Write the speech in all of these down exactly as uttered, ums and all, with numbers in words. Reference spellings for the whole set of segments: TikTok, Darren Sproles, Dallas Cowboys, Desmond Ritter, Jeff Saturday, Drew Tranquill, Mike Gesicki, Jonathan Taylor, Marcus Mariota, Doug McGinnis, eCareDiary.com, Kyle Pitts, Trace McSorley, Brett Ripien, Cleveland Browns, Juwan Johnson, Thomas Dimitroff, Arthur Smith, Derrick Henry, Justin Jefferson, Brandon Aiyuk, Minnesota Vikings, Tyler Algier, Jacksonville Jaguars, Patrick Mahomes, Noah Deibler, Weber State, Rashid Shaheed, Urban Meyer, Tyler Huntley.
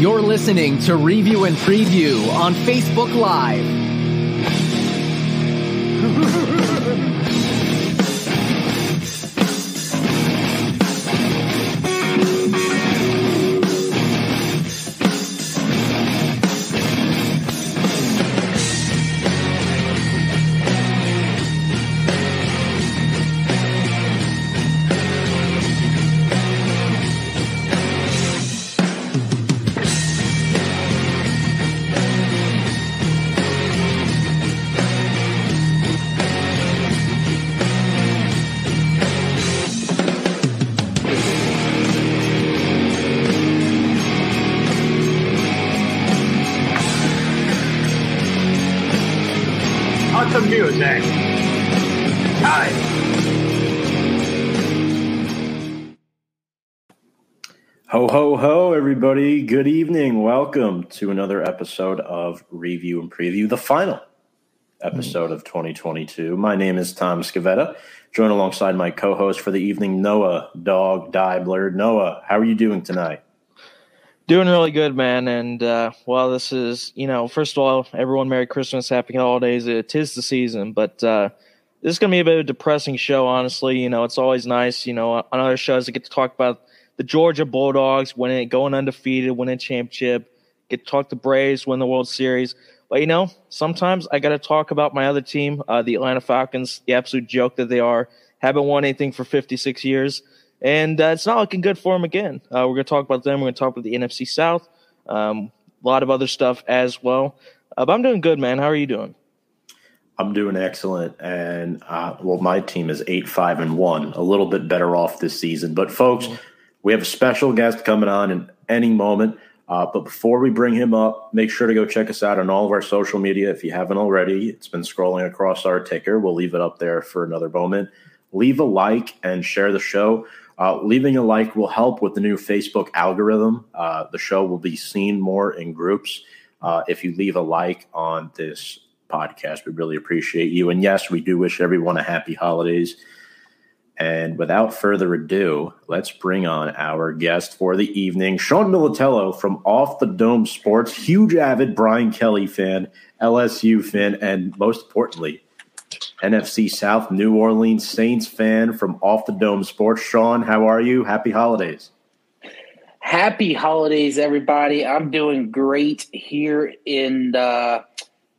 You're listening to Review and Preview on Facebook Live. Ho, ho, everybody. Good evening. Welcome to another episode of Review and Preview, the final episode of twenty twenty-two. My name is Tom Scavetta, joined alongside my co-host for the evening, Noah Dog Die Blurred. Noah, how are you doing tonight? Doing really good, man. And, uh, well, this is, you know, first of all, everyone, Merry Christmas, Happy Holidays. It is the season, but uh, this is going to be a bit of a depressing show, honestly. You know, it's always nice, you know, on other shows I get to talk about the Georgia Bulldogs winning, going undefeated, winning championship, get to talk to Braves, win the World Series. But, you know, sometimes I got to talk about my other team, uh, the Atlanta Falcons, the absolute joke that they are. Haven't won anything for fifty-six years, and uh, it's not looking good for them again. Uh, we're going to talk about them. We're going to talk about the N F C South, um, a lot of other stuff as well. Uh, but I'm doing good, man. How are you doing? I'm doing excellent, and, uh, well, my team is eight five and one, a little bit better off this season. But, folks, mm-hmm. we have a special guest coming on in any moment, uh, but before we bring him up, make sure to go check us out on all of our social media if you haven't already. It's been scrolling across our ticker. We'll leave it up there for another moment. Leave a like and share the show. Uh, leaving a like will help with the new Facebook algorithm. Uh, the show will be seen more in groups uh, if you leave a like on this podcast. We really appreciate you. And, yes, we do wish everyone a happy holidays. And without further ado, let's bring on our guest for the evening, Sean Militello from Off the Dome Sports, huge avid Brian Kelly fan, L S U fan, and most importantly, N F C South, New Orleans Saints fan from Off the Dome Sports. Sean, how are you? Happy holidays. Happy holidays, everybody. I'm doing great here in the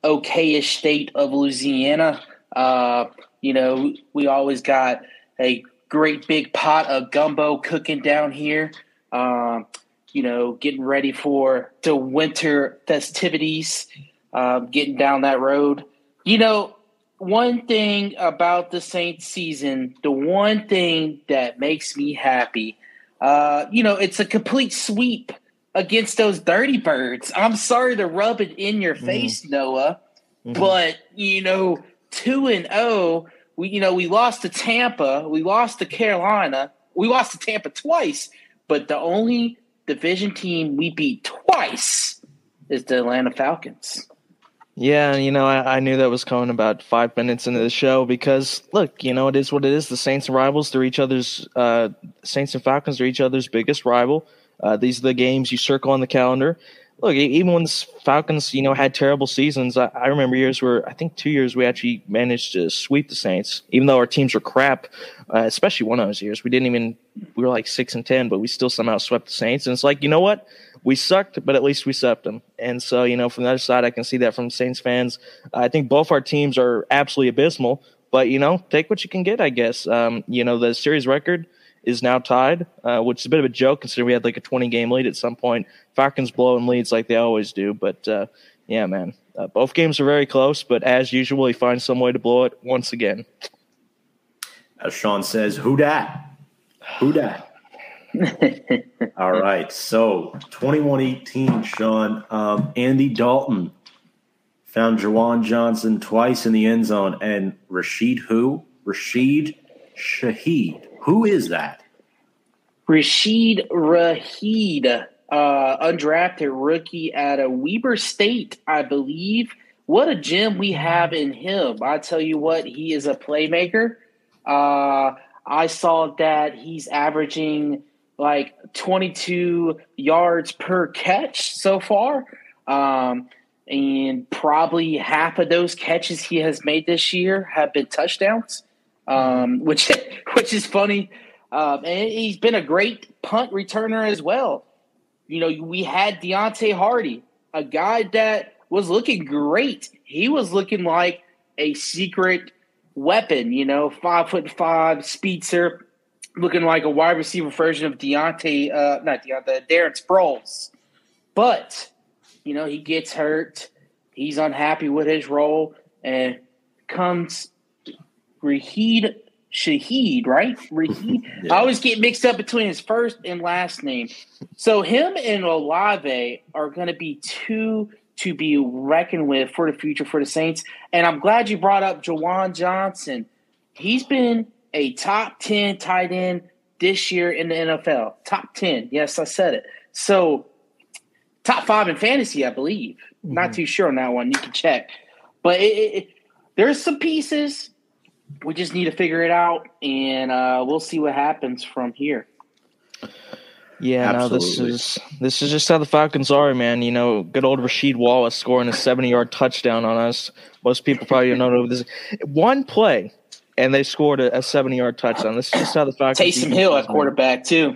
okayish state of Louisiana. Uh, you know, we always got a great big pot of gumbo cooking down here, um, you know, getting ready for the winter festivities, um, getting down that road. You know, one thing about the Saints season, the one thing that makes me happy, uh, you know, it's a complete sweep against those dirty birds. I'm sorry to rub it in your face, mm. Noah, mm-hmm. but, you know, two and oh – We, you know, we lost to Tampa. We lost to Carolina. We lost to Tampa twice. But the only division team we beat twice is the Atlanta Falcons. Yeah, you know, I, I knew that was coming about five minutes into the show because, look, you know, it is what it is. The Saints and rivals, they're each other's uh, – Saints and Falcons are each other's biggest rival. Uh, these are the games you circle on the calendar. Look, even when the Falcons, you know, had terrible seasons, I, I remember years where I think two years we actually managed to sweep the Saints, even though our teams were crap, uh, especially one of those years. We didn't even – we were like six and ten, but we still somehow swept the Saints. And it's like, you know what? We sucked, but at least we swept them. And so, you know, from the other side, I can see that from Saints fans. I think both our teams are absolutely abysmal, but, you know, take what you can get, I guess. Um, you know, the series record – is now tied, uh, which is a bit of a joke considering we had like a twenty-game lead at some point. Falcons blowing leads like they always do. But, uh, yeah, man, uh, both games are very close, but as usual, he finds some way to blow it once again. As Sean says, who dat? Who dat? All right, so twenty-one eighteen, Sean. Um, Andy Dalton found Juwan Johnson twice in the end zone, and Rashid who? Rashid Shaheed. Who is that? Rashid Shaheed, uh, undrafted rookie out of Weber State, I believe. What a gem we have in him. I tell you what, he is a playmaker. Uh, I saw that he's averaging like twenty-two yards per catch so far. Um, and probably half of those catches he has made this year have been touchdowns, um, which which is funny. Um, and he's been a great punt returner as well. You know, we had Deontay Hardy, a guy that was looking great. He was looking like a secret weapon, you know, five foot five speedster, looking like a wide receiver version of Deontay, uh, not Deontay, Darren Sproles. But, you know, he gets hurt. He's unhappy with his role. And comes Rashid Shaheed, right? Rashid. Yeah. I always get mixed up between his first and last name. So him and Olave are going to be two to be reckoned with for the future for the Saints. And I'm glad you brought up Juwan Johnson. He's been a top ten tight end this year in the N F L. Top ten. Yes, I said it. So top five in fantasy, I believe. Mm-hmm. Not too sure on that one. You can check. But it, it, it, there's some pieces. We just need to figure it out, and uh, we'll see what happens from here. Yeah, no, this is this is just how the Falcons are, man. You know, good old Rasheed Wallace scoring a seventy-yard touchdown on us. Most people probably don't know this. One play, and they scored a seventy-yard touchdown. This is just how the Falcons. Taysom Hill at quarterback too.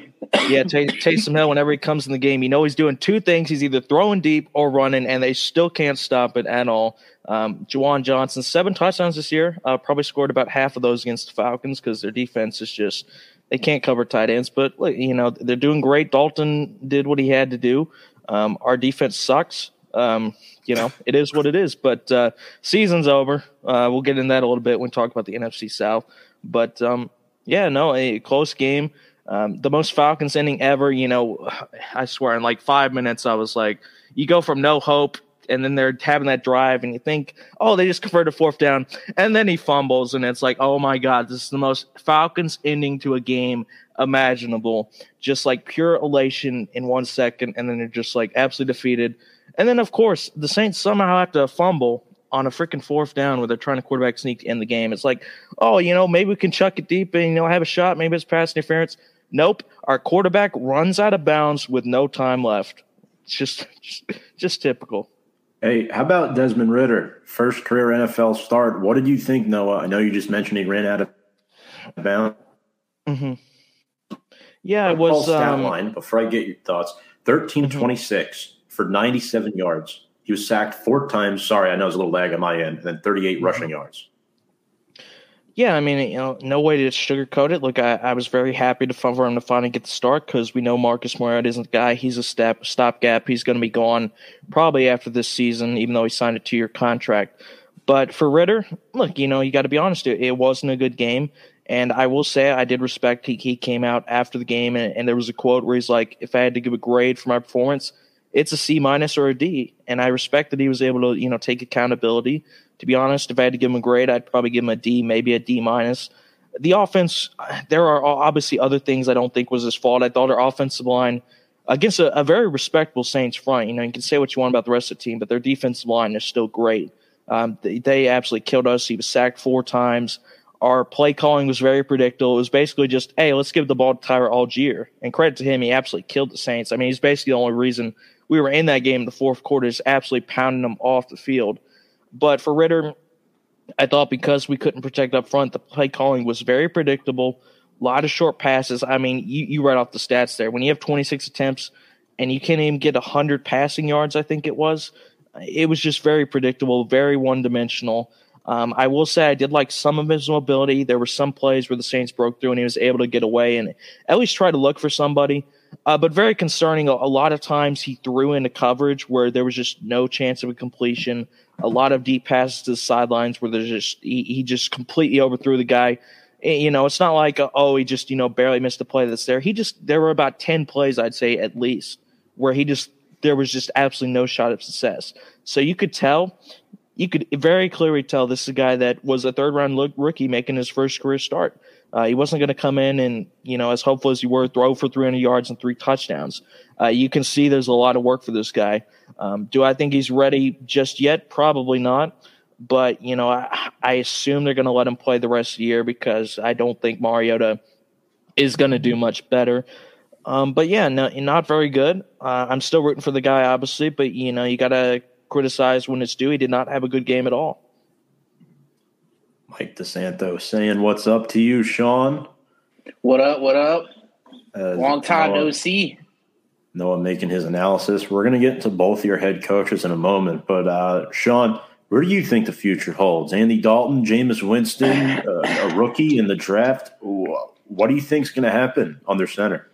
Yeah, Tay- Taysom Hill, whenever he comes in the game, you know he's doing two things. He's either throwing deep or running, and they still can't stop it at all. Um, Juwan Johnson, seven touchdowns this year. Uh, probably scored about half of those against the Falcons because their defense is just – they can't cover tight ends, but, you know, they're doing great. Dalton did what he had to do. Um, our defense sucks. Um, you know, it is what it is. But uh, season's over. Uh, we'll get into that a little bit when we talk about the N F C South. But, um, yeah, no, a close game. Um, the most Falcons ending ever, you know, I swear in like five minutes I was like, you go from no hope, and then they're having that drive, and you think, oh, they just converted a fourth down. And then he fumbles, and it's like, oh, my God, this is the most Falcons ending to a game imaginable. Just like pure elation in one second, and then they're just like absolutely defeated. And then, of course, the Saints somehow have to fumble on a freaking fourth down where they're trying to quarterback sneak to end the game. It's like, oh, you know, maybe we can chuck it deep and, you know, have a shot. Maybe it's pass interference. Nope. Our quarterback runs out of bounds with no time left. It's just just, just typical. Hey, how about Desmond Ritter? First career N F L start. What did you think, Noah? I know you just mentioned he ran out of bounds. Mm-hmm. Yeah, it was. Stat um, line, before I get your thoughts, thirteen mm-hmm. twenty-six for ninety-seven yards. He was sacked four times. Sorry, I know it's a little lag on my end. And then thirty-eight mm-hmm. rushing yards. Yeah, I mean, you know, no way to sugarcoat it. Look, I, I was very happy to for him to finally get the start because we know Marcus Mariota isn't the guy. He's a stop stopgap. He's going to be gone probably after this season, even though he signed a two-year contract. But for Ritter, look, you know, you got to be honest. It, it wasn't a good game. And I will say I did respect he, he came out after the game, and, and there was a quote where he's like, if I had to give a grade for my performance, it's a C-minus or a D. And I respect that he was able to, you know, take accountability. To be honest, if I had to give him a grade, I'd probably give him a D, maybe a D minus. The offense, there are obviously other things I don't think was his fault. I thought our offensive line against a, a very respectable Saints front, you know, you can say what you want about the rest of the team, but their defensive line is still great. Um, they, they absolutely killed us. He was sacked four times. Our play calling was very predictable. It was basically just, hey, let's give the ball to Tyler Algier. And credit to him, he absolutely killed the Saints. I mean, he's basically the only reason we were in that game in the fourth quarter, is absolutely pounding them off the field. But for Ritter, I thought because we couldn't protect up front, the play calling was very predictable. A lot of short passes. I mean, you, you read off the stats there. When you have twenty-six attempts and you can't even get one hundred passing yards, I think it was, it was just very predictable, very one-dimensional. Um, I will say I did like some of his mobility. There were some plays where the Saints broke through and he was able to get away and at least try to look for somebody. Uh, but very concerning, a, a lot of times he threw into coverage where there was just no chance of a completion. A lot of deep passes to the sidelines where there's just he, he just completely overthrew the guy. And, you know, it's not like, oh, he just, you know, barely missed the play that's there. He just there were about ten plays, I'd say, at least, where he just there was just absolutely no shot of success. So you could tell you could very clearly tell this is a guy that was a third round look rookie making his first career start. Uh, he wasn't going to come in and, you know, as hopeful as you were, throw for three hundred yards and three touchdowns. Uh, you can see there's a lot of work for this guy. Um, do I think he's ready just yet? Probably not. But, you know, I, I assume they're going to let him play the rest of the year because I don't think Mariota is going to do much better. Um, but yeah, no, not very good. Uh, I'm still rooting for the guy, obviously, but you know, you gotta criticize when it's due. He did not have a good game at all. Mike DeSanto saying, "What's up to you, Sean?" What up? What up? Uh, Long time Noah, no see. Noah making his analysis. We're gonna get to both your head coaches in a moment, but uh, Sean, where do you think the future holds? Andy Dalton, Jameis Winston, uh, a rookie in the draft. What do you think is going to happen on their center?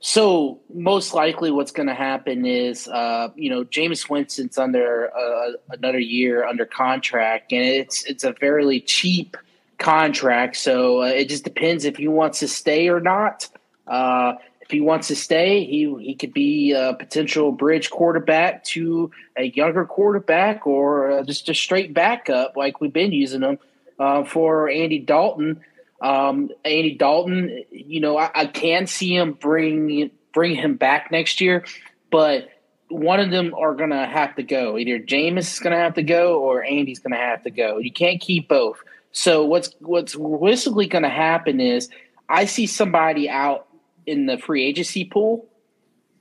So most likely what's going to happen is, uh, you know, Jameis Winston's under uh, another year under contract, and it's it's a fairly cheap contract. So uh, it just depends if he wants to stay or not. Uh, if he wants to stay, he, he could be a potential bridge quarterback to a younger quarterback, or uh, just a straight backup like we've been using him uh, for Andy Dalton. Um, Andy Dalton, you know, I, I can see him bring bring him back next year, but one of them are going to have to go. Either Jameis is going to have to go or Andy's going to have to go. You can't keep both. So what's what's realistically going to happen is I see somebody out in the free agency pool,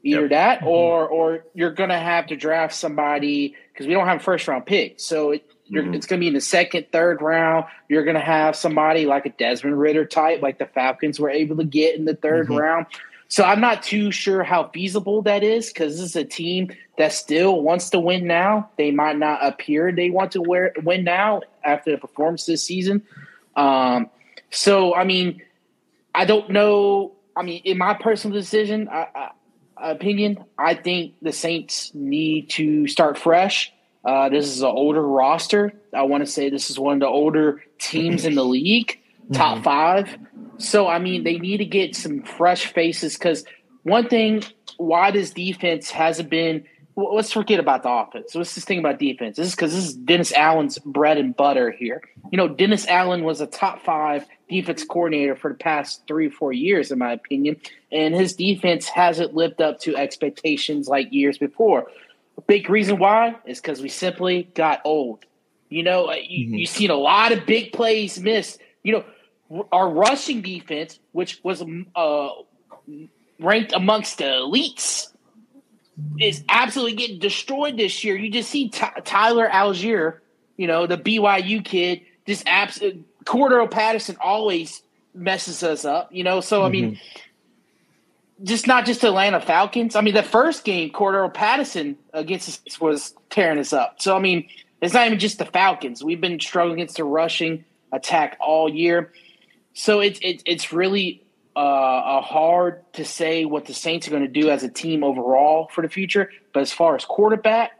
either yep. that or or you're going to have to draft somebody because we don't have a first-round pick. So it You're, it's going to be in the second, third round. You're going to have somebody like a Desmond Ritter type, like the Falcons were able to get in the third mm-hmm. round. So I'm not too sure how feasible that is, because this is a team that still wants to win now. They might not appear they want to wear, win now after the performance this season. Um, so, I mean, I don't know. I mean, in my personal decision, I, I, opinion, I think the Saints need to start fresh. Uh, this is an older roster. I want to say this is one of the older teams in the league, top five. So, I mean, they need to get some fresh faces, because one thing why this defense hasn't been – let's forget about the offense. Let's just think about defense. This is because this is Dennis Allen's bread and butter here. You know, Dennis Allen was a top five defense coordinator for the past three or four years, in my opinion, and his defense hasn't lived up to expectations like years before. A big reason why is because we simply got old. You know, you, mm-hmm. you've seen a lot of big plays missed. You know, our rushing defense, which was uh, ranked amongst the elites, is absolutely getting destroyed this year. You just see T- Tyler Algier, you know, the B Y U kid, just abs- Cordero Patterson always messes us up, you know. So, mm-hmm. I mean, Just not just Atlanta Falcons. I mean, the first game, Cordero Patterson against us was tearing us up. So, I mean, it's not even just the Falcons. We've been struggling against the rushing attack all year. So it's it, it's really uh, uh, hard to say what the Saints are going to do as a team overall for the future. But as far as quarterback,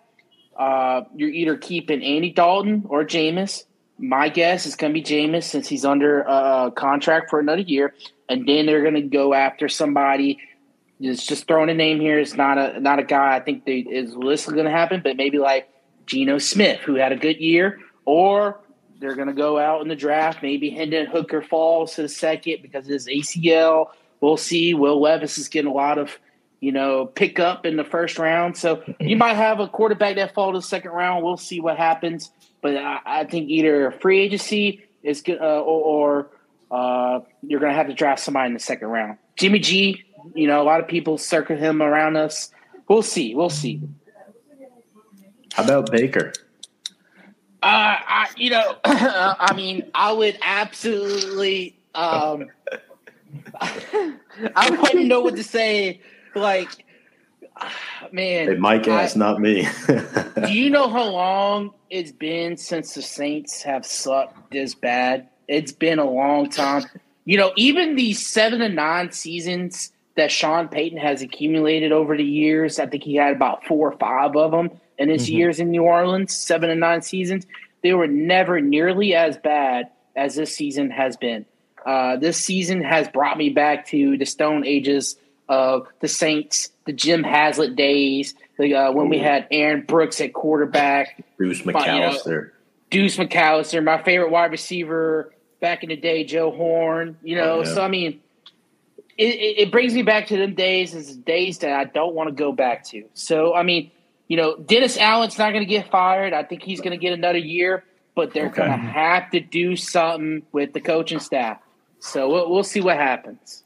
uh, you're either keeping Andy Dalton or Jameis. My guess is going to be Jameis, since he's under uh, contract for another year. And then they're going to go after somebody. It's just throwing a name here. It's not a not a guy I think they, is realistically going to happen, but maybe like Geno Smith, who had a good year. Or they're going to go out in the draft. Maybe Hendon Hooker falls to the second because of his A C L. We'll see. Will Levis is getting a lot of, you know, pickup in the first round. So you might have a quarterback that falls to the second round. We'll see what happens. But I, I think either free agency is uh, or, or – Uh, you're going to have to draft somebody in the second round. Jimmy G, you know, a lot of people circle him around us. We'll see. We'll see. How about Baker? Uh, I, you know, I mean, I would absolutely um, – I wouldn't know what to say. Like, man. Hey, Mike asked, not me. Do you know how long it's been since the Saints have sucked this bad? It's been a long time. You know, even the seven and nine seasons that Sean Payton has accumulated over the years, I think he had about four or five of them in his mm-hmm. years in New Orleans, seven and nine seasons. They were never nearly as bad as this season has been. Uh, this season has brought me back to the Stone Ages of the Saints, the Jim Haslett days, the, uh, when Ooh. we had Aaron Brooks at quarterback. Bruce McAllister. You know, Deuce McAllister, my favorite wide receiver – back in the day, Joe Horn, you know. Oh, yeah. So, I mean, it, it, it brings me back to them days. It's days that I don't want to go back to. So, I mean, you know, Dennis Allen's not going to get fired. I think he's going to get another year, but they're okay. going to have to do something with the coaching staff. So, we'll, we'll see what happens.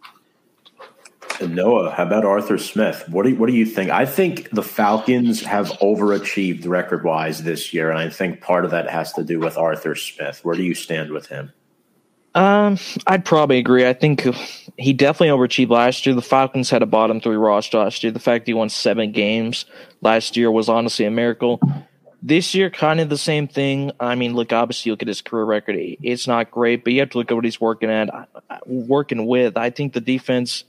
Noah, how about Arthur Smith? What do you, what do you think? I think the Falcons have overachieved record-wise this year, and I think part of that has to do with Arthur Smith. Where do you stand with him? Um, I'd probably agree. I think he definitely overachieved last year. The Falcons had a bottom three roster last year. The fact that he won seven games last year was honestly a miracle. This year, kind of the same thing. I mean, look, obviously, look at his career record. It's not great, but you have to look at what he's working at, working with. I think the defense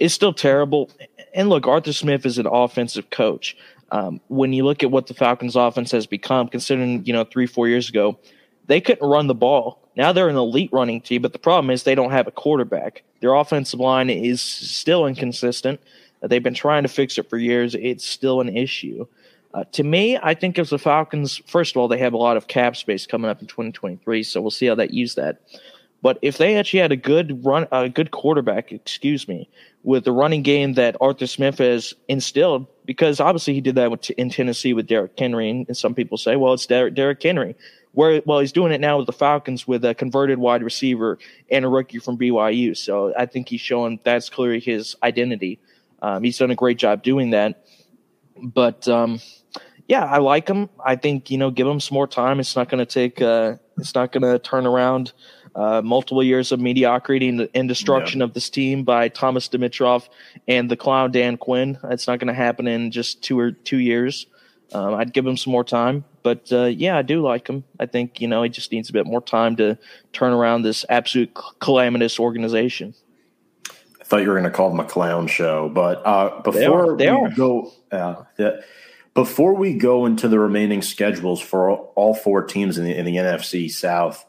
is still terrible. And look, Arthur Smith is an offensive coach. Um, when you look at what the Falcons' offense has become, considering, you know, three, four years ago, they couldn't run the ball. Now they're an elite running team, but the problem is they don't have a quarterback. Their offensive line is still inconsistent. They've been trying to fix it for years. It's still an issue. Uh, to me, I think if the Falcons, first of all, they have a lot of cap space coming up in twenty twenty-three, so we'll see how they use that. But if they actually had a good run, a good quarterback, excuse me, with the running game that Arthur Smith has instilled, because obviously he did that with, in Tennessee with Derrick Henry, and some people say, well, it's Der- Derrick Henry. Where, well, he's doing it now with the Falcons with a converted wide receiver and a rookie from B Y U. So I think he's showing that's clearly his identity. Um, he's done a great job doing that. But um, yeah, I like him. I think, you know, give him some more time. It's not going to take. Uh, it's not going to turn around uh, multiple years of mediocrity and, and destruction yeah. of this team by Thomas Dimitroff and the clown Dan Quinn. It's not going to happen in just two or two years. Um, I'd give him some more time. But uh, yeah, I do like him. I think, you know, he just needs a bit more time to turn around this absolute calamitous organization. Thought you were going to call them a clown show, but uh, before they are, they we are. go, uh, the, before we go into the remaining schedules for all, all four teams in the, in the N F C South,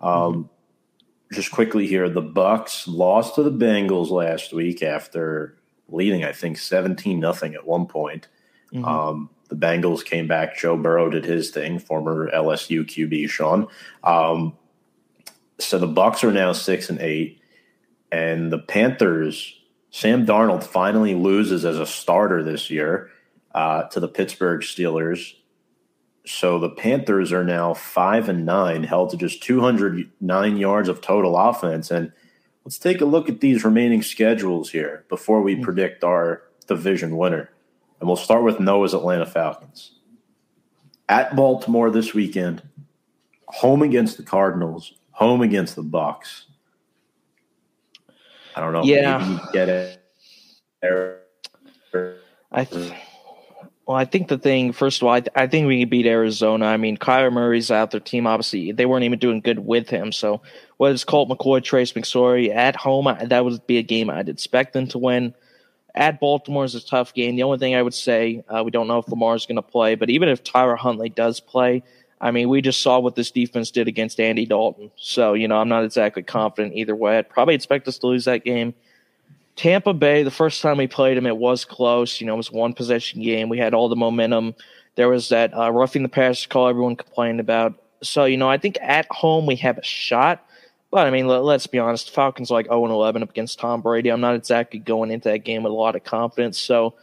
um, mm-hmm. just quickly here, the Bucs lost to the Bengals last week after leading, I think, seventeen nothing at one point. Mm-hmm. Um, the Bengals came back. Joe Burrow did his thing. Former L S U Q B Sean. Um, so the Bucs are now six and eight. And the Panthers, Sam Darnold finally loses as a starter this year uh, to the Pittsburgh Steelers. So the Panthers are now five and nine, held to just two hundred nine yards of total offense. And let's take a look at these remaining schedules here before we predict our division winner. And we'll start with Noah's Atlanta Falcons. At Baltimore this weekend, home against the Cardinals, home against the Bucs. I don't know. Yeah. Maybe you get it. I th- well, I think the thing, first of all, I, th- I think we can beat Arizona. I mean, Kyler Murray's out. Their team, obviously, they weren't even doing good with him. So whether it's Colt McCoy, Trace McSorley, at home, I, that would be a game I'd expect them to win. At Baltimore is a tough game. The only thing I would say, uh, we don't know if Lamar's going to play, but even if Tyler Huntley does play, I mean, we just saw what this defense did against Andy Dalton. So, you know, I'm not exactly confident either way. I'd probably expect us to lose that game. Tampa Bay, the first time we played them, it was close. You know, it was a one-possession game. We had all the momentum. There was that uh, roughing the passer call everyone complained about. So, you know, I think at home we have a shot. But, I mean, let, let's be honest. The Falcons are like oh and eleven up against Tom Brady. I'm not exactly going into that game with a lot of confidence. So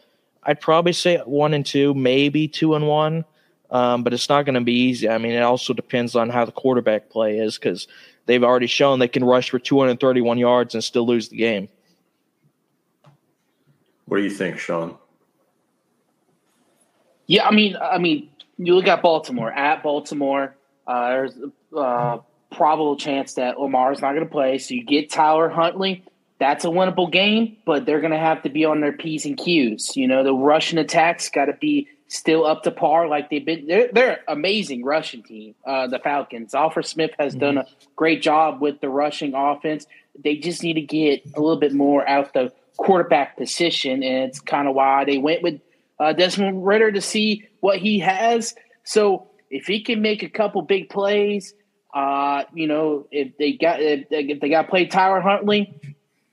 I'd probably say one and two, maybe two and one. Um, but it's not going to be easy. I mean, it also depends on how the quarterback play is because they've already shown they can rush for two hundred thirty-one yards and still lose the game. What do you think, Sean? Yeah, I mean, I mean, you look at Baltimore. At Baltimore, uh, there's a uh, probable chance that Lamar's not going to play. So you get Tyler Huntley. That's a winnable game, but they're going to have to be on their P's and Q's. You know, the rushing attack's got to be – still up to par like they've been. They're, they're an amazing rushing team, uh, the Falcons. Alfred Smith has mm-hmm. done a great job with the rushing offense. They just need to get a little bit more out the quarterback position, and it's kind of why they went with uh, Desmond Ritter to see what he has. So if he can make a couple big plays, uh, you know, if they got if they, if they got played Tyler Huntley –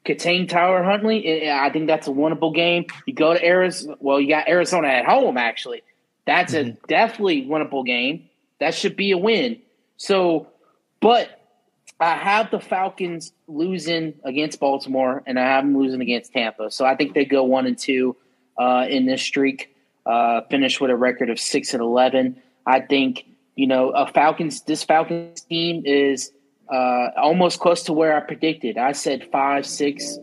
contain Tyler Huntley, I think that's a winnable game. You go to Arizona. Well, you got Arizona at home, actually. That's a mm-hmm. definitely winnable game. That should be a win. So, but I have the Falcons losing against Baltimore, and I have them losing against Tampa. So I think they go one and two uh, in this streak, uh, finish with a record of six and eleven. I think, you know, a Falcons. This Falcons team is – Uh, almost close to where I predicted. I said five, six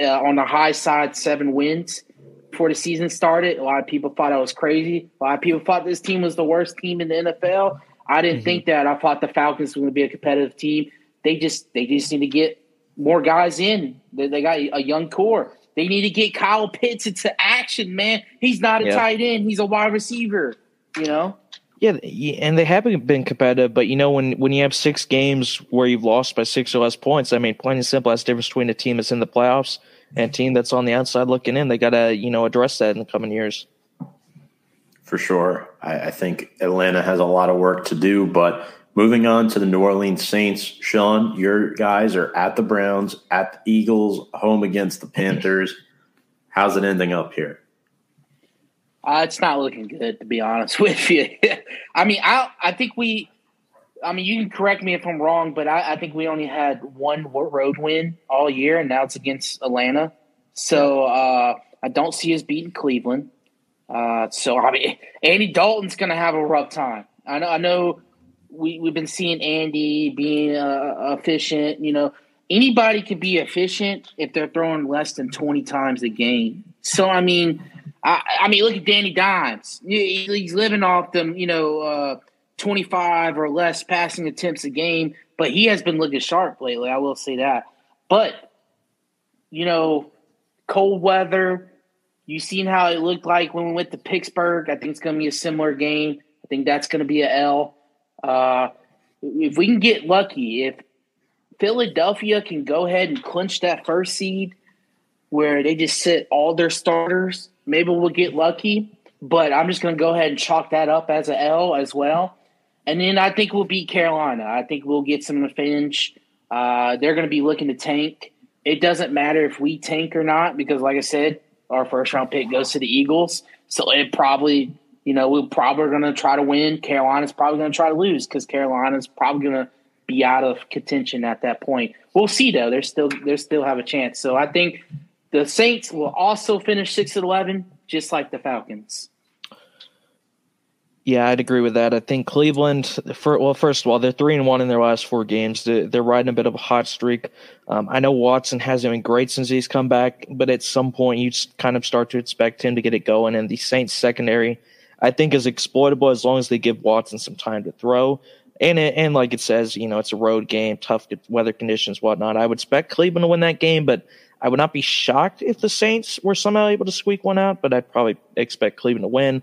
uh, on the high side, seven wins before the season started. A lot of people thought I was crazy. A lot of people thought this team was the worst team in the N F L. I didn't mm-hmm. think that. I thought the Falcons were going to be a competitive team. They just they just need to get more guys in. They, they got a young core. They need to get Kyle Pitts into action, man. He's not a yeah. tight end. He's a wide receiver, you know? Yeah, and they haven't been competitive, but, you know, when, when you have six games where you've lost by six or less points, I mean, plain and simple, that's the difference between a team that's in the playoffs and a team that's on the outside looking in. They got to, you know, address that in the coming years. For sure. I, I think Atlanta has a lot of work to do, but moving on to the New Orleans Saints, Sean, your guys are at the Browns, at the Eagles, home against the Panthers. How's it ending up here? Uh, it's not looking good, to be honest with you. I mean, I I think we – I mean, you can correct me if I'm wrong, but I, I think we only had one road win all year, and now it's against Atlanta. So uh, I don't see us beating Cleveland. Uh, so, I mean, Andy Dalton's going to have a rough time. I know I know we, we've been seeing Andy being uh, efficient. You know, anybody can be efficient if they're throwing less than twenty times a game. So, I mean – I, I mean, look at Danny Dimes. He's living off them, you know, uh, twenty-five or less passing attempts a game, but he has been looking sharp lately. I will say that. But, you know, cold weather, you've seen how it looked like when we went to Pittsburgh. I think it's going to be a similar game. I think that's going to be an L. Uh, if we can get lucky, if Philadelphia can go ahead and clinch that first seed where they just sit all their starters, maybe we'll get lucky, but I'm just going to go ahead and chalk that up as an L as well. And then I think we'll beat Carolina. I think we'll get some revenge. Uh, they're going to be looking to tank. It doesn't matter if we tank or not because, like I said, our first-round pick goes to the Eagles. So it probably – you know, we're probably going to try to win. Carolina's probably going to try to lose because Carolina's probably going to be out of contention at that point. We'll see, though. They're still, they're still have a chance. So I think – the Saints will also finish six and eleven, just like the Falcons. Yeah, I'd agree with that. I think Cleveland, for, well, first of all, they're three and one in their last four games. They're, they're riding a bit of a hot streak. Um, I know Watson hasn't been great since he's come back, but at some point you kind of start to expect him to get it going. And the Saints secondary, I think, is exploitable as long as they give Watson some time to throw. And it, and like it says, you know, it's a road game, tough weather conditions, whatnot. I would expect Cleveland to win that game, but I would not be shocked if the Saints were somehow able to squeak one out, but I'd probably expect Cleveland to win.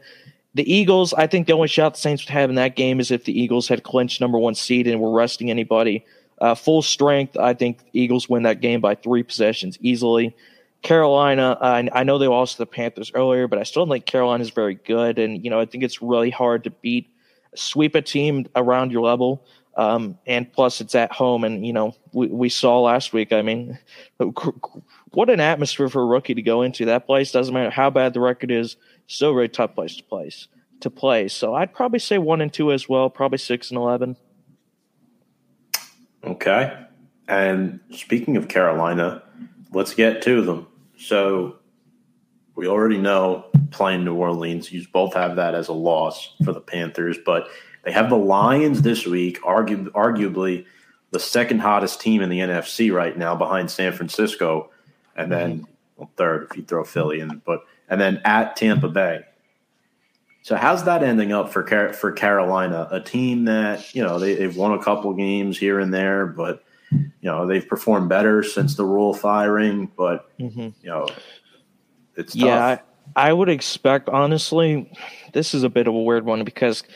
The Eagles, I think the only shot the Saints would have in that game is if the Eagles had clinched number one seed and were resting anybody. Uh, full strength, I think the Eagles win that game by three possessions easily. Carolina, I, I know they lost to the Panthers earlier, but I still don't think Carolina is very good, and you know I think it's really hard to beat sweep a team around your level. Um, and plus it's at home. And, you know, we, we saw last week, I mean, what an atmosphere for a rookie to go into that place. Doesn't matter how bad the record is. Still really tough place to play to play. So I'd probably say one and two as well. Probably six and eleven. Okay. And speaking of Carolina, let's get to them. So we already know playing New Orleans. You both have that as a loss for the Panthers, but they have the Lions this week, argu- arguably the second hottest team in the N F C right now behind San Francisco, and then well, third if you throw Philly in, but and then at Tampa Bay. So how's that ending up for Car- for Carolina, a team that, you know, they, they've won a couple games here and there, but, you know, they've performed better since the rule firing, but, mm-hmm. you know, it's tough. Yeah, I, I would expect, honestly, this is a bit of a weird one because –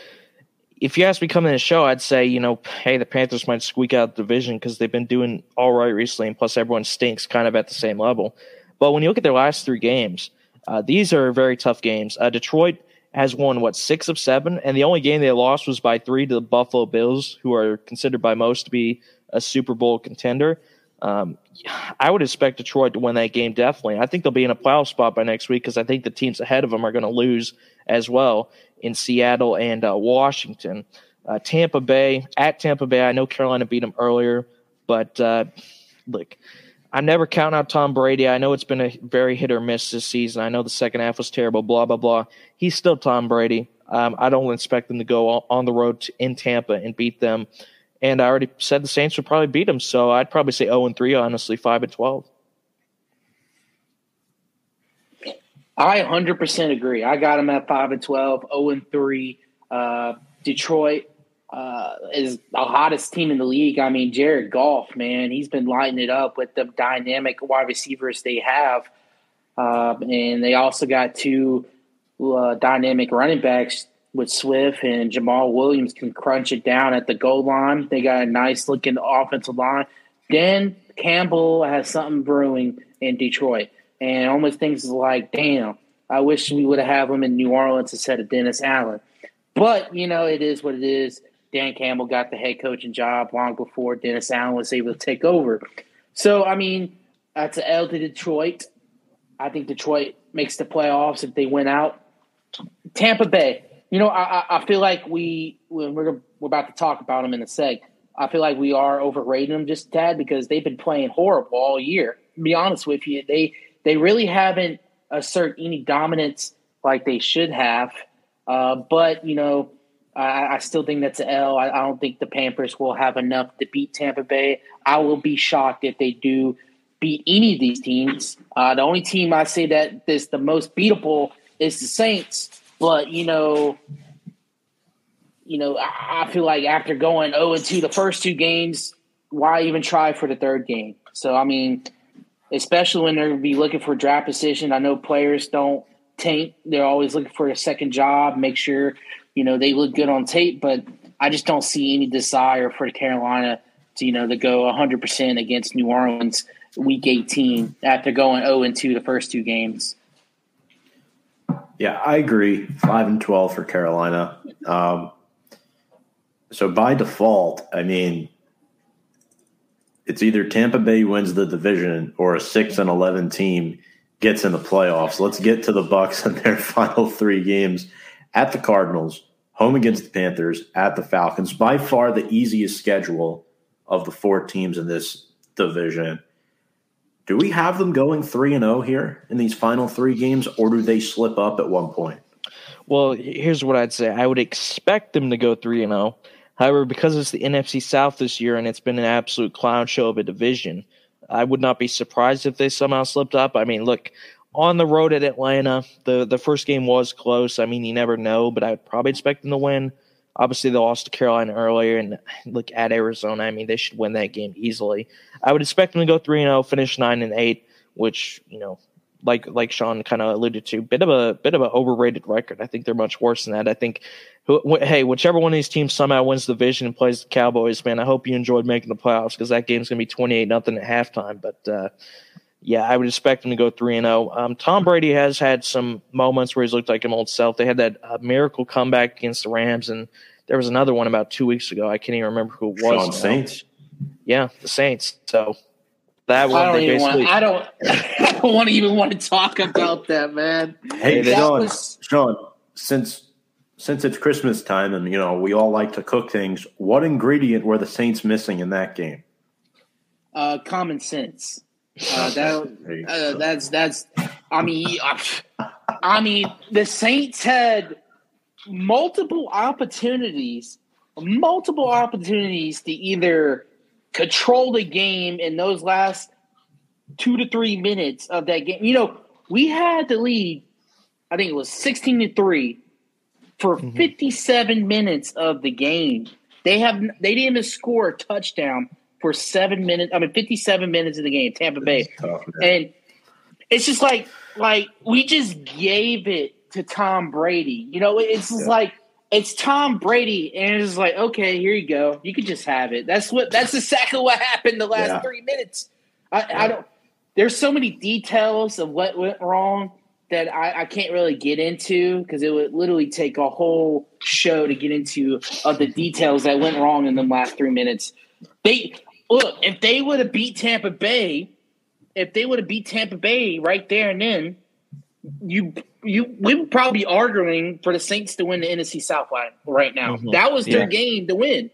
if you asked me coming in the show, I'd say, you know, hey, the Panthers might squeak out the division because they've been doing all right recently, and plus everyone stinks kind of at the same level. But when you look at their last three games, uh, these are very tough games. Uh, Detroit has won, what, six of seven? And the only game they lost was by three to the Buffalo Bills, who are considered by most to be a Super Bowl contender. Um, I would expect Detroit to win that game definitely. I think they'll be in a playoff spot by next week because I think the teams ahead of them are going to lose as well in Seattle and uh, Washington. Uh, Tampa Bay, at Tampa Bay, I know Carolina beat them earlier, but uh, look, I never count out Tom Brady. I know it's been a very hit or miss this season. I know the second half was terrible, blah, blah, blah. He's still Tom Brady. Um, I don't expect them to go on the road to, in Tampa and beat them. And I already said the Saints would probably beat them, so I'd probably say oh and three, honestly, five and twelve. I one hundred percent agree. I got them at five and twelve, oh and three. Uh, Detroit uh, is the hottest team in the league. I mean, Jared Goff, man, he's been lighting it up with the dynamic wide receivers they have. Uh, and they also got two uh, dynamic running backs with Swift and Jamal Williams can crunch it down at the goal line. They got a nice-looking offensive line. Dan Campbell has something brewing in Detroit. And almost things like, damn, I wish we would have had him in New Orleans instead of Dennis Allen. But, you know, it is what it is. Dan Campbell got the head coaching job long before Dennis Allen was able to take over. So, I mean, that's an L to Detroit. I think Detroit makes the playoffs if they win out. Tampa Bay, you know, I, I feel like we we're, we're about to talk about them in a sec. I feel like we are overrating them just a tad because they've been playing horrible all year. To be honest with you, they they really haven't asserted any dominance like they should have. Uh, but, you know, I, I still think that's an L. I, I don't think the Panthers will have enough to beat Tampa Bay. I will be shocked if they do beat any of these teams. Uh, the only team I say that is the most beatable is the Saints. But, you know, you know, I, I feel like after going oh and two the first two games, why even try for the third game? So, I mean, especially when they're going to be looking for draft position. I know players don't tank. They're always looking for a second job, make sure, you know, they look good on tape. But I just don't see any desire for Carolina to, you know, to go one hundred percent against New Orleans week eighteen after going oh and two the first two games. Yeah, I agree. five and twelve for Carolina. Um, so by default, I mean, it's either Tampa Bay wins the division or a six and eleven team gets in the playoffs. Let's get to the Bucs in their final three games at the Cardinals, home against the Panthers, at the Falcons. By far the easiest schedule of the four teams in this division. Do we have them going three and oh here in these final three games, or do they slip up at one point? Well, here's what I'd say. I would expect them to go three and oh. However, because it's the N F C South this year and it's been an absolute clown show of a division, I would not be surprised if they somehow slipped up. I mean, look, on the road at Atlanta, the, the first game was close. I mean, you never know, but I would probably expect them to win. Obviously, they lost to Carolina earlier, and look, at Arizona, I mean, they should win that game easily. I would expect them to go three and oh, finish nine and eight, which, you know, like like Sean kind of alluded to, bit of a bit of an overrated record. I think they're much worse than that. I think, wh- hey, whichever one of these teams somehow wins the division and plays the Cowboys, man, I hope you enjoyed making the playoffs because that game's going to be twenty-eight nothing at halftime. But, uh, yeah, I would expect them to go three and oh. Um, Tom Brady has had some moments where he's looked like an old self. They had that uh, miracle comeback against the Rams, and there was another one about two weeks ago. I can't even remember who it was. Sean Saints. Yeah, the Saints. So that one. I don't even want. I don't. I don't want to even want to talk about that, man. Hey, that Sean. Was... Sean, since since it's Christmas time, and you know we all like to cook things, what ingredient were the Saints missing in that game? Uh, common sense. Uh, that, uh, that's that's. I mean, I mean, the Saints had multiple opportunities, multiple opportunities to either control the game in those last two to three minutes of that game. You know, we had the lead. I think it was sixteen to three for mm-hmm. fifty-seven minutes of the game. They have they didn't even score a touchdown for seven minutes, I mean, fifty-seven minutes of the game, Tampa Bay. Tough, and it's just like, like we just gave it to Tom Brady. You know, it's just yeah. like, it's Tom Brady. And it's just like, okay, here you go. You can just have it. That's what, that's exactly what happened the last yeah. three minutes. I, yeah. I don't, there's so many details of what went wrong that I, I can't really get into because it would literally take a whole show to get into of the details that went wrong in the last three minutes. They, Look, if they would have beat Tampa Bay, if they would have beat Tampa Bay right there and then, you you we would probably be arguing for the Saints to win the N F C South line right now. Mm-hmm. That was their yeah. game to win.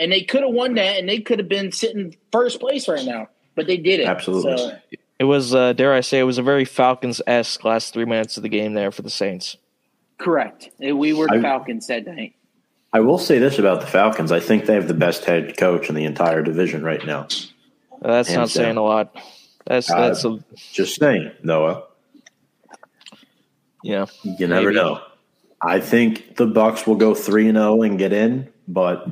And they could have won that, and they could have been sitting first place right now. But they didn't. Absolutely. So. It was, uh, dare I say, it was a very Falcons-esque last three minutes of the game there for the Saints. Correct. We were I, Falcons that night. I will say this about the Falcons. I think they have the best head coach in the entire division right now. That's Hands not down. Saying a lot. That's that's uh, a, just saying, Noah. Yeah, you never maybe. know. I think the Bucs will go three and zero and get in, but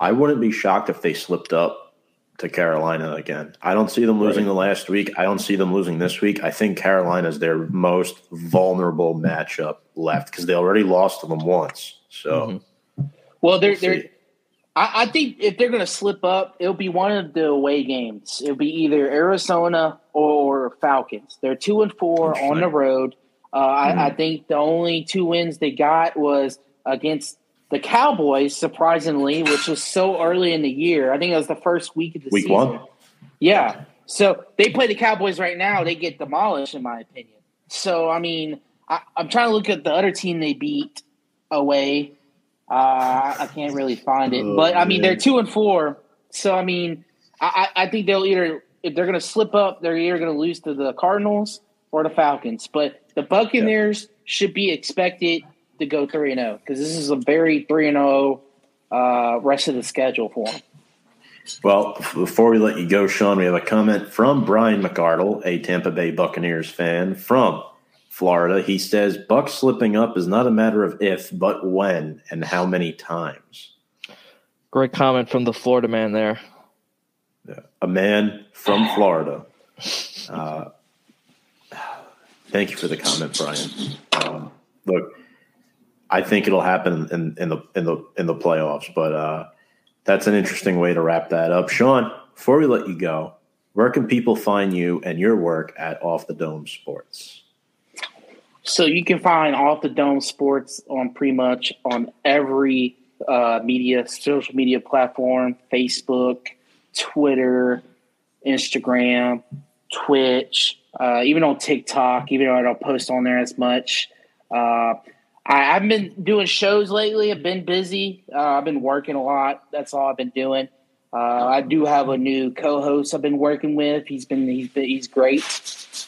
I wouldn't be shocked if they slipped up to Carolina again. I don't see them losing right. the last week. I don't see them losing this week. I think Carolina is their most vulnerable matchup left because they already lost to them once. So, mm-hmm. well, they're we'll they're. I, I think if they're going to slip up, it'll be one of the away games. It'll be either Arizona or Falcons. They're two and four on the road. Uh, mm-hmm. I, I think the only two wins they got was against the Cowboys, surprisingly, which was so early in the year. I think it was the first week of the week season. Week one? Yeah. So they play the Cowboys right now. They get demolished, in my opinion. So, I mean, I, I'm trying to look at the other team they beat away. Uh, I can't really find it. Oh, but, I mean, man. They're two and four. So, I mean, I, I think they'll either – if they're going to slip up, they're either going to lose to the Cardinals or the Falcons. But the Buccaneers yeah. should be expected to go three and oh because this is a very three and oh uh, rest of the schedule for them. Well, before we let you go, Sean, we have a comment from Brian McArdle, a Tampa Bay Buccaneers fan from – Florida. He says, Bucs slipping up is not a matter of if, but when and how many times. Great comment from the Florida man there. Yeah, a man from Florida. Uh, thank you for the comment, Brian. Um, look, I think it'll happen in, in the in the in the playoffs, but uh, that's an interesting way to wrap that up. Sean, before we let you go, where can people find you and your work at Off the Dome Sports? So you can find Off the Dome Sports on pretty much on every uh, media, social media platform, Facebook, Twitter, Instagram, Twitch, uh, even on TikTok, even though I don't post on there as much. Uh, I, I've been doing shows lately. I've been busy. Uh, I've been working a lot. That's all I've been doing. Uh, I do have a new co-host I've been working with. He's been, he's, been, he's great.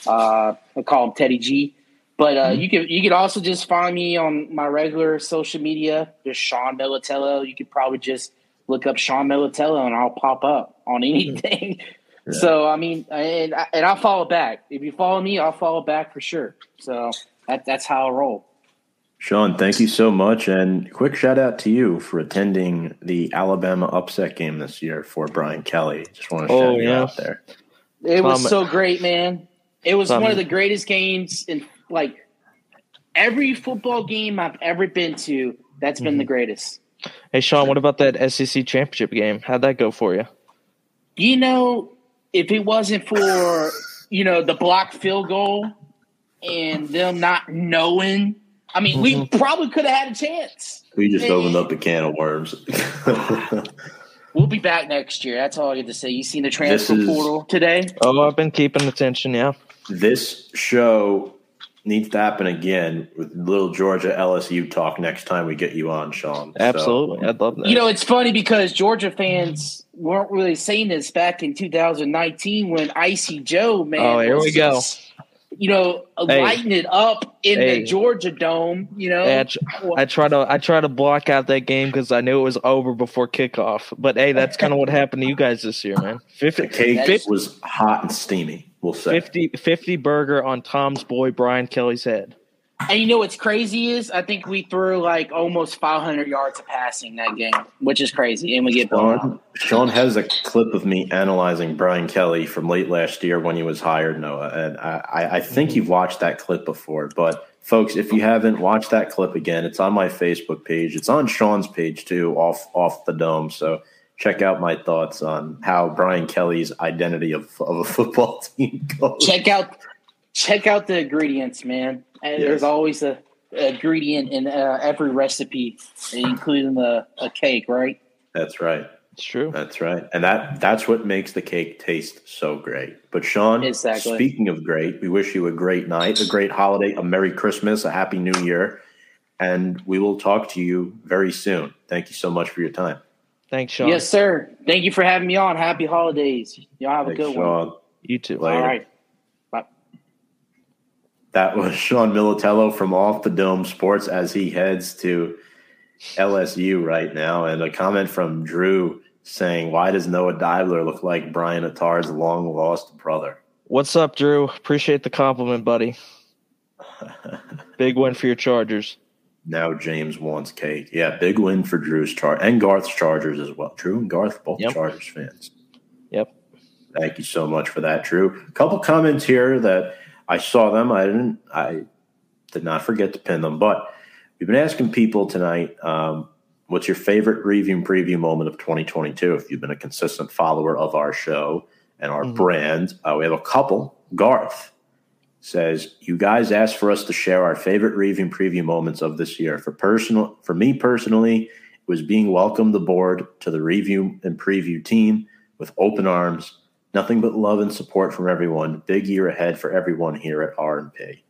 Uh, I call him Teddy G. But uh, you can you can also just find me on my regular social media, just Sean Militello. You could probably just look up Sean Militello and I'll pop up on anything. Yeah. So I mean, and and I'll follow back. If you follow me, I'll follow back for sure. So that, that's how I roll. Sean, thank you so much, and quick shout out to you for attending the Alabama upset game this year for Brian Kelly. Just want to shout oh, you yeah. out there. It was um, so great, man. It was um, one of the greatest games in. Like every football game I've ever been to, that's been mm-hmm. the greatest. Hey, Sean, what about that S E C championship game? How'd that go for you? You know, if it wasn't for, you know, the blocked field goal and them not knowing, I mean, mm-hmm. we probably could have had a chance. We just and, opened up a can of worms. We'll be back next year. That's all I get to say. You seen the transfer is, portal today? Oh, I've been keeping attention, yeah. This show – needs to happen again with little Georgia L S U talk next time we get you on, Sean. Absolutely. So, I'd love that. You know, it's funny because Georgia fans weren't really saying this back in two thousand nineteen when Icy Joe, man. Oh, here was we just, go. You know, hey. lighting it up in hey. the Georgia Dome, you know. Hey, I, tr- I, try to, I try to block out that game because I knew it was over before kickoff. But, hey, that's kind of what happened to you guys this year, man. fifty, the cake fifty, was hot and steamy. We'll say. fifty, fifty burger on Tom's boy, Brian Kelly's head. And you know what's crazy is I think we threw like almost five hundred yards of passing that game, which is crazy. And we get blown. Sean has a clip of me analyzing Brian Kelly from late last year when he was hired, Noah. And I, I think you've watched that clip before. But, folks, if you haven't watched that clip again, it's on my Facebook page. It's on Sean's page, too, off off the dome. So check out my thoughts on how Brian Kelly's identity of, of a football team goes. Check out, check out the ingredients, man. And yes. There's always a, a ingredient in uh, every recipe, including the a cake, right? That's right. It's true. That's right, and that that's what makes the cake taste so great. But Sean, exactly. Speaking of great, we wish you a great night, a great holiday, a Merry Christmas, a Happy New Year, and we will talk to you very soon. Thank you so much for your time. Thanks, Sean. Yes, sir. Thank you for having me on. Happy holidays. Y'all have Thanks, a good Sean. One. You too. Later. All right. Bye. That was Sean Militello from Off the Dome Sports as he heads to L S U right now. And a comment from Drew saying, why does Noah Dibler look like Brian Attar's long-lost brother? What's up, Drew? Appreciate the compliment, buddy. Big win for your Chargers. Now James wants cake. Yeah, big win for Drew's Chargers and Garth's Chargers as well. Drew and Garth, both yep. Chargers fans. Yep. Thank you so much for that, Drew. A couple comments here that I saw them. I didn't. I did not forget to pin them. But we've been asking people tonight, um, what's your favorite review and preview moment of twenty twenty-two? If you've been a consistent follower of our show and our mm-hmm. brand, uh, we have a couple. Garth says, you guys asked for us to share our favorite review and preview moments of this year. For personal, for me personally, it was being welcomed aboard to the review and preview team with open arms. Nothing but love and support from everyone. Big year ahead for everyone here at R and P.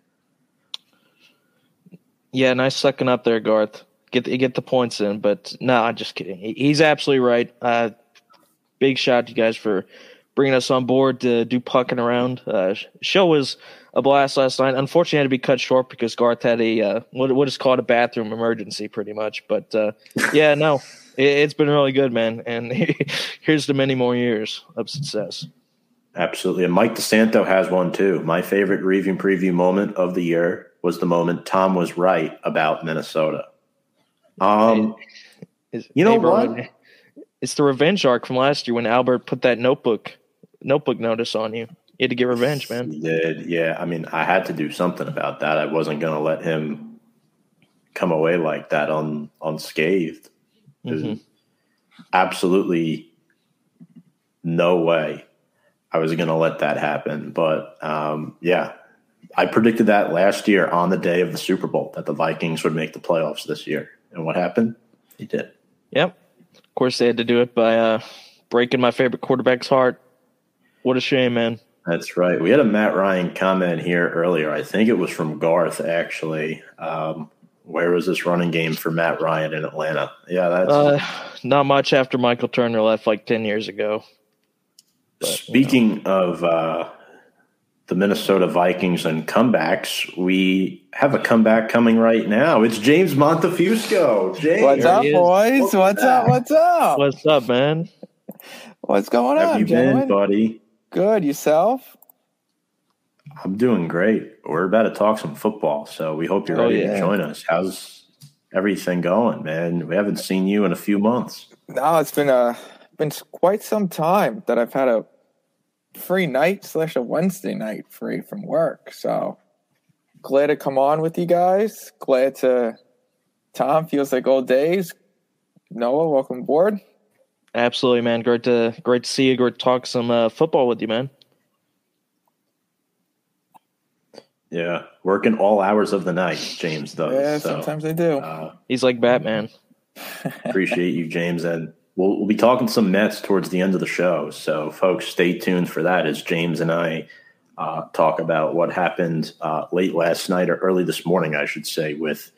Yeah, nice sucking up there, Garth. Get the, get the points in, but no, nah, I'm just kidding. He's absolutely right. Uh, big shout to you guys for bringing us on board to do pucking around. Uh, show was a blast last night. Unfortunately, I had to be cut short because Garth had a uh, what, what is called a bathroom emergency, pretty much. But uh, yeah, no, it, it's been really good, man. And here's to many more years of success. Absolutely. And Mike DeSanto has one too. My favorite review and preview moment of the year was the moment Tom was right about Minnesota. Um, is, you know hey, bro, what? It's the revenge arc from last year when Albert put that notebook notebook notice on you. You had to get revenge, man. He did. Yeah, I mean, I had to do something about that. I wasn't going to let him come away like that un, unscathed. Mm-hmm. Absolutely no way I was going to let that happen. But, um, yeah, I predicted that last year on the day of the Super Bowl that the Vikings would make the playoffs this year. And what happened? He did. Yep. Of course, they had to do it by uh, breaking my favorite quarterback's heart. What a shame, man. That's right. We had a Matt Ryan comment here earlier. I think it was from Garth, actually. Um, where was this running game for Matt Ryan in Atlanta? Yeah, that's uh, not much after Michael Turner left like ten years ago. But, speaking you know. of uh, the Minnesota Vikings and comebacks, we have a comeback coming right now. It's James Montefusco. James, what's up, boys? Welcome what's back. up? What's up? What's up, man? What's going Have on, you gentlemen? Been, buddy? Good. Yourself? I'm doing great. We're about to talk some football, so we hope you're oh, ready yeah. to join us. How's everything going, man? We haven't seen you in a few months. No, it's been a been quite some time that I've had a free night slash a Wednesday night free from work. So glad to come on with you guys. Glad to Tom. Feels like old days. Noah, welcome aboard. Absolutely, man. Great to great to see you. Great to talk some uh, football with you, man. Yeah, working all hours of the night, James does. Yeah, so, sometimes I do. Uh, He's like Batman. Appreciate you, James, and We'll, we'll be talking some Mets towards the end of the show. So, folks, stay tuned for that as James and I uh, talk about what happened uh, late last night or early this morning, I should say, with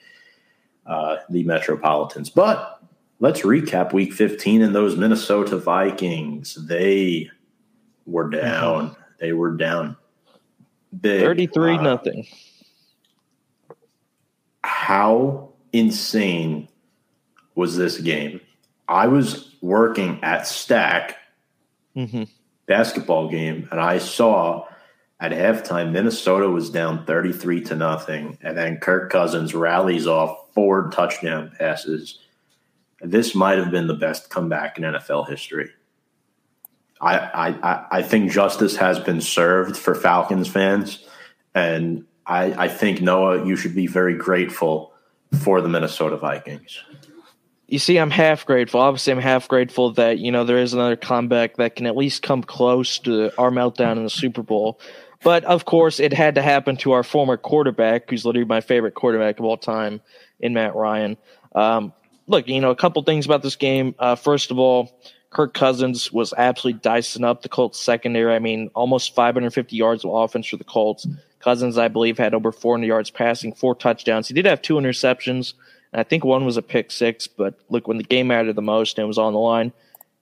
uh, the Metropolitans. But let's recap Week fifteen and those Minnesota Vikings. They were down. They were down big. thirty-three nothing. Uh, how insane was this game? I was working at Stack mm-hmm. basketball game, and I saw at halftime Minnesota was down thirty-three to nothing, and then Kirk Cousins rallies off four touchdown passes. This might have been the best comeback in N F L history. I I, I think justice has been served for Falcons fans, and I, I think, Noah, you should be very grateful for the Minnesota Vikings. You see, I'm half grateful. Obviously, I'm half grateful that, you know, there is another comeback that can at least come close to our meltdown in the Super Bowl. But, of course, it had to happen to our former quarterback, who's literally my favorite quarterback of all time in Matt Ryan. Um, look, you know, a couple things about this game. Uh, first of all, Kirk Cousins was absolutely dicing up the Colts secondary. I mean, almost five hundred fifty yards of offense for the Colts. Cousins, I believe, had over four hundred yards passing, four touchdowns. He did have two interceptions. I think one was a pick six, but look, when the game mattered the most and it was on the line,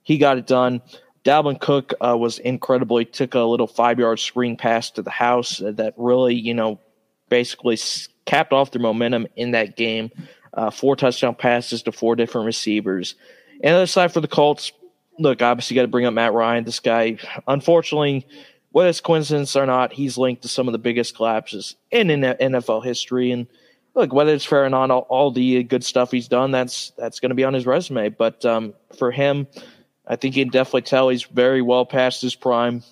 he got it done. Dalvin Cook uh, was incredible. He took a little five-yard screen pass to the house that really, you know, basically capped off their momentum in that game. Uh, four touchdown passes to four different receivers. And the other side for the Colts, look, obviously you got to bring up Matt Ryan. This guy, unfortunately, whether it's coincidence or not, he's linked to some of the biggest collapses in N F L history, and look, whether it's fair or not, all, all the good stuff he's done, that's that's going to be on his resume. But um, for him, I think you can definitely tell he's very well past his prime.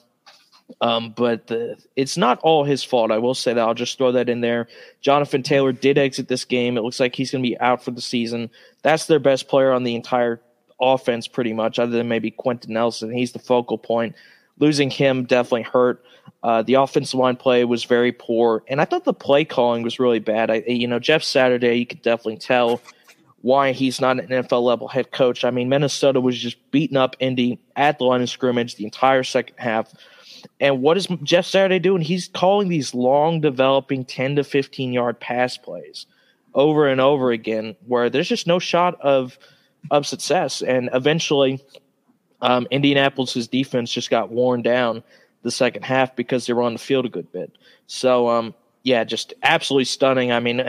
Um, but the, it's not all his fault. I will say that. I'll just throw that in there. Jonathan Taylor did exit this game. It looks like he's going to be out for the season. That's their best player on the entire offense, pretty much, other than maybe Quentin Nelson. He's the focal point. Losing him definitely hurt. Uh, the offensive line play was very poor, and I thought the play calling was really bad. I, you know, Jeff Saturday, you could definitely tell why he's not an N F L-level head coach. I mean, Minnesota was just beating up Indy at the line of scrimmage the entire second half. And what is Jeff Saturday doing? He's calling these long, developing ten to fifteen yard pass plays over and over again, where there's just no shot of of success. And eventually, um, Indianapolis's defense just got worn down the second half because they were on the field a good bit. So, um, yeah, just absolutely stunning. I mean,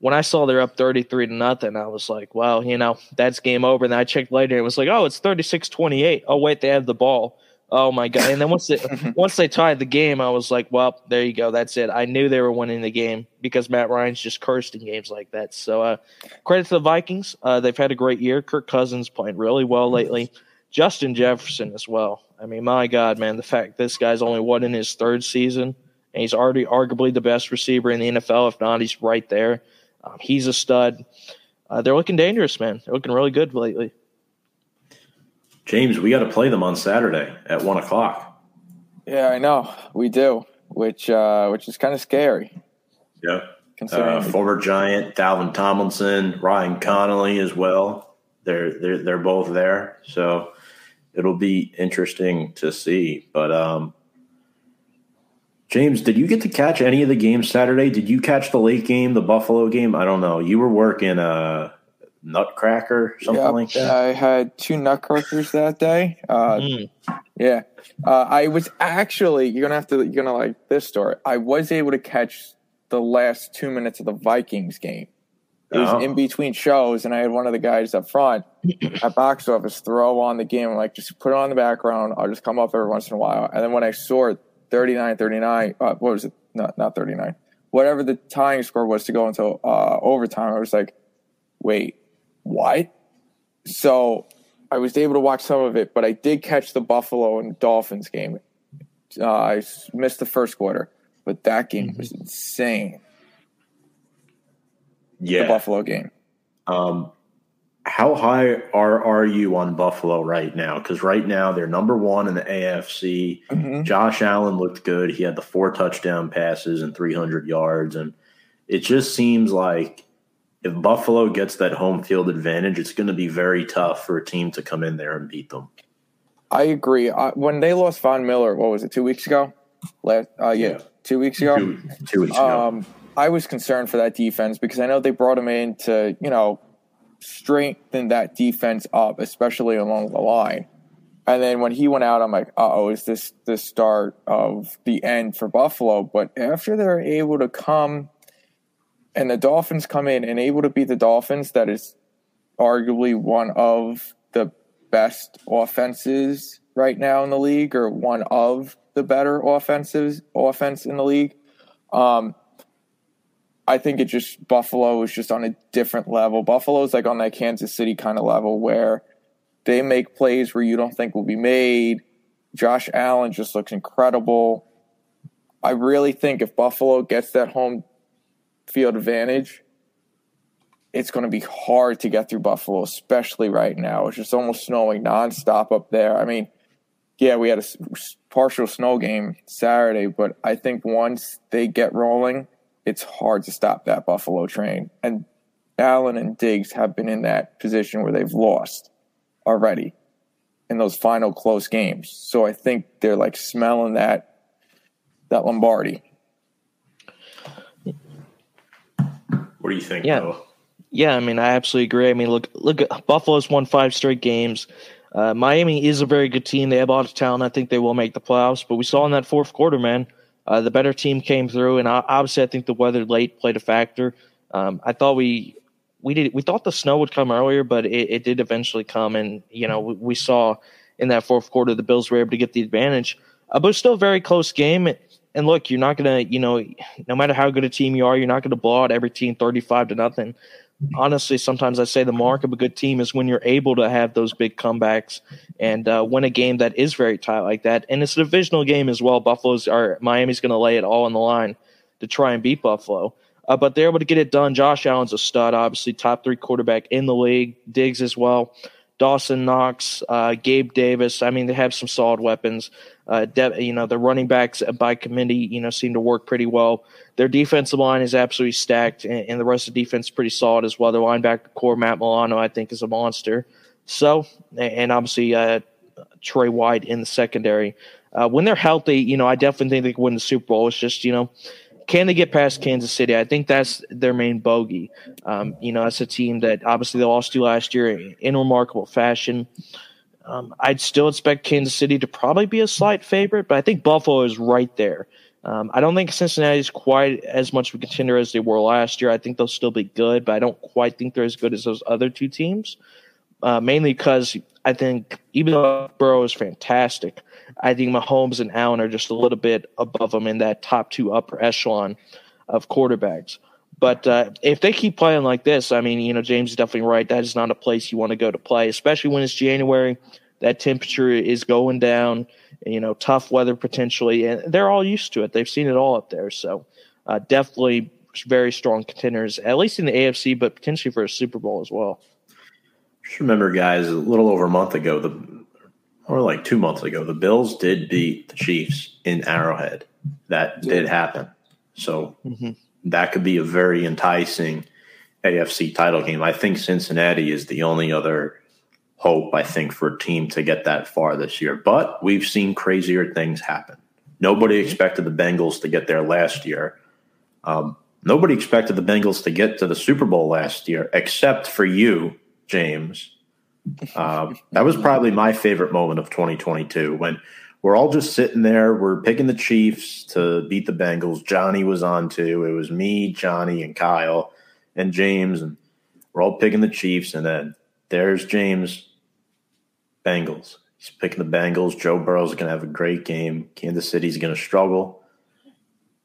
when I saw they're up thirty-three to nothing, I was like, well, you know, that's game over. And I checked later, and it was like, oh, it's thirty-six twenty-eight. Oh, wait, they have the ball. Oh, my God. And then once they, once they tied the game, I was like, well, there you go. That's it. I knew they were winning the game because Matt Ryan's just cursed in games like that. So uh, credit to the Vikings. Uh, they've had a great year. Kirk Cousins playing really well lately. Justin Jefferson as well. I mean, my God, man, the fact this guy's only what in his third season, and he's already arguably the best receiver in the N F L. If not, he's right there. Um, he's a stud. Uh, they're looking dangerous, man. They're looking really good lately. James, we got to play them on Saturday at one o'clock. Yeah, I know we do, which uh, which is kind of scary. Yeah, uh, former Giant Dalvin Tomlinson, Ryan Connolly as well. They're they're they're both there, so it'll be interesting to see. But um, James, did you get to catch any of the games Saturday? Did you catch the late game, the Buffalo game? I don't know. You were working uh Nutcracker, something yep, like that. I had two nutcrackers that day. Uh, mm. Yeah, uh, I was actually. You're gonna have to. You're gonna like this story. I was able to catch the last two minutes of the Vikings game. It was oh. in between shows, and I had one of the guys up front at box office throw on the game. I'm like, just put it on the background. I'll just come up every once in a while. And then when I saw it, thirty-nine thirty-nine. Uh, what was it? No, not thirty-nine. Whatever the tying score was to go into uh, overtime. I was like, wait. What? So I was able to watch some of it, but I did catch the Buffalo and Dolphins game. Uh, I missed the first quarter, but that game was insane. Yeah. The Buffalo game. Um, how high are, are you on Buffalo right now? Because right now they're number one in the A F C. Mm-hmm. Josh Allen looked good. He had the four touchdown passes and three hundred yards. And it just seems like if Buffalo gets that home field advantage, it's going to be very tough for a team to come in there and beat them. I agree. Uh, when they lost Von Miller, what was it, two weeks ago? Last, uh, yeah, yeah, two weeks ago. Two, two weeks um, ago. I was concerned for that defense because I know they brought him in to, you know, strengthen that defense up, especially along the line. And then when he went out, I'm like, uh-oh, is this the start of the end for Buffalo? But after they're able to come – and the Dolphins come in and able to beat the Dolphins, that is arguably one of the best offenses right now in the league, or one of the better offenses offense in the league. Um, I think it just Buffalo is just on a different level. Buffalo's like on that Kansas City kind of level where they make plays where you don't think will be made. Josh Allen just looks incredible. I really think if Buffalo gets that home field advantage, it's going to be hard to get through Buffalo, especially right now. It's just almost snowing nonstop up there. I mean, yeah, we had a partial snow game Saturday, but I think once they get rolling, it's hard to stop that Buffalo train. And Allen and Diggs have been in that position where they've lost already in those final close games. So I think they're like smelling that that Lombardi. What do you think? Yeah, Noah? yeah. I mean, I absolutely agree. I mean, look, look. Buffalo's won five straight games. Uh, Miami is a very good team. They have a lot of talent. I think they will make the playoffs. But we saw in that fourth quarter, man, uh, the better team came through. And obviously, I think the weather late played a factor. Um, I thought we we did we thought the snow would come earlier, but it, it did eventually come. And you know, we, we saw in that fourth quarter the Bills were able to get the advantage. Uh, but it was still a very close game. It, And look, you're not going to, you know, no matter how good a team you are, you're not going to blow out every team thirty-five to nothing. Honestly, sometimes I say the mark of a good team is when you're able to have those big comebacks and uh, win a game that is very tight like that. And it's a divisional game as well. Buffalo's are Miami's going to lay it all on the line to try and beat Buffalo. Uh, but they're able to get it done. Josh Allen's a stud, obviously, top three quarterback in the league. Diggs as well. Dawson Knox, uh, Gabe Davis. I mean, they have some solid weapons. Uh, de- you know, the running backs by committee, you know, seem to work pretty well. Their defensive line is absolutely stacked, and, and the rest of the defense is pretty solid as well. Their linebacker core, Matt Milano, I think, is a monster. So, and obviously uh, Trey White in the secondary. Uh, when they're healthy, you know, I definitely think they can win the Super Bowl. It's just, you know, can they get past Kansas City? I think that's their main bogey. Um, you know, that's a team that obviously they lost to last year in, in remarkable fashion. Um, I'd still expect Kansas City to probably be a slight favorite, but I think Buffalo is right there. Um, I don't think Cincinnati is quite as much of a contender as they were last year. I think they'll still be good, but I don't quite think they're as good as those other two teams, uh, mainly because I think even though Burrow is fantastic, I think Mahomes and Allen are just a little bit above them in that top two upper echelon of quarterbacks. But uh, if they keep playing like this, I mean, you know, James is definitely right. That is not a place you want to go to play, especially when it's January. That temperature is going down, you know, tough weather potentially. And they're all used to it. They've seen it all up there. So uh, definitely very strong contenders, at least in the A F C, but potentially for a Super Bowl as well. Just remember, guys, a little over a month ago, the or like two months ago, the Bills did beat the Chiefs in Arrowhead. That did happen. So mm-hmm. that could be a very enticing A F C title game. I think Cincinnati is the only other hope, I think, for a team to get that far this year. But we've seen crazier things happen. Nobody expected the Bengals to get there last year. Um, nobody expected the Bengals to get to the Super Bowl last year, except for you, James. Uh, that was probably my favorite moment of twenty twenty-two when we're all just sitting there. We're picking the Chiefs to beat the Bengals. Johnny was on too. It was me, Johnny, and Kyle, and James, and we're all picking the Chiefs. And then there's James, Bengals. He's picking the Bengals. Joe Burrow's going to have a great game. Kansas City's going to struggle.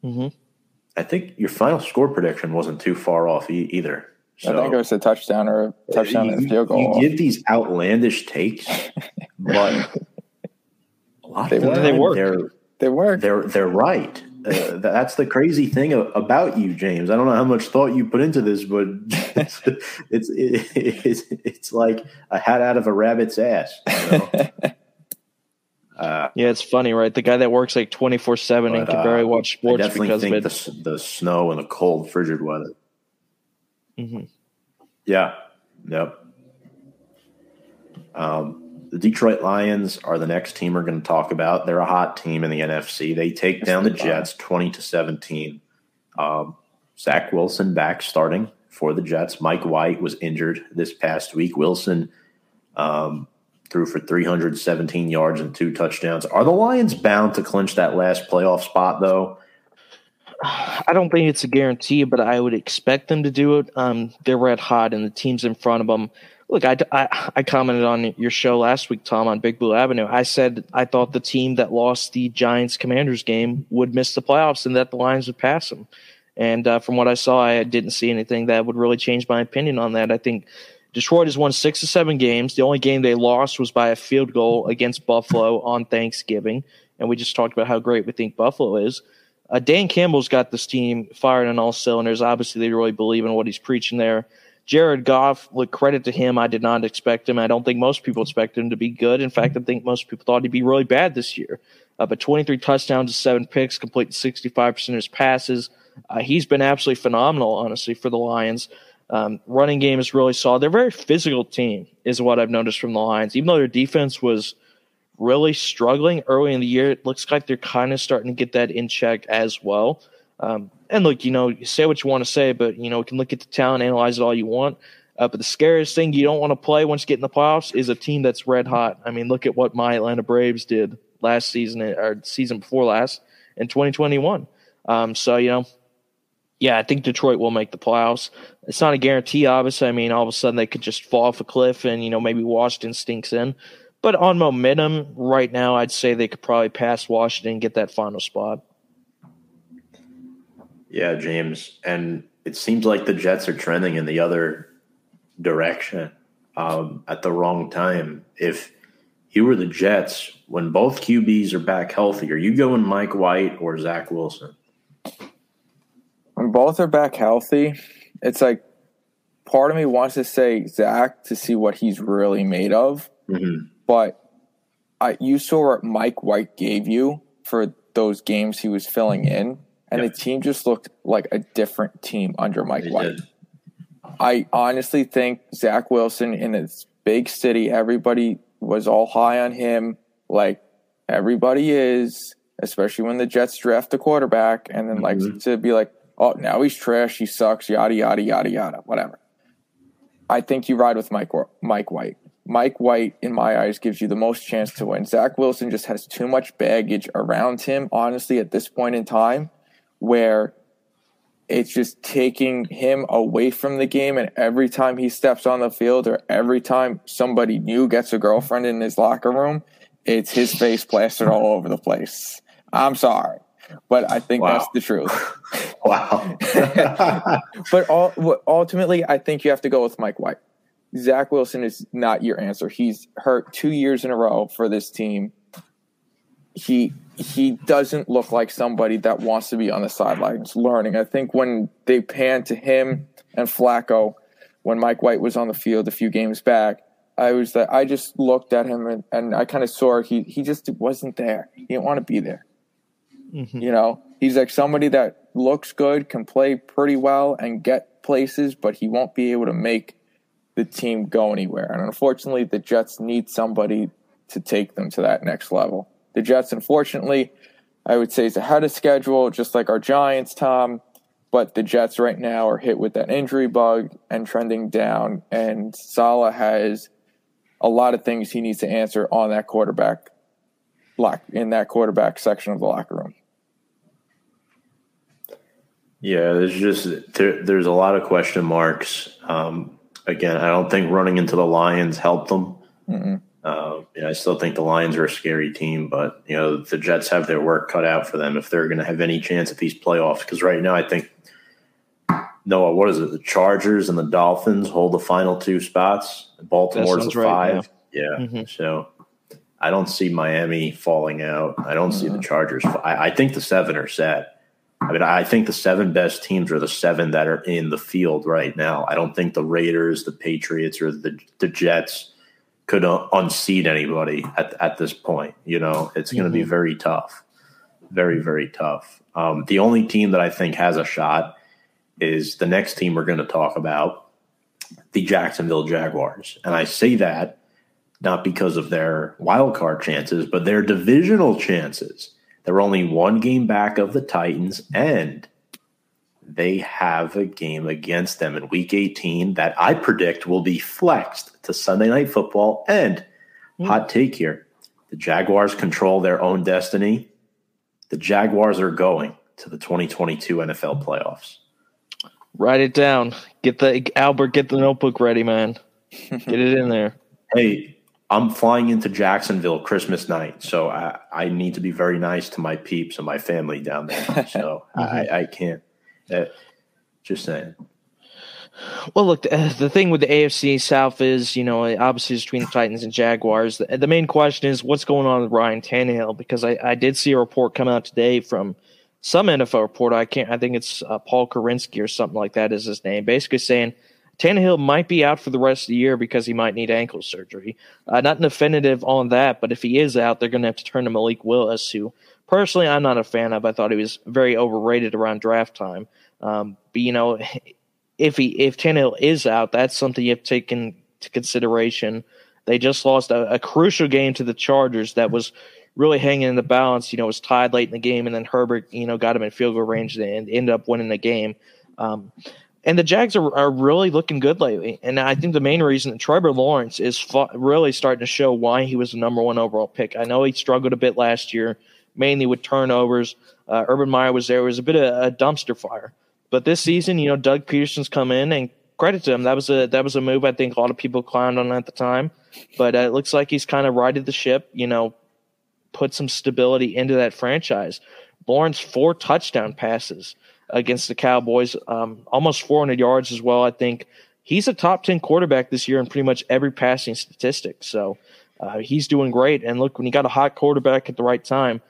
Mm-hmm. I think your final score prediction wasn't too far off e- either. So, I think it was a touchdown or a touchdown you, and a field goal. You give these outlandish takes, but a lot they, of them, they work. They're, they work. They're, they're right. Uh, that's the crazy thing about you, James. I don't know how much thought you put into this, but it's it's, it, it's, it's like a hat out of a rabbit's ass. You know? uh, yeah, it's funny, right? The guy that works like twenty-four seven and can uh, barely watch sports I definitely because think of it. The, the snow and the cold, frigid weather. Mm-hmm. Yeah. Yep. Um, the Detroit Lions are the next team we're going to talk about. They're a hot team in the N F C. They take That's down the Jets twenty to seventeen. Um, Zach Wilson back starting for the Jets. Mike White was injured this past week. Wilson um, threw for three hundred seventeen yards and two touchdowns. Are the Lions bound to clinch that last playoff spot, though? I don't think it's a guarantee, but I would expect them to do it. Um, they're red hot, and the team's in front of them. Look, I, I, I commented on your show last week, Tom, on Big Blue Avenue. I said I thought the team that lost the Giants-Commanders game would miss the playoffs and that the Lions would pass them. And uh, from what I saw, I didn't see anything that would really change my opinion on that. I think Detroit has won six to seven games. The only game they lost was by a field goal against Buffalo on Thanksgiving, and we just talked about how great we think Buffalo is. Uh, Dan Campbell's got this team firing on all cylinders. Obviously, they really believe in what he's preaching there. Jared Goff, look, credit to him. I did not expect him. I don't think most people expect him to be good. In fact, I think most people thought he'd be really bad this year. Uh, but twenty-three touchdowns to seven picks, completing sixty-five percent of his passes. Uh, he's been absolutely phenomenal, honestly, for the Lions. Um, running game is really solid. They're a very physical team is what I've noticed from the Lions. Even though their defense was really struggling early in the year, it looks like they're kind of starting to get that in check as well. Um, and look, you know, say what you want to say, but, you know, you can look at the talent, analyze it all you want. Uh, but the scariest thing you don't want to play once you get in the playoffs is a team that's red hot. I mean, look at what my Atlanta Braves did last season or season before last in twenty twenty-one. Um, so, you know, yeah, I think Detroit will make the playoffs. It's not a guarantee, obviously. I mean, all of a sudden they could just fall off a cliff and, you know, maybe Washington stinks in. But on momentum right now, I'd say they could probably pass Washington and get that final spot. Yeah, James. And it seems like the Jets are trending in the other direction um, at the wrong time. If you were the Jets, when both Q Bs are back healthy, are you going Mike White or Zach Wilson? When both are back healthy, it's like part of me wants to say Zach to see what he's really made of. Mm-hmm. But I, you saw what Mike White gave you for those games he was filling in, and yep. the team just looked like a different team under Mike they White. Did. I honestly think Zach Wilson in this big city, everybody was all high on him, like everybody is, especially when the Jets draft the quarterback, and then mm-hmm. like to be like, oh, now he's trash, he sucks, yada, yada, yada, yada, whatever. I think you ride with Mike Mike White. Mike White, in my eyes, gives you the most chance to win. Zach Wilson just has too much baggage around him, honestly, at this point in time, where it's just taking him away from the game, and every time he steps on the field or every time somebody new gets a girlfriend in his locker room, it's his face plastered all over the place. I'm sorry, but I think wow. that's the truth. Wow. But ultimately, I think you have to go with Mike White. Zach Wilson is not your answer. He's hurt two years in a row for this team. He he doesn't look like somebody that wants to be on the sidelines learning. I think when they panned to him and Flacco when Mike White was on the field a few games back, I was that I just looked at him and, and I kind of saw he he just wasn't there. He didn't want to be there. Mm-hmm. You know, he's like somebody that looks good, can play pretty well and get places, but he won't be able to make the team go anywhere. And unfortunately, the Jets need somebody to take them to that next level. The Jets, unfortunately, I would say is ahead of schedule, just like our Giants, Tom. But the Jets right now are hit with that injury bug and trending down. And Saleh has a lot of things he needs to answer on that quarterback lock in that quarterback section of the locker room. Yeah, there's just there, there's a lot of question marks. Um, Again, I don't think running into the Lions helped them. Mm-hmm. Uh, you know, I still think the Lions are a scary team, but you know the Jets have their work cut out for them if they're going to have any chance at these playoffs. Because right now, I think Noah, what is it? The Chargers and the Dolphins hold the final two spots. Baltimore's the five. Right, yeah, yeah. Mm-hmm. So I don't see Miami falling out. I don't mm-hmm. see the Chargers. I, I think the seven are set. I mean, I think the seven best teams are the seven that are in the field right now. I don't think the Raiders, the Patriots, or the the Jets could un- unseat anybody at at this point. You know, it's going to mm-hmm. be very tough, very, very tough. Um, the only team that I think has a shot is the next team we're going to talk about, the Jacksonville Jaguars. And I say that not because of their wild card chances, but their divisional chances. They're only one game back of the Titans, and they have a game against them in Week eighteen that I predict will be flexed to Sunday Night Football. And mm. hot take here, the Jaguars control their own destiny. The Jaguars are going to the twenty twenty-two N F L playoffs. Write it down. Get the Albert, get the notebook ready, man. Get it in there. Hey. I'm flying into Jacksonville Christmas night, so I, I need to be very nice to my peeps and my family down there. So mm-hmm. I, I can't. Uh, just saying. Well, look, the, the thing with the A F C South is, you know, obviously it's between the Titans and Jaguars. The, the main question is what's going on with Ryan Tannehill, because I, I did see a report come out today from some N F L reporter. I can't. I think it's uh, Paul Korinsky or something like that is his name, basically saying – Tannehill might be out for the rest of the year because he might need ankle surgery. Uh, not definitive on that, but if he is out, they're going to have to turn to Malik Willis, who personally I'm not a fan of. I thought he was very overrated around draft time. Um, but, you know, if he if Tannehill is out, that's something you have to take into consideration. They just lost a, a crucial game to the Chargers that was really hanging in the balance. You know, it was tied late in the game, and then Herbert, you know, got him in field goal range and ended up winning the game. Um And the Jags are, are really looking good lately. And I think the main reason that Trevor Lawrence is fu- really starting to show why he was the number one overall pick. I know he struggled a bit last year, mainly with turnovers. Uh, Urban Meyer was there. It was a bit of a dumpster fire. But this season, you know, Doug Peterson's come in, and credit to him. That was a that was a move I think a lot of people clowned on at the time. But uh, it looks like he's kind of righted the ship, you know, put some stability into that franchise. Lawrence, four touchdown passes. against the Cowboys, um, almost four hundred yards as well. I think he's a top ten quarterback this year in pretty much every passing statistic. So uh, he's doing great. And look, when you got a hot quarterback at the right time,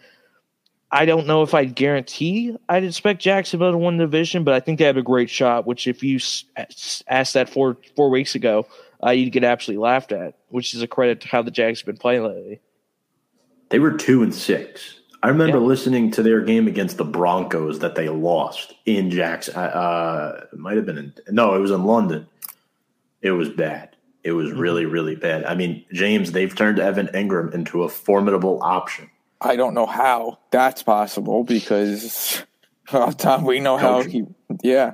I don't know if I'd guarantee I'd expect Jacksonville to win the division, but I think they have a great shot, which if you asked that four, four weeks ago, uh, you'd get absolutely laughed at, which is a credit to how the Jags have been playing lately. They were two and six. I remember yeah. listening to their game against the Broncos that they lost in Jackson. Uh, it might have been in – no, it was in London. It was bad. It was really, really bad. I mean, James, they've turned Evan Engram into a formidable option. I don't know how that's possible because, well, Tom, we know coaching. how he – yeah.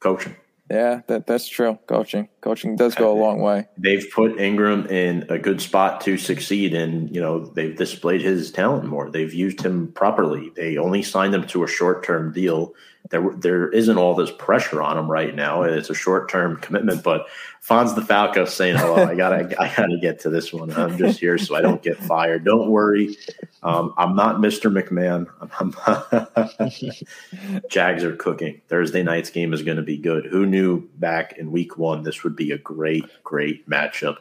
Coaching. Yeah, that that's true. Coaching. Coaching does go a long way. They've put Engram in a good spot to succeed, and, you know, they've displayed his talent more. They've used him properly. They only signed him to a short-term deal. There there isn't all this pressure on him right now. It's a short-term commitment, but Fonz the Falco saying, "Hello, I gotta I gotta get to this one. I'm just here so I don't get fired. Don't worry, um, I'm not Mister McMahon. I'm, I'm Jags are cooking. Thursday night's game is going to be good. Who knew back in Week One this would be a great great matchup?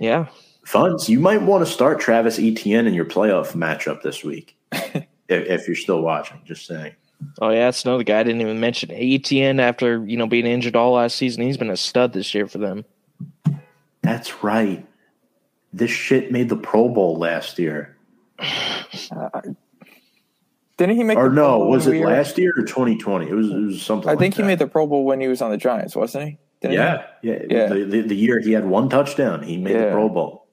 Yeah, Fonz, you might want to start Travis Etienne in your playoff matchup this week if, if you're still watching. Just saying." Oh, yeah, that's another guy I didn't even mention. Etienne, after, you know, being injured all last season, he's been a stud this year for them. That's right. This shit made the Pro Bowl last year. Uh, didn't he make or the no, Pro Bowl? Or no, was it year? last year or twenty twenty? It was, it was something I like think that. He made the Pro Bowl when he was on the Giants, wasn't he? Didn't yeah, he? yeah. yeah. The, the, the year he had one touchdown, he made yeah. the Pro Bowl.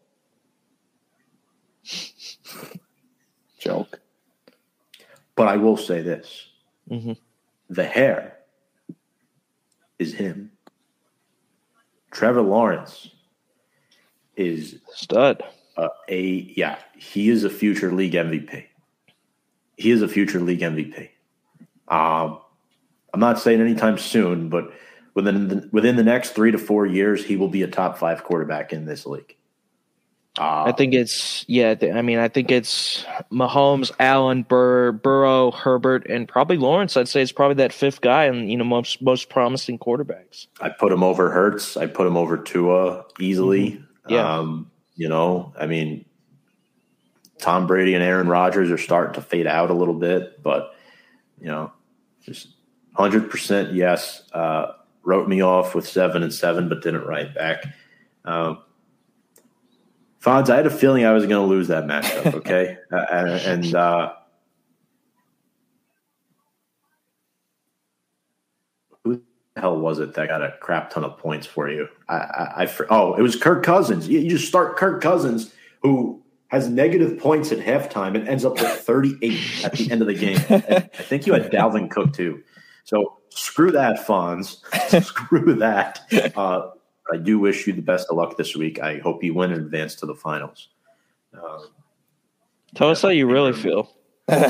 Joke. But I will say this. Mm-hmm. The hair is him. Trevor Lawrence is stud. Uh, a yeah, he is a future league M V P. He is a future league M V P. Um, I'm not saying anytime soon, but within the, within the next three to four years, he will be a top five quarterback in this league. Uh, I think it's yeah. I mean, I think it's Mahomes, Allen, Burr, Burrow, Herbert, and probably Lawrence. I'd say it's probably that fifth guy, and you know, most most promising quarterbacks. I put him over Hurts. I put him over Tua easily. Mm-hmm. Yeah. Um, you know, I mean, Tom Brady and Aaron Rodgers are starting to fade out a little bit, but you know, just one hundred percent yes. Uh, wrote me off with seven and seven, but didn't write back. Um, Fonz, I had a feeling I was going to lose that matchup, okay? uh, and and uh, who the hell was it that got a crap ton of points for you? I, I, I Oh, it was Kirk Cousins. You, you just start Kirk Cousins, who has negative points at halftime and ends up with thirty-eight at the end of the game. I, I think you had Dalvin Cook, too. So screw that, Fonz. Screw that. Uh I do wish you the best of luck this week. I hope you win and advance to the finals. Um, Tell yeah, us how you really feel. Man,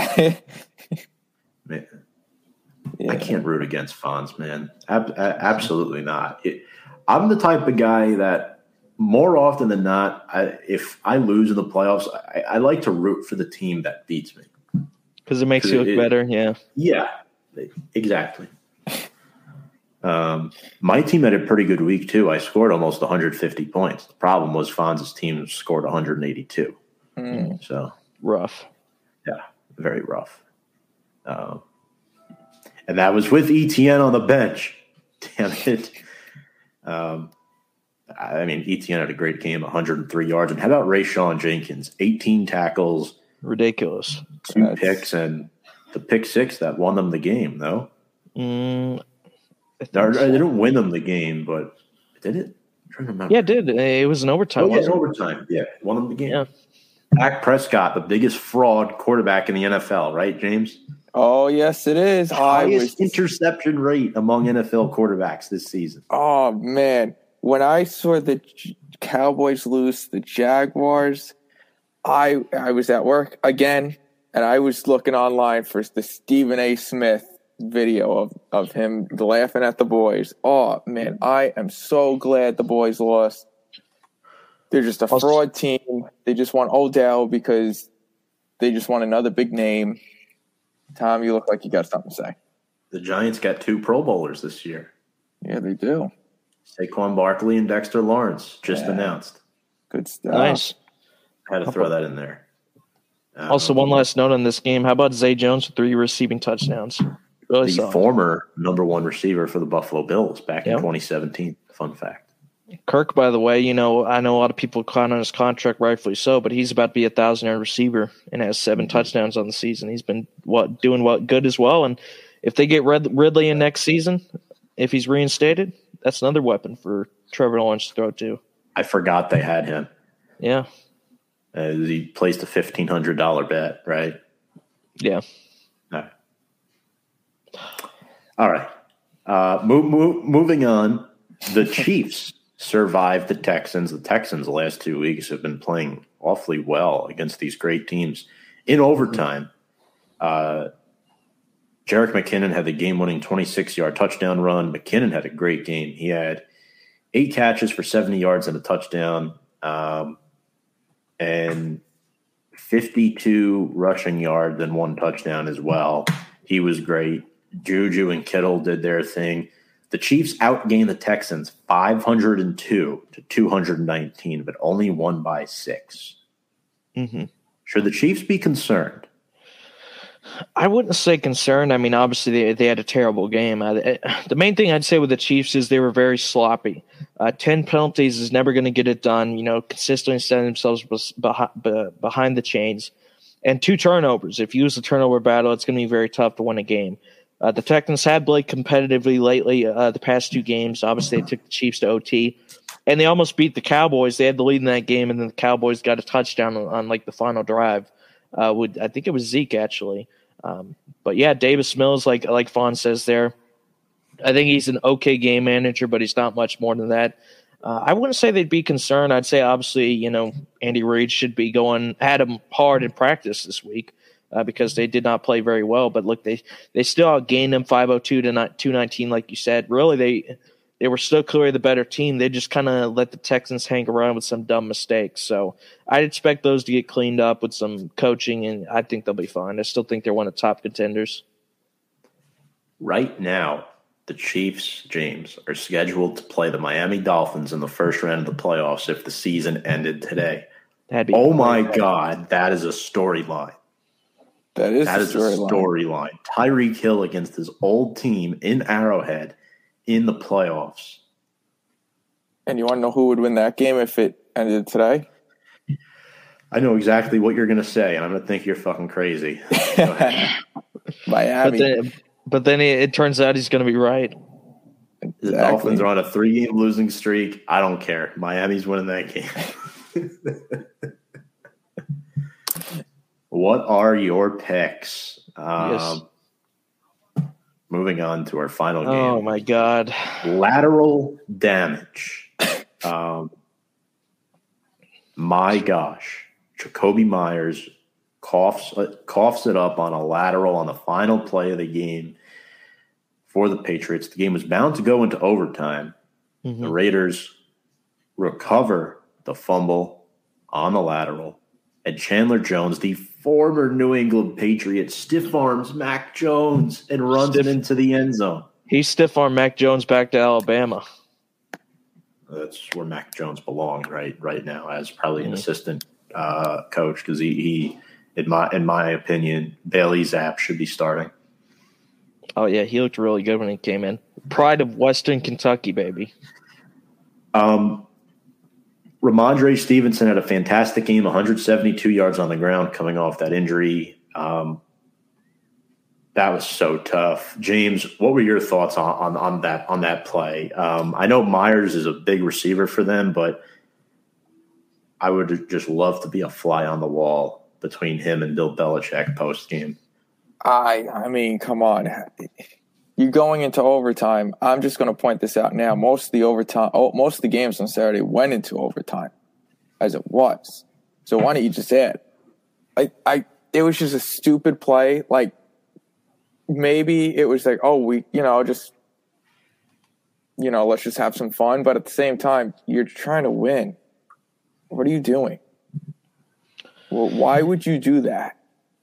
yeah. I can't root against Fonz, man. Ab- absolutely not. It, I'm the type of guy that more often than not, I, if I lose in the playoffs, I, I like to root for the team that beats me. Because it makes you look it, better, yeah. Yeah, exactly. Um, my team had a pretty good week, too. I scored almost one hundred fifty points. The problem was Fonz's team scored one hundred eighty-two. Mm. So rough. Yeah, very rough. Um, and that was with Etienne on the bench. Damn it. Um, I mean, Etienne had a great game, one hundred three yards. And how about Rayshon Jenkins? eighteen tackles. Ridiculous. Two That's... picks, and the pick six that won them the game, though. Mm. I so. They didn't win them the game, but did it? I'm trying to remember. Yeah, it did. It was an overtime. Oh, yeah, it was overtime. Yeah, won them the game. Yeah. Dak Prescott, the biggest fraud quarterback in the N F L, right, James? Oh, yes, it is. Highest was... interception rate among N F L quarterbacks this season. Oh, man. When I saw the Cowboys lose the Jaguars, I I was at work again, and I was looking online for the Stephen A. Smith video of of him laughing at the boys. Oh man, I am so glad the boys lost. They're just a fraud team. They just want Odell because they just want another big name. Tom, you look like you got something to say. The Giants got two Pro Bowlers this year. Yeah, they do. Saquon Barkley and Dexter Lawrence just yeah. announced. Good stuff. Nice. I had to throw that in there. Um, also, one last note on this game. How about Zay Jones with three receiving touchdowns? Really the solid. Former number one receiver for the Buffalo Bills back yep. in twenty seventeen. Fun fact. Kirk, by the way, you know, I know a lot of people caught on his contract, rightfully so, but he's about to be a thousand-yard receiver and has seven mm-hmm. touchdowns on the season. He's been what doing what good as well. And if they get Rid- Ridley in next season, if he's reinstated, that's another weapon for Trevor Lawrence to throw to. I forgot they had him. Yeah. Uh, he placed a fifteen hundred dollars bet, right? Yeah. All right. All right. Uh, move, move, moving on, the Chiefs survived the Texans. The Texans the last two weeks have been playing awfully well against these great teams. In overtime, uh, Jerick McKinnon had the game-winning twenty-six-yard touchdown run. McKinnon had a great game. He had eight catches for seventy yards and a touchdown, um, and fifty-two rushing yards and one touchdown as well. He was great. Juju and Kittle did their thing. The Chiefs outgained the Texans five hundred two to two hundred nineteen, but only won by six. Mm-hmm. Should the Chiefs be concerned? I wouldn't say concerned. I mean, obviously, they, they had a terrible game. I, I, the main thing I'd say with the Chiefs is they were very sloppy. Uh, ten penalties is never going to get it done, you know, consistently setting themselves behind, behind the chains. And two turnovers. If you lose the turnover battle, it's going to be very tough to win a game. Uh, the Texans had played competitively lately uh, the past two games. Obviously, they took the Chiefs to O T. And they almost beat the Cowboys. They had the lead in that game, and then the Cowboys got a touchdown on, on like, the final drive. Uh, would I think it was Zeke, actually. Um, but, yeah, Davis Mills, like like Fawn says there, I think he's an okay game manager, but he's not much more than that. Uh, I wouldn't say they'd be concerned. I'd say, obviously, you know, Andy Reid should be going at him hard in practice this week uh, because they did not play very well. But, look, they, they still outgained them five oh two to two nineteen, like you said. Really, they they were still clearly the better team. They just kind of let the Texans hang around with some dumb mistakes. So I'd expect those to get cleaned up with some coaching, and I think they'll be fine. I still think they're one of the top contenders. Right now, the Chiefs, James, are scheduled to play the Miami Dolphins in the first round of the playoffs if the season ended today. That'd be oh, my God, that is a storyline. That is, that is a storyline. Story Tyreek Hill against his old team in Arrowhead in the playoffs. And you want to know who would win that game if it ended today? I know exactly what you're going to say, and I'm going to think you're fucking crazy. Miami. But then, but then it, it turns out he's going to be right. Exactly. The Dolphins are on a three-game losing streak. I don't care. Miami's winning that game. What are your picks? Um, yes. Moving on to our final game. Oh, my God. Lateral damage. um, my gosh. Jacoby Myers coughs, uh, coughs it up on a lateral on the final play of the game for the Patriots. The game was bound to go into overtime. Mm-hmm. The Raiders recover the fumble on the lateral. And Chandler Jones, the former New England Patriot, stiff arms Mac Jones and runs stiff. him into the end zone. He stiff armed Mac Jones back to Alabama. That's where Mac Jones belonged, right? Right now, as probably mm-hmm. an assistant uh, coach, because he, he, in my in my opinion, Bailey Zapp should be starting. Oh yeah, he looked really good when he came in. Pride of Western Kentucky, baby. Um. Ramondre Stevenson had a fantastic game, one hundred seventy-two yards on the ground coming off that injury. Um, that was so tough. James, what were your thoughts on, on, on that on that play? Um, I know Myers is a big receiver for them, but I would just love to be a fly on the wall between him and Bill Belichick post-game. I, I mean, come on. You're going into overtime. I'm just going to point this out now. Most of the overtime, oh, most of the games on Saturday went into overtime, as it was. So why don't you just add? I, I, it was just a stupid play. Like maybe it was like, oh, we, you know, just, you know, let's just have some fun. But at the same time, you're trying to win. What are you doing? Well, why would you do that?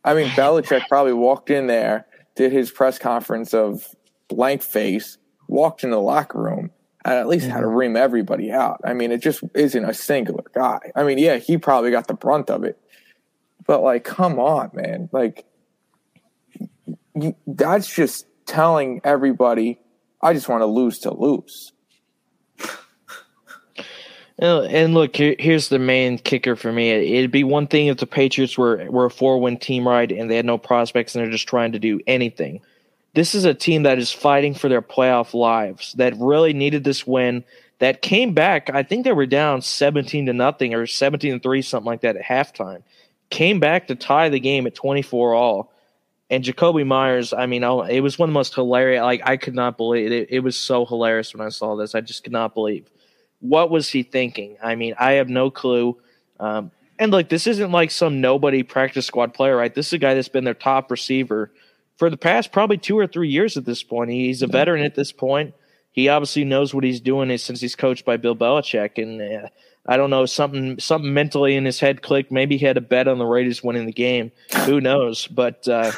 I mean, Belichick probably walked in there, did his press conference of blank face, walked into the locker room, and at least mm-hmm. had to ream everybody out. I mean, it just isn't a singular guy. I mean, yeah, he probably got the brunt of it. But, like, come on, man. Like, you, that's just telling everybody, I just want to lose to lose. And look, here's the main kicker for me. It'd be one thing if the Patriots were, were a four-win team, right, and they had no prospects and they're just trying to do anything. This is a team that is fighting for their playoff lives, that really needed this win, that came back. I think they were down seventeen to nothing or seventeen to three, something like that at halftime. Came back to tie the game at twenty-four all. And Jacoby Myers, I mean, it was one of the most hilarious. Like, I could not believe it. It was so hilarious when I saw this. I just could not believe. What was he thinking? I mean, I have no clue. Um, and, like, this isn't like some nobody practice squad player, right? This is a guy that's been their top receiver for the past probably two or three years at this point. He's a veteran at this point. He obviously knows what he's doing since he's coached by Bill Belichick. And uh, I don't know, something something mentally in his head clicked. Maybe he had a bet on the Raiders winning the game. Who knows? But, uh,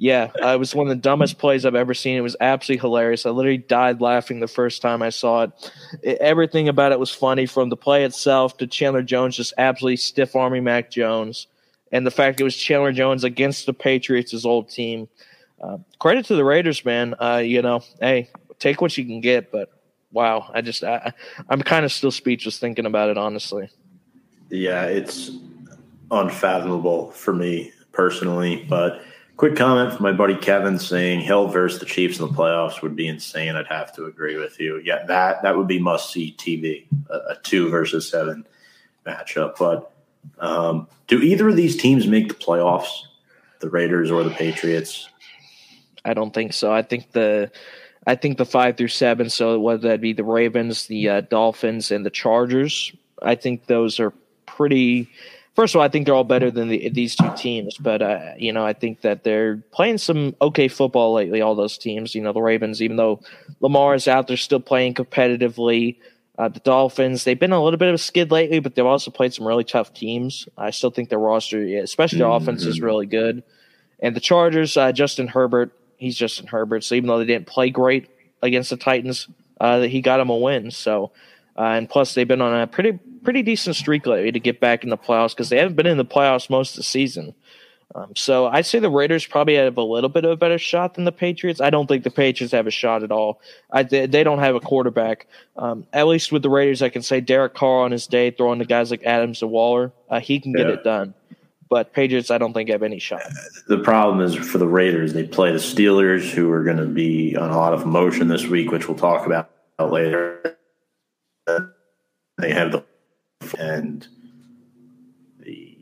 yeah, uh, it was one of the dumbest plays I've ever seen. It was absolutely hilarious. I literally died laughing the first time I saw it. it everything about it was funny, from the play itself to Chandler Jones just absolutely stiff-arming Mac Jones, and the fact it was Chandler Jones against the Patriots, his old team. Uh, credit to the Raiders, man. Uh, you know, hey, take what you can get, but wow, I just I, I'm kind of still speechless thinking about it, honestly. Yeah, it's unfathomable for me personally, but – quick comment from my buddy Kevin saying Hill versus the Chiefs in the playoffs would be insane. I'd have to agree with you. Yeah, that that would be must-see T V, a, a two versus seven matchup. But um, do either of these teams make the playoffs, the Raiders or the Patriots? I don't think so. I think the I think the five through seven, so whether that be the Ravens, the uh, Dolphins, and the Chargers, I think those are pretty – first of all, I think they're all better than the, these two teams, but uh, you know, I think that they're playing some okay football lately. All those teams, you know, the Ravens, even though Lamar is out, they're still playing competitively. Uh, the Dolphins, they've been a little bit of a skid lately, but they've also played some really tough teams. I still think their roster, especially their mm-hmm. offense, is really good. And the Chargers, uh, Justin Herbert, he's Justin Herbert. So even though they didn't play great against the Titans, uh, he got them a win. So. Uh, and plus, they've been on a pretty pretty decent streak lately to get back in the playoffs, because they haven't been in the playoffs most of the season. Um, so I'd say the Raiders probably have a little bit of a better shot than the Patriots. I don't think the Patriots have a shot at all. I, they, they don't have a quarterback. Um, at least with the Raiders, I can say Derek Carr on his day, throwing to guys like Adams and Waller, uh, he can get yeah. it done. But Patriots, I don't think have any shot. The problem is for the Raiders, they play the Steelers, who are going to be on a lot of motion this week, which we'll talk about later. They have the and the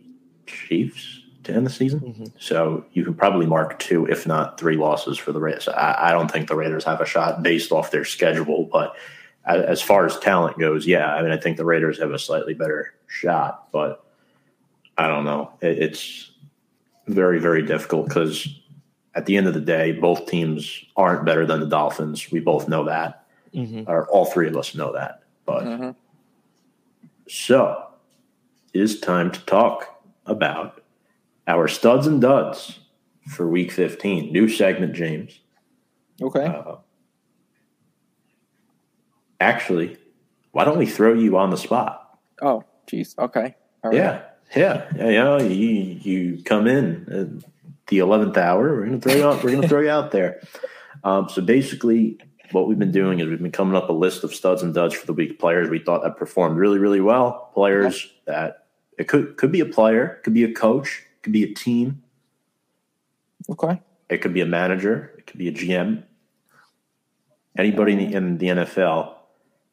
Chiefs to end the season. Mm-hmm. So you can probably mark two, if not three losses for the Raiders. I, I don't think the Raiders have a shot based off their schedule. But as far as talent goes, yeah, I mean, I think the Raiders have a slightly better shot. But I don't know. It, it's very, very difficult because at the end of the day, both teams aren't better than the Dolphins. We both know that. Mm-hmm. Or all three of us know that. But mm-hmm. So it is time to talk about our studs and duds for week fifteen. New segment, James. Okay. Uh, actually, why don't we throw you on the spot? Oh, geez. Okay. All right. Yeah. Yeah. Yeah. You know, you, you come in at the eleventh hour. We're going to throw you out. We're going to throw you out there. Um, so basically, what we've been doing is we've been coming up a list of studs and duds for the week. Players we thought that performed really, really well. Players that it could could be a player, could be a coach, could be a team. Okay. It could be a manager. It could be a G M. Anybody in the, in the N F L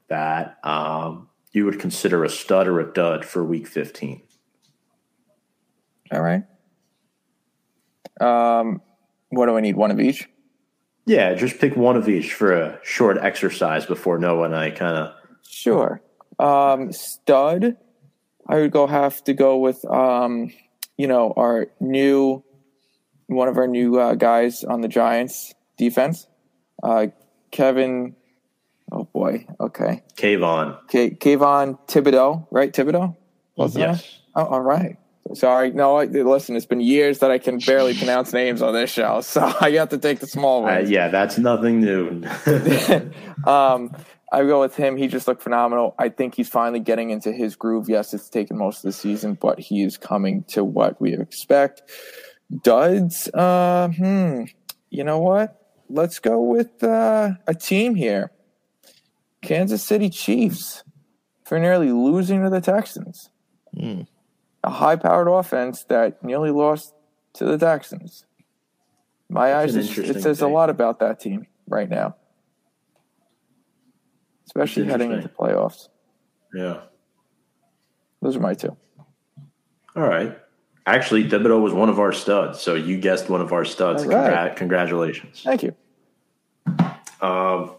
that um, you would consider a stud or a dud for week fifteen. All right. Um, what do I need? One of each? Yeah, just pick one of each for a short exercise before Noah and I kind of. Sure. Um, stud, I would go have to go with, um, you know, our new, one of our new uh, guys on the Giants defense, uh, Kevin. Oh boy, okay. Kayvon. K- Kayvon Thibodeau, right? Thibodeau. Wasn't yes. It? Oh, all right. Sorry. No, I, listen, it's been years that I can barely pronounce names on this show, so I got to take the small one. Uh, yeah, that's nothing new. um, I go with him. He just looked phenomenal. I think he's finally getting into his groove. Yes, it's taken most of the season, but he is coming to what we expect. Duds, uh, hmm, you know what? Let's go with uh, a team here. Kansas City Chiefs for nearly losing to the Texans. Mm. A high-powered offense that nearly lost to the Texans. My That's eyes, it says thing. a lot about that team right now, especially heading into playoffs. Yeah. Those are my two. All right. Actually, Thibodeau was one of our studs, so you guessed one of our studs. Right. Congra- congratulations. Thank you. Uh,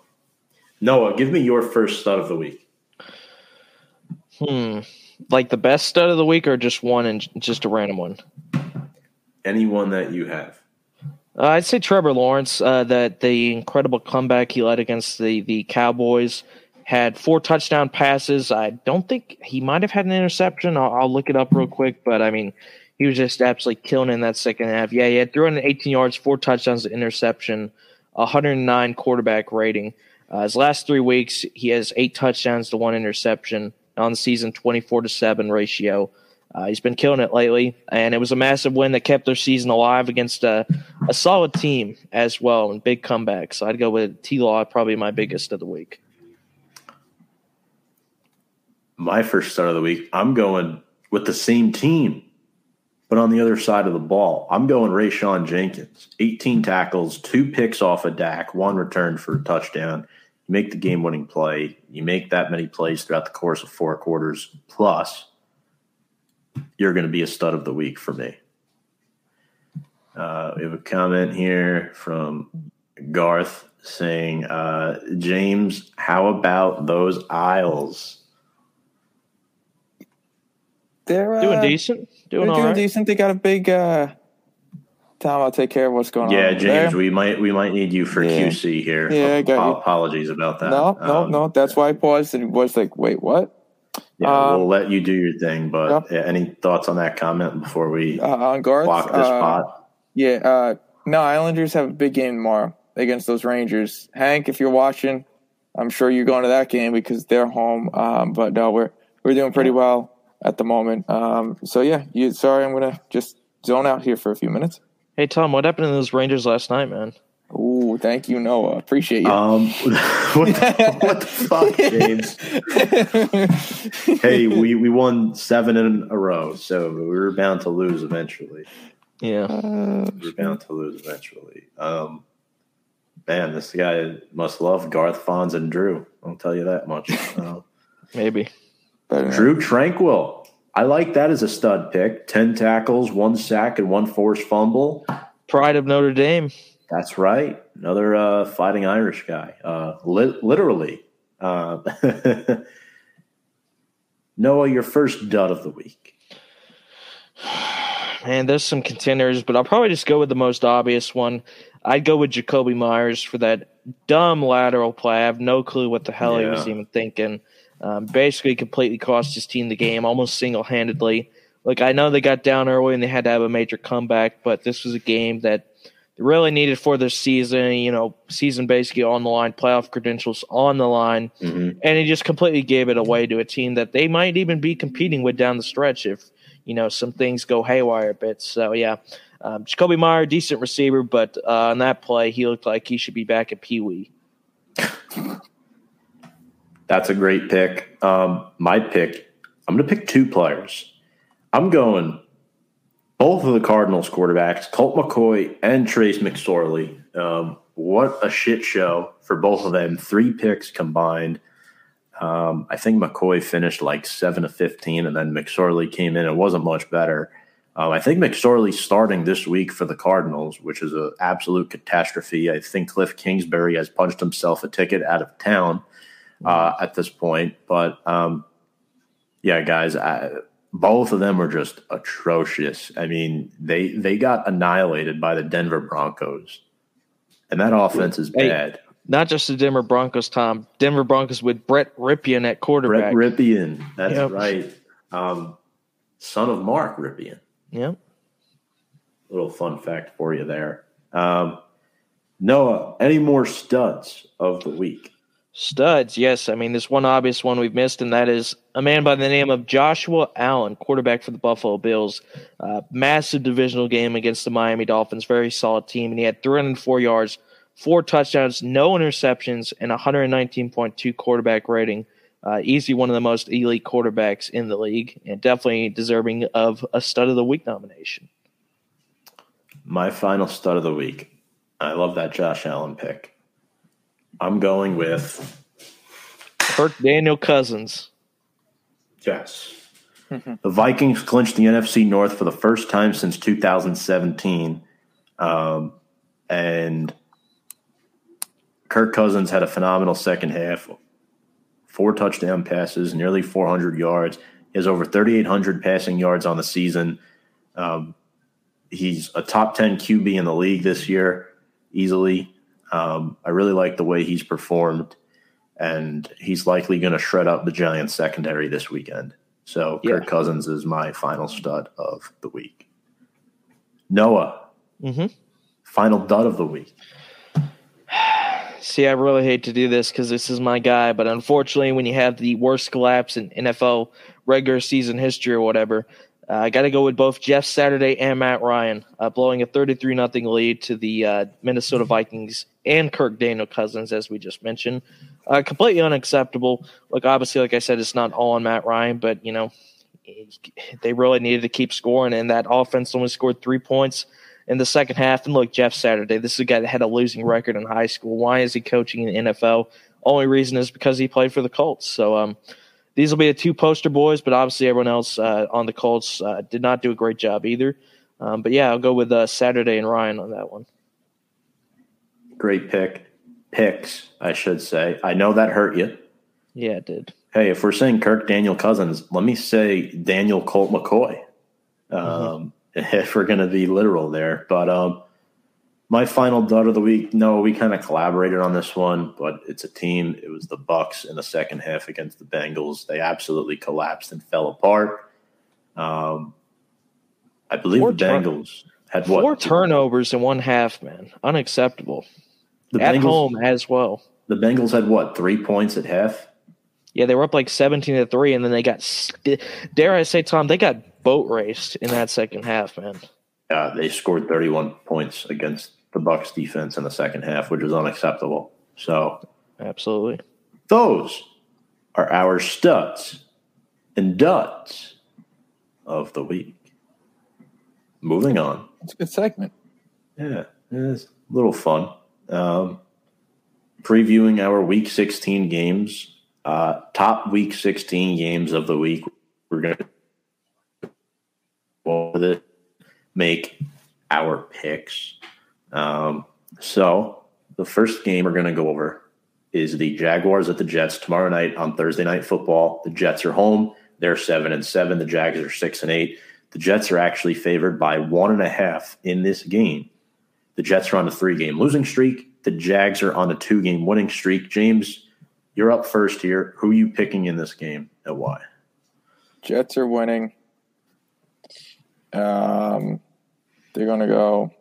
Noah, give me your first stud of the week. Hmm. Like the best stud of the week, or just one and just a random one? Anyone that you have. Uh, I'd say Trevor Lawrence, uh, that the incredible comeback he led against the, the Cowboys, had four touchdown passes. I don't think he might have had an interception. I'll, I'll look it up real quick, but I mean, he was just absolutely killing in that second half. Yeah, he had three hundred eighteen yards, four touchdowns, an interception, one hundred nine quarterback rating. Uh, his last three weeks, he has eight touchdowns to one interception on the season, twenty-four to seven ratio. Uh, he's been killing it lately, and it was a massive win that kept their season alive against a, a solid team as well, and big comeback. So I'd go with T-Law, probably my biggest of the week. My first start of the week, I'm going with the same team, but on the other side of the ball. I'm going Rayshon Jenkins, eighteen tackles, two picks off of Dak, one return for a touchdown. You make the game-winning play. You make that many plays throughout the course of four quarters, plus you're going to be a stud of the week for me. Uh, we have a comment here from Garth saying, uh, James, how about those Isles? They're uh, doing decent. Doing, they're doing right. decent. They got a big uh, Tom, I'll take care of what's going yeah, on. Yeah, James, there. we might we might need you for yeah. Q C here. Yeah, I got Ap- you. Apologies about that. No, no, um, no. That's why I paused and was like, wait, what? Yeah, we'll um, let you do your thing, but yeah. any thoughts on that comment before we uh, on Garth, block this uh, pot? Yeah, uh, no, Islanders have a big game tomorrow against those Rangers. Hank, if you're watching, I'm sure you're going to that game because they're home. Um, but no, we're we're doing pretty well at the moment. Um, so yeah, you, sorry, I'm gonna just zone out here for a few minutes. Hey Tom, what happened to those Rangers last night, man? Ooh, thank you, Noah. Appreciate you. Um, what, the, what the fuck, James? Hey, we, we won seven in a row, so we were bound to lose eventually. Yeah. Uh, we were bound to lose eventually. Um, man, this guy must love Garth, Fonz, and Drew. I'll tell you that much. Uh, Maybe. Better Drew Tranquill. I like that as a stud pick. ten tackles, one sack, and one forced fumble. Pride of Notre Dame. That's right. Another uh, fighting Irish guy. Uh, li- literally. Uh, Noah, your first dud of the week. Man, there's some contenders, but I'll probably just go with the most obvious one. I'd go with Jacoby Myers for that dumb lateral play. I have no clue what the hell yeah. he was even thinking. Um, basically completely cost his team the game almost single-handedly. Look, I know they got down early and they had to have a major comeback, but this was a game that really needed for this season, you know, season basically on the line, playoff credentials on the line, mm-hmm. and he just completely gave it away to a team that they might even be competing with down the stretch if, you know, some things go haywire a bit. So, yeah, um, Jacoby Meyer, decent receiver, but uh, on that play, he looked like he should be back at Pee Wee. That's a great pick. Um, my pick, I'm going to pick two players. I'm going both of the Cardinals quarterbacks, Colt McCoy and Trace McSorley. Um, what a shit show for both of them. Three picks combined. Um, I think McCoy finished like seven to fifteen, and then McSorley came in. It wasn't much better. Um, I think McSorley's starting this week for the Cardinals, which is an absolute catastrophe. I think Cliff Kingsbury has punched himself a ticket out of town uh, at this point. But, um, yeah, guys, I – both of them were just atrocious. I mean, they they got annihilated by the Denver Broncos. And that offense is hey, bad. Not just the Denver Broncos, Tom. Denver Broncos with Brett Ripien at quarterback. Brett Ripien. That's yep. right. Um, son of Mark Ripien. Yeah. Little fun fact for you there. Um, Noah, any more studs of the week? Studs, yes. I mean, this one obvious one we've missed, and that is a man by the name of Joshua Allen, quarterback for the Buffalo Bills. Uh, massive divisional game against the Miami Dolphins, very solid team, and he had three hundred four yards, four touchdowns, no interceptions, and one nineteen point two quarterback rating. Uh, easy one of the most elite quarterbacks in the league, and definitely deserving of a stud of the week nomination. My final stud of the week. I love that Josh Allen pick. I'm going with Kirk Daniel Cousins. Yes. The Vikings clinched the N F C North for the first time since two thousand seventeen. Um, and Kirk Cousins had a phenomenal second half. Four touchdown passes, nearly four hundred yards. He has over thirty-eight hundred passing yards on the season. Um, He's a top ten Q B in the league this year, easily. Um, I really like the way he's performed, and he's likely going to shred up the Giants secondary this weekend. So yeah. Kirk Cousins is my final stud of the week. Noah, mm-hmm. final dud of the week. See, I really hate to do this because this is my guy, but unfortunately when you have the worst collapse in N F L regular season history or whatever – Uh, I got to go with both Jeff Saturday and Matt Ryan, uh, blowing a thirty-three nothing lead to the uh, Minnesota Vikings and Kirk Daniel Cousins, as we just mentioned. Uh, completely unacceptable. Look, obviously, like I said, it's not all on Matt Ryan, but, you know, they really needed to keep scoring, and that offense only scored three points in the second half. And, look, Jeff Saturday, this is a guy that had a losing record in high school. Why is he coaching in the N F L? Only reason is because he played for the Colts. So, um these will be the two poster boys, but obviously everyone else uh, on the Colts uh, did not do a great job either. Um, but, yeah, I'll go with uh, Saturday and Ryan on that one. Great pick. Picks, I should say. I know that hurt you. Yeah, it did. Hey, if we're saying Kirk Daniel Cousins, let me say Daniel Colt McCoy, um, mm-hmm. if we're going to be literal there. But um, my final dud of the week, no, we kind of collaborated on this one, but it's a team. It was the Bucs in the second half against the Bengals. They absolutely collapsed and fell apart. Um, I believe four the Bengals turn- had what? Four turnovers in one half, man. Unacceptable. The at Bengals, home as well. The Bengals had what, three points at half? Yeah, they were up like seventeen to three, and then they got, st- dare I say, Tom, they got boat raced in that second half, man. Uh, they scored thirty-one points against the Bucs defense in the second half, which is unacceptable. So, absolutely, those are our studs and duds of the week. Moving on, it's a good segment. Yeah, it's a little fun. Um, previewing our Week sixteen games, uh, top Week sixteen games of the week. We're going to go over this. Make our picks. Um, so the first game we're going to go over is the Jaguars at the Jets tomorrow night on Thursday Night Football. The Jets are home. They're seven and seven. The Jags are six and eight. The Jets are actually favored by one and a half in this game. The Jets are on a three game losing streak. The Jags are on a two game winning streak. James, you're up first here. Who are you picking in this game and why? Jets are winning. Um, they're going to go,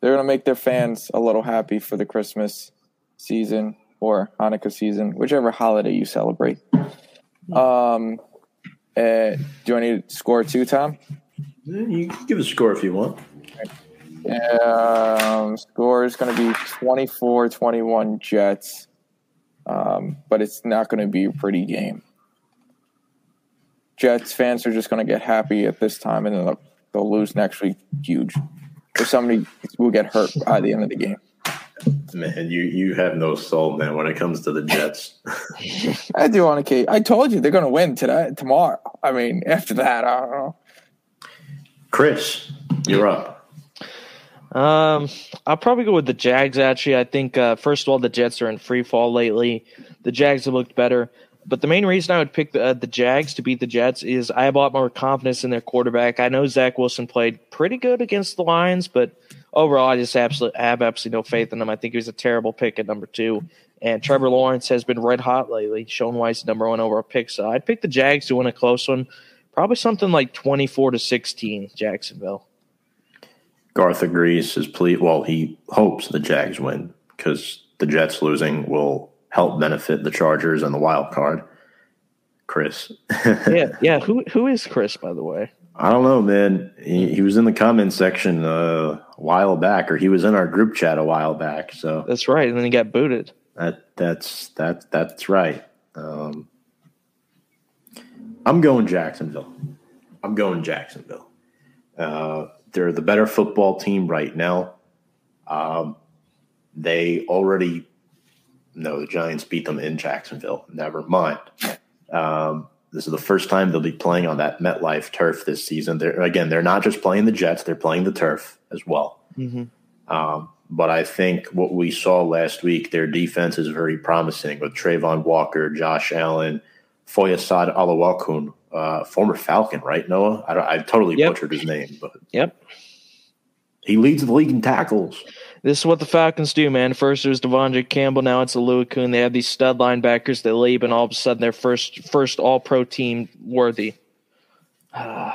they're going to make their fans a little happy for the Christmas season or Hanukkah season, whichever holiday you celebrate. Um, uh, do I need to score too, Tom? You can give a score if you want. Okay. Um, score is going to be twenty-four twenty-one Jets, um, but it's not going to be a pretty game. Jets fans are just going to get happy at this time, and then they'll, they'll lose next week huge. Or somebody will get hurt by the end of the game. Man, you, you have no soul, man, when it comes to the Jets. I do on occasion. I told you they're going to win today, tomorrow. I mean, after that, I don't know. Chris, you're up. Um, I'll probably go with the Jags, actually. I think, uh, first of all, the Jets are in free fall lately. The Jags have looked better. But the main reason I would pick the, uh, the Jags to beat the Jets is I have a lot more confidence in their quarterback. I know Zach Wilson played pretty good against the Lions, but overall I just absolutely, have absolutely no faith in him. I think he was a terrible pick at number two. And Trevor Lawrence has been red hot lately, showing why he's number one overall pick. So I'd pick the Jags to win a close one, Probably something like twenty-four to sixteen, Jacksonville. Garth agrees. His plea, well, he hopes the Jags win because the Jets losing will help benefit the Chargers and the wild card. Chris. yeah, yeah. Who who is Chris, by the way? I don't know, man. He, he was in the comment section uh, a while back, or he was in our group chat a while back. So that's right, and then he got booted. That that's that that's right. Um, I'm going Jacksonville. I'm going Jacksonville. Uh, they're the better football team right now. Um, they already no, the Giants beat them in Jacksonville. Never mind. Um, this is the first time they'll be playing on that MetLife turf this season. They're, again, they're not just playing the Jets. They're playing the turf as well. Mm-hmm. Um, but I think what we saw last week, their defense is very promising with Trayvon Walker, Josh Allen, Foyasad Alawakun, uh, former Falcon, right, Noah? I, don't, I totally yep. butchered his name. But yep. He leads the league in tackles. This is what the Falcons do, man. First it was Devondre Campbell, now it's Oluokun. They have these stud linebackers that leave, and all of a sudden they're first first all-pro team worthy. Uh,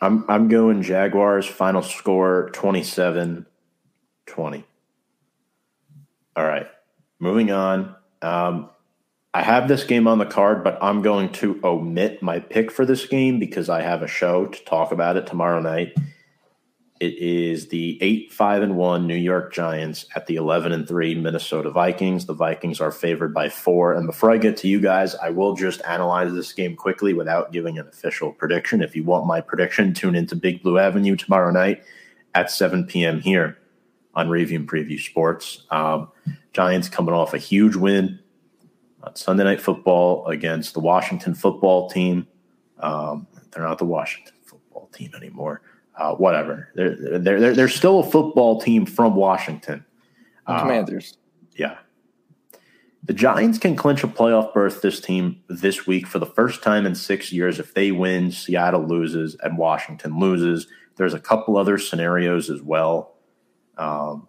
I'm I'm going Jaguars, final score twenty-seven twenty. All right, moving on. Um, I have this game on the card, but I'm going to omit my pick for this game because I have a show to talk about it tomorrow night. It is the eight five and one New York Giants at the eleven and three Minnesota Vikings. The Vikings are favored by four. And before I get to you guys, I will just analyze this game quickly without giving an official prediction. If you want my prediction, tune into Big Blue Avenue tomorrow night at seven p.m. here on Review and Preview Sports. Um, Giants coming off a huge win on Sunday Night Football against the Washington football team. Um, they're not the Washington football team anymore. Uh, whatever. They're, they're, they're, they're still a football team from Washington. Uh, Commanders. Yeah. The Giants can clinch a playoff berth this team this week for the first time in six years. If they win, Seattle loses and Washington loses. There's a couple other scenarios as well. Um,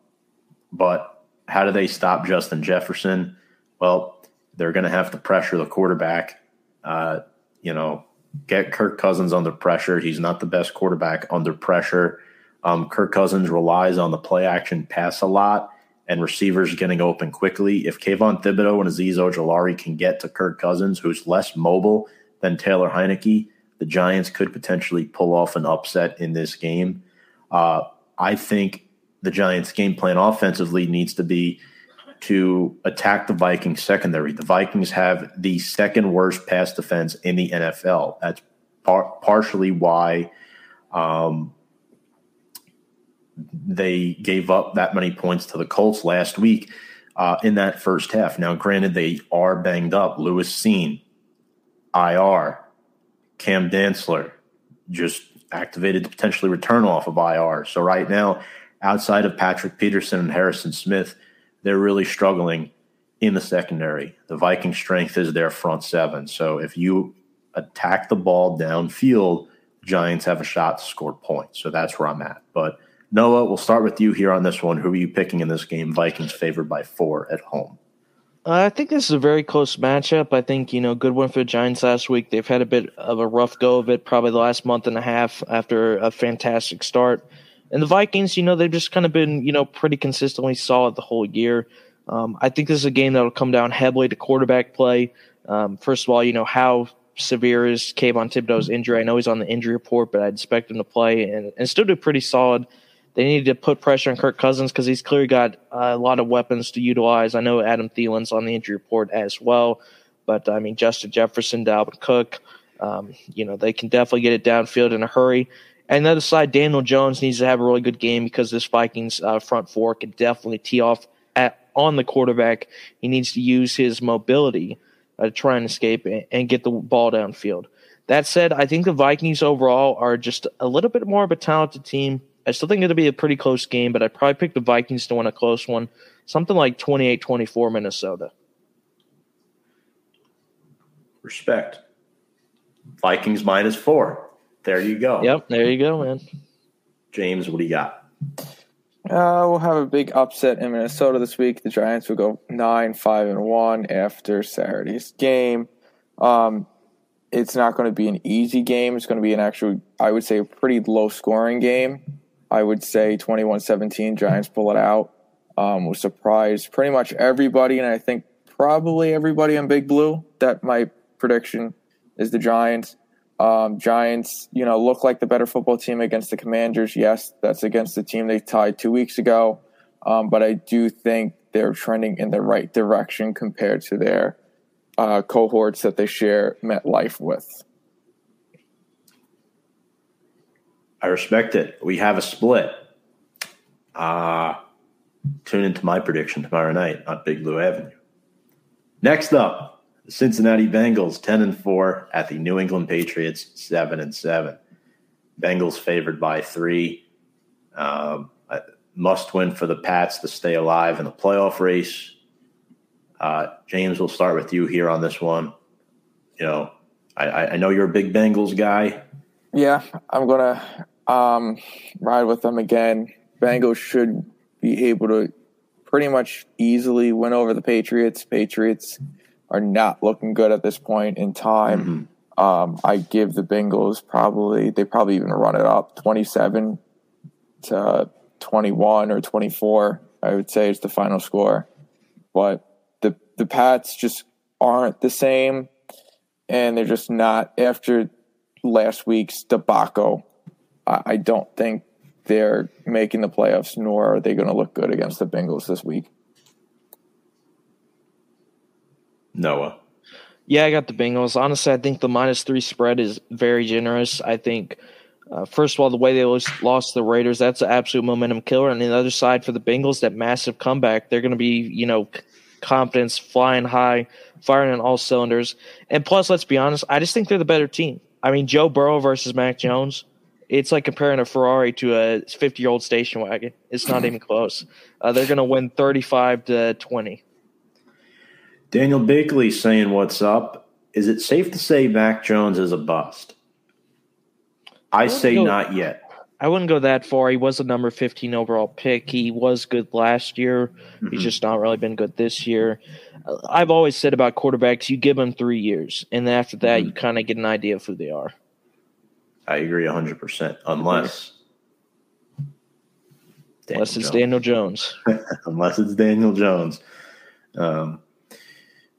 but how do they stop Justin Jefferson? Well, they're going to have to pressure the quarterback, uh, you know, get Kirk Cousins under pressure. He's not the best quarterback under pressure. Um, Kirk Cousins relies on the play-action pass a lot and receivers getting open quickly. If Kayvon Thibodeau and Azeez Ojolari can get to Kirk Cousins, who's less mobile than Taylor Heineke, the Giants could potentially pull off an upset in this game. Uh, I think the Giants' game plan offensively needs to be to attack the Vikings secondary. The Vikings have the second worst pass defense in the N F L. That's par- partially why um, they gave up that many points to the Colts last week uh, in that first half. Now, granted, they are banged up. Lewis Cine, I R, Cam Dantzler just activated to potentially return off of I R. So right now, outside of Patrick Peterson and Harrison Smith, they're really struggling in the secondary. The Vikings' strength is their front seven. So if you attack the ball downfield, Giants have a shot to score points. So that's where I'm at. But, Noah, we'll start with you here on this one. Who are you picking in this game? Vikings favored by four at home. Uh, I think this is a very close matchup. I think, you know, good win for the Giants last week. They've had a bit of a rough go of it probably the last month and a half after a fantastic start. And the Vikings, you know, they've just kind of been, you know, pretty consistently solid the whole year. Um, I think this is a game that will come down heavily to quarterback play. Um, first of all, you know, how severe is Kayvon Thibodeau's injury? I know he's on the injury report, but I'd expect him to play and, and still do pretty solid. They need to put pressure on Kirk Cousins because he's clearly got a lot of weapons to utilize. I know Adam Thielen's on the injury report as well. But, I mean, Justin Jefferson, Dalvin Cook, um, you know, they can definitely get it downfield in a hurry. And the other side, Daniel Jones needs to have a really good game because this Vikings uh, front four can definitely tee off at, on the quarterback. He needs to use his mobility uh, to try and escape and, and get the ball downfield. That said, I think the Vikings overall are just a little bit more of a talented team. I still think it'll be a pretty close game, but I'd probably pick the Vikings to win a close one, something like twenty-eight twenty-four Minnesota. Respect. Vikings minus four. There you go. Yep, there you go, man. James, what do you got? Uh, we'll have a big upset in Minnesota this week. The Giants will go nine five and one after Saturday's game. Um, It's not going to be an easy game. It's going to be an actual, I would say, a pretty low-scoring game. I would say twenty-one seventeen, Giants pull it out. Um, was surprised pretty much everybody, and I think probably everybody in Big Blue, that my prediction is the Giants. Um, Giants, you know, look like the better football team against the Commanders. Yes, that's against the team they tied two weeks ago. Um, but I do think they're trending in the right direction compared to their uh, cohorts that they share MetLife with. I respect it. We have a split. Uh, tune into my prediction tomorrow night on Big Blue Avenue. Next up, the Cincinnati Bengals ten and four at the New England Patriots seven and seven. Bengals favored by three. Um, I, Must win for the Pats to stay alive in the playoff race. Uh, James, we'll start with you here on this one. You know, I, I know you're a big Bengals guy. Yeah, I'm going to um, ride with them again. Bengals should be able to pretty much easily win over the Patriots. Patriots are not looking good at this point in time. Mm-hmm. Um, I give the Bengals probably, they probably even run it up twenty-seven to twenty-one or twenty-four, I would say, is the final score. But the the Pats just aren't the same, and they're just not. After last week's debacle, I, I don't think they're making the playoffs, nor are they going to look good against the Bengals this week. Noah. Yeah, I got the Bengals. Honestly, I think the minus three spread is very generous. I think – Uh, first of all, the way they lost the Raiders, that's an absolute momentum killer. And on the other side for the Bengals, that massive comeback, they're going to be, you know, confidence flying high, firing on all cylinders. And plus, let's be honest, I just think they're the better team. I mean, Joe Burrow versus Mac Jones, it's like comparing a Ferrari to a fifty-year-old station wagon. It's not even close. Uh, they're going to win thirty-five to twenty. Daniel Bigley saying what's up. Is it safe to say Mac Jones is a bust? I, I say go, not yet. I wouldn't go that far. He was a number fifteen overall pick. He was good last year. Mm-hmm. He's just not really been good this year. I've always said about quarterbacks, you give them three years, and then after that, mm-hmm. you kind of get an idea of who they are. I agree one hundred percent, unless Daniel unless it's Jones. Daniel Jones. Unless it's Daniel Jones. Um,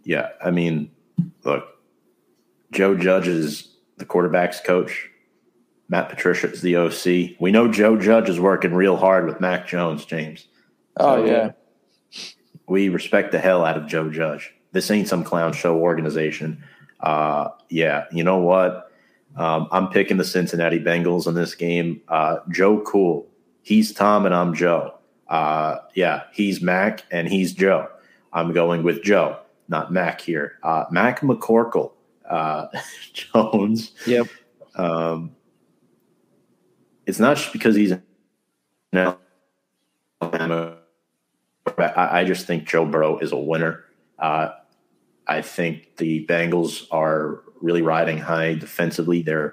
yeah, I mean, look, Joe Judge is the quarterback's coach. Matt Patricia is the O C. We know Joe Judge is working real hard with Mac Jones, James. Oh, so, yeah. We respect the hell out of Joe Judge. This ain't some clown show organization. Uh, yeah, you know what? Um, I'm picking the Cincinnati Bengals in this game. Uh, Joe Cool. He's Tom and I'm Joe. Uh, yeah, he's Mac and he's Joe. I'm going with Joe, not Mac here. Uh, Mac McCorkle uh, Jones. Yep. Um It's not just because he's now. I just think Joe Burrow is a winner. Uh, I think the Bengals are really riding high defensively. They're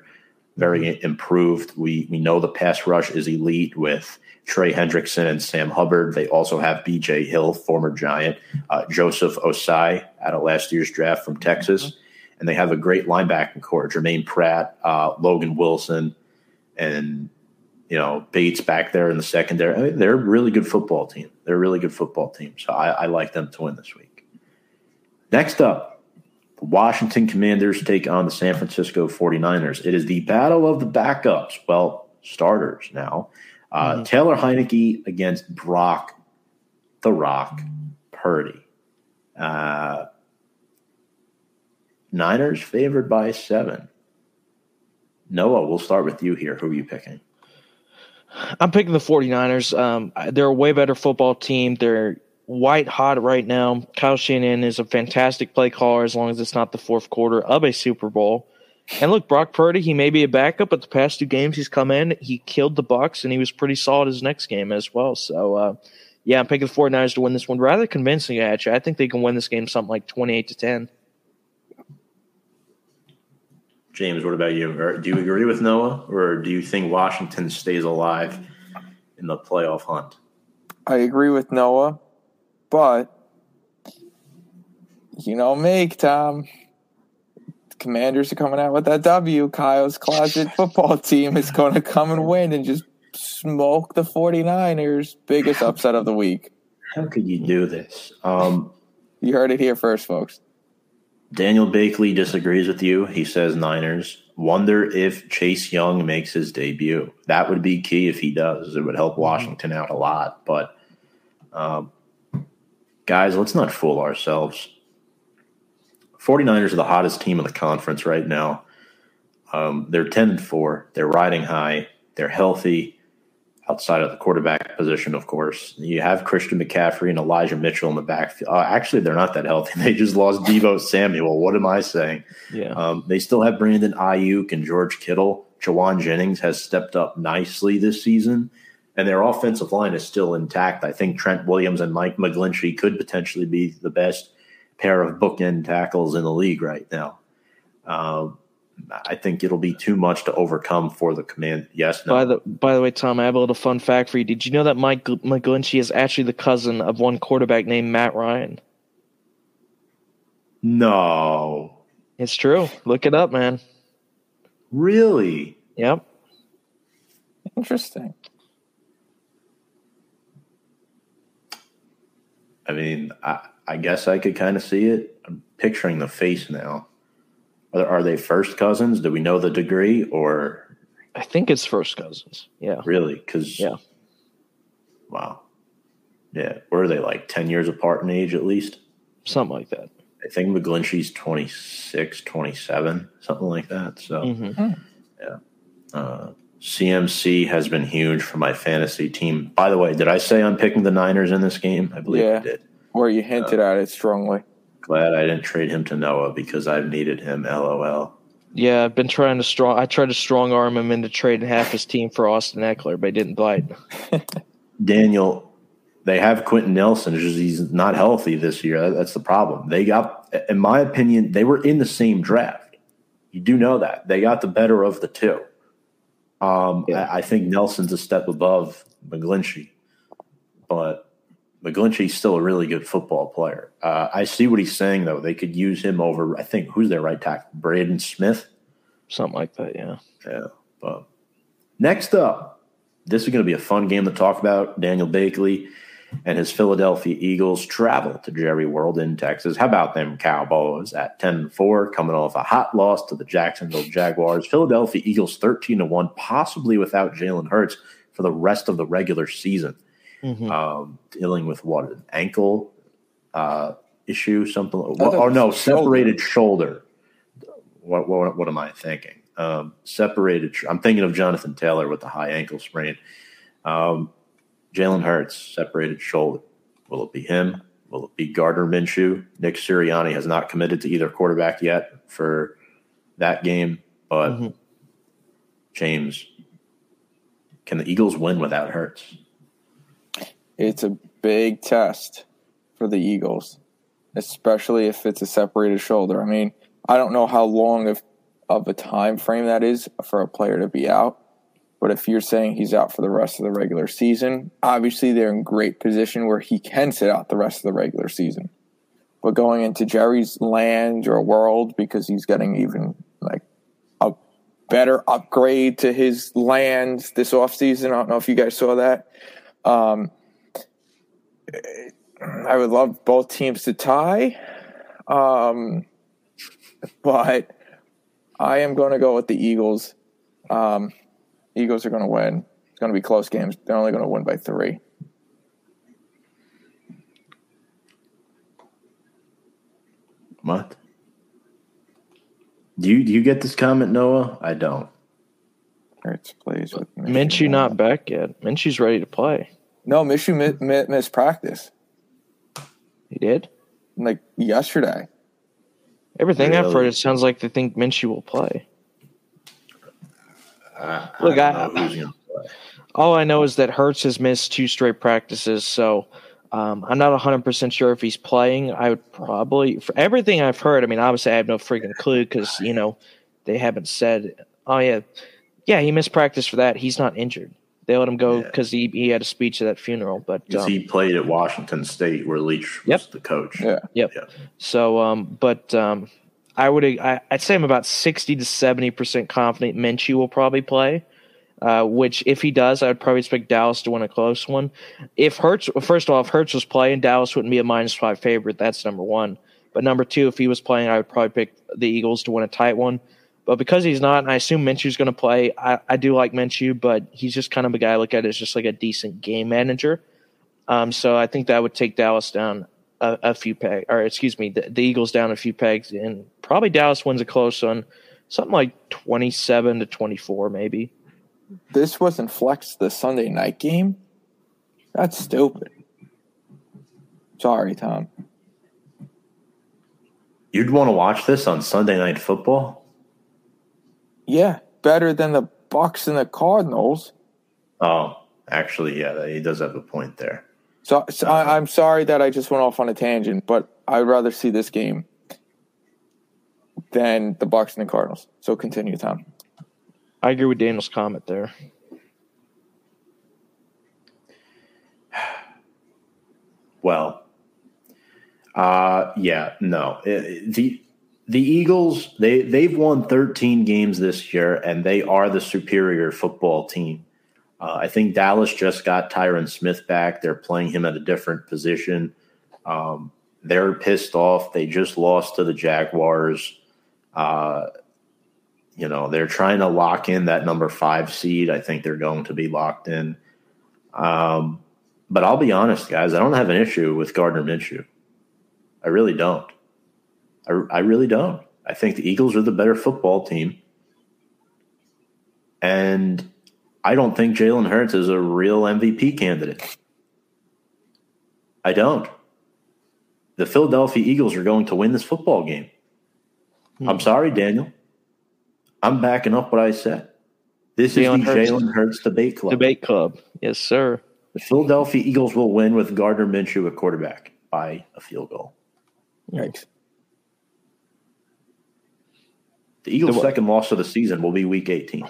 very improved. We we know the pass rush is elite with Trey Hendrickson and Sam Hubbard. They also have B J Hill, former Giant, uh, Joseph Osai out of last year's draft from Texas. Mm-hmm. And they have a great linebacking core, Jermaine Pratt, uh, Logan Wilson, and you know, Bates back there in the secondary. I mean, they're a really good football team. They're a really good football team. So I, I like them to win this week. Next up, the Washington Commanders take on the San Francisco forty-niners. It is the battle of the backups. Well, starters now. Uh, mm-hmm. Taylor Heineke against Brock the Rock Purdy. Uh, Niners favored by seven. Noah, we'll start with you here. Who are you picking? I'm picking the forty-niners. Um, they're a way better football team. They're white hot right now. Kyle Shanahan is a fantastic play caller as long as it's not the fourth quarter of a Super Bowl. And look, Brock Purdy, he may be a backup, but the past two games he's come in, he killed the Bucs, and he was pretty solid his next game as well. So, uh, yeah, I'm picking the forty-niners to win this one rather convincingly, actually. I think they can win this game something like twenty-eight to ten. James, what about you? Do you agree with Noah, or do you think Washington stays alive in the playoff hunt? I agree with Noah, but you know me, Tom. Commanders are coming out with that W. Kyle's closet football team is going to come and win and just smoke the 49ers. Biggest upset of the week. How could you do this? Um, you heard it here first, folks. Daniel Bakley disagrees with you. He says Niners. Wonder if Chase Young makes his debut. That would be key if he does. It would help Washington out a lot. But, um, guys, let's not fool ourselves. 49ers are the hottest team in the conference right now. Um, they're ten and four. They're riding high. They're healthy outside of the quarterback position, of course. You have Christian McCaffrey and Elijah Mitchell in the backfield. Uh, actually, they're not that healthy. They just lost Deebo Samuel. What am I saying? Yeah. Um, they still have Brandon Ayuk and George Kittle. Jawan Jennings has stepped up nicely this season, and their offensive line is still intact. I think Trent Williams and Mike McGlinchey could potentially be the best pair of bookend tackles in the league right now. Um, I think it'll be too much to overcome for the command. Yes, no. By the by the way, Tom, I have a little fun fact for you. Did you know that Mike McGlinchey is actually the cousin of one quarterback named Matt Ryan? No. It's true. Look it up, man. Really? Yep. Interesting. I mean, I I guess I could kind of see it. I'm picturing the face now. Are, are they first cousins? Do we know the degree? Or I think it's first cousins. Yeah. Really? Because yeah. Wow. Yeah. Were they like ten years apart in age at least? Something like that. I think McGlinchey's twenty-six, twenty-seven, something like that. So, mm-hmm. yeah. Uh, C M C has been huge for my fantasy team. By the way, did I say I'm picking the Niners in this game? I believe yeah. I did. Or you hinted uh, at it strongly. Glad I didn't trade him to Noah because I've needed him, L O L. Yeah, I've been trying to strong – I tried to strong-arm him into trading half his team for Austin Eckler, but he didn't bite. Daniel, they have Quentin Nelson. Just he's not healthy this year. That, that's the problem. They got – in my opinion, they were in the same draft. You do know that. They got the better of the two. Um, yeah. I, I think Nelson's a step above McGlinchey, but – McGlinchey's still a really good football player. Uh, I see what he's saying, though. They could use him over, I think, who's their right tackle? Braden Smith? Something like that, yeah. Yeah. But next up, this is going to be a fun game to talk about. Daniel Bakley and his Philadelphia Eagles travel to Jerry World in Texas. How about them Cowboys at ten and four, coming off a hot loss to the Jacksonville Jaguars. Philadelphia Eagles thirteen to one, possibly without Jalen Hurts for the rest of the regular season. Mm-hmm. Um, dealing with what, an ankle uh, issue, something. Well, or no, separated shoulder. shoulder. What, what what am I thinking? Um, separated. I'm thinking of Jonathan Taylor with the high ankle sprain. Um, Jalen Hurts, separated shoulder. Will it be him? Will it be Gardner Minshew? Nick Sirianni has not committed to either quarterback yet for that game, but mm-hmm. James, can the Eagles win without Hurts? It's a big test for the Eagles, especially if it's a separated shoulder. I mean, I don't know how long of, of a time frame that is for a player to be out, but if you're saying he's out for the rest of the regular season, obviously they're in great position where he can sit out the rest of the regular season. But going into Jerry's land or world, because he's getting even like a better upgrade to his land this offseason, I don't know if you guys saw that. Um, I would love both teams to tie, um, but I am going to go with the Eagles. Um, Eagles are going to win. It's going to be close games. They're only going to win by three. What? Do you, do you get this comment, Noah? I don't. Hurts plays with Minshew not back yet. Minshew's ready to play. No, Minshew missed miss, miss practice. He did? Like yesterday. Everything really? I've heard, it sounds like they think Minshew will play. Uh, Look, I, I, I play. all I know is that Hurts has missed two straight practices, so um, I'm not one hundred percent sure if he's playing. I would probably, for everything I've heard, I mean, obviously I have no freaking clue because, you know, they haven't said, oh, yeah, yeah, he missed practice for that. He's not injured. They let him go because yeah. he, he had a speech at that funeral. But um, he played at Washington State where Leach was yep. the coach. Yeah. Yep. Yeah. So, um, but um, I would I, I'd say I'm about sixty to seventy percent confident Minshew will probably play. Uh, which, if he does, I would probably expect Dallas to win a close one. If Hurts, first of all, if Hurts was playing, Dallas wouldn't be a minus five favorite. That's number one. But number two, if he was playing, I would probably pick the Eagles to win a tight one. But because he's not, and I assume Minshew's going to play, I, I do like Minshew, but he's just kind of a guy I look at as just like a decent game manager. Um, so I think that would take Dallas down a, a few pegs, or excuse me, the, the Eagles down a few pegs, and probably Dallas wins a close one, something like twenty-seven to twenty-four, maybe. This wasn't flexed the Sunday night game? That's stupid. Sorry, Tom. You'd want to watch this on Sunday Night Football? Yeah, better than the Bucs and the Cardinals. Oh, actually, yeah, he does have a point there. So, so I, I'm sorry that I just went off on a tangent, but I'd rather see this game than the Bucs and the Cardinals. So continue, Tom. I agree with Daniel's comment there. Well, uh, yeah, no. The the Eagles, they, they've won thirteen games this year, and they are the superior football team. Uh, I think Dallas just got Tyron Smith back. They're playing him at a different position. Um, they're pissed off. They just lost to the Jaguars. Uh You know, they're trying to lock in that number five seed. I think they're going to be locked in. Um, but I'll be honest, guys, I don't have an issue with Gardner Minshew. I really don't. I, I really don't. I think the Eagles are the better football team. And I don't think Jalen Hurts is a real M V P candidate. I don't. The Philadelphia Eagles are going to win this football game. Hmm. I'm sorry, Daniel. I'm backing up what I said. This Jalen is the Jalen Hurts debate club. Debate club. Yes, sir. The Philadelphia Eagles will win with Gardner Minshew at quarterback by a field goal. Yikes. The Eagles' the second loss of the season will be week eighteen.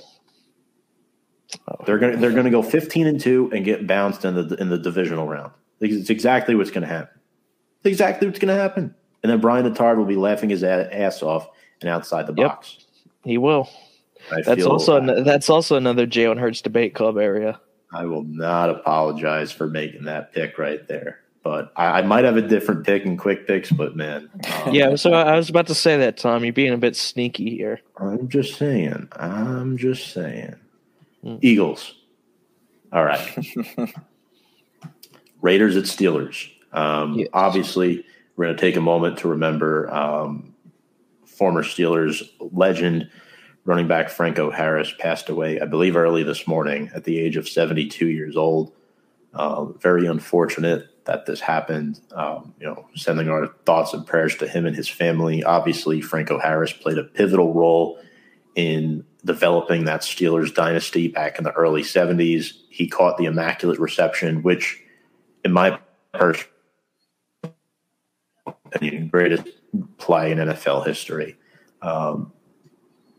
Oh. They're going to they're going to go fifteen and two and get bounced in the in the divisional round. It's exactly what's going to happen. It's exactly what's going to happen. And then Brian Attard will be laughing his ass off and outside the yep. box. He will. I that's also that. that's also another Jalen Hurts debate club area. I will not apologize for making that pick right there, but I, I might have a different pick in quick picks. But man, um, yeah. So I was about to say that, Tom. You're being a bit sneaky here. I'm just saying. I'm just saying. Mm. Eagles. All right. Raiders at Steelers. Um, yes. Obviously, we're going to take a moment to remember. Um, Former Steelers legend, running back Franco Harris, passed away, I believe, early this morning at the age of seventy-two years old. Uh, very unfortunate that this happened. Um, you know, sending our thoughts and prayers to him and his family. Obviously, Franco Harris played a pivotal role in developing that Steelers dynasty back in the early seventies. He caught the immaculate reception, which, in my personal opinion, greatest play in N F L history. Um,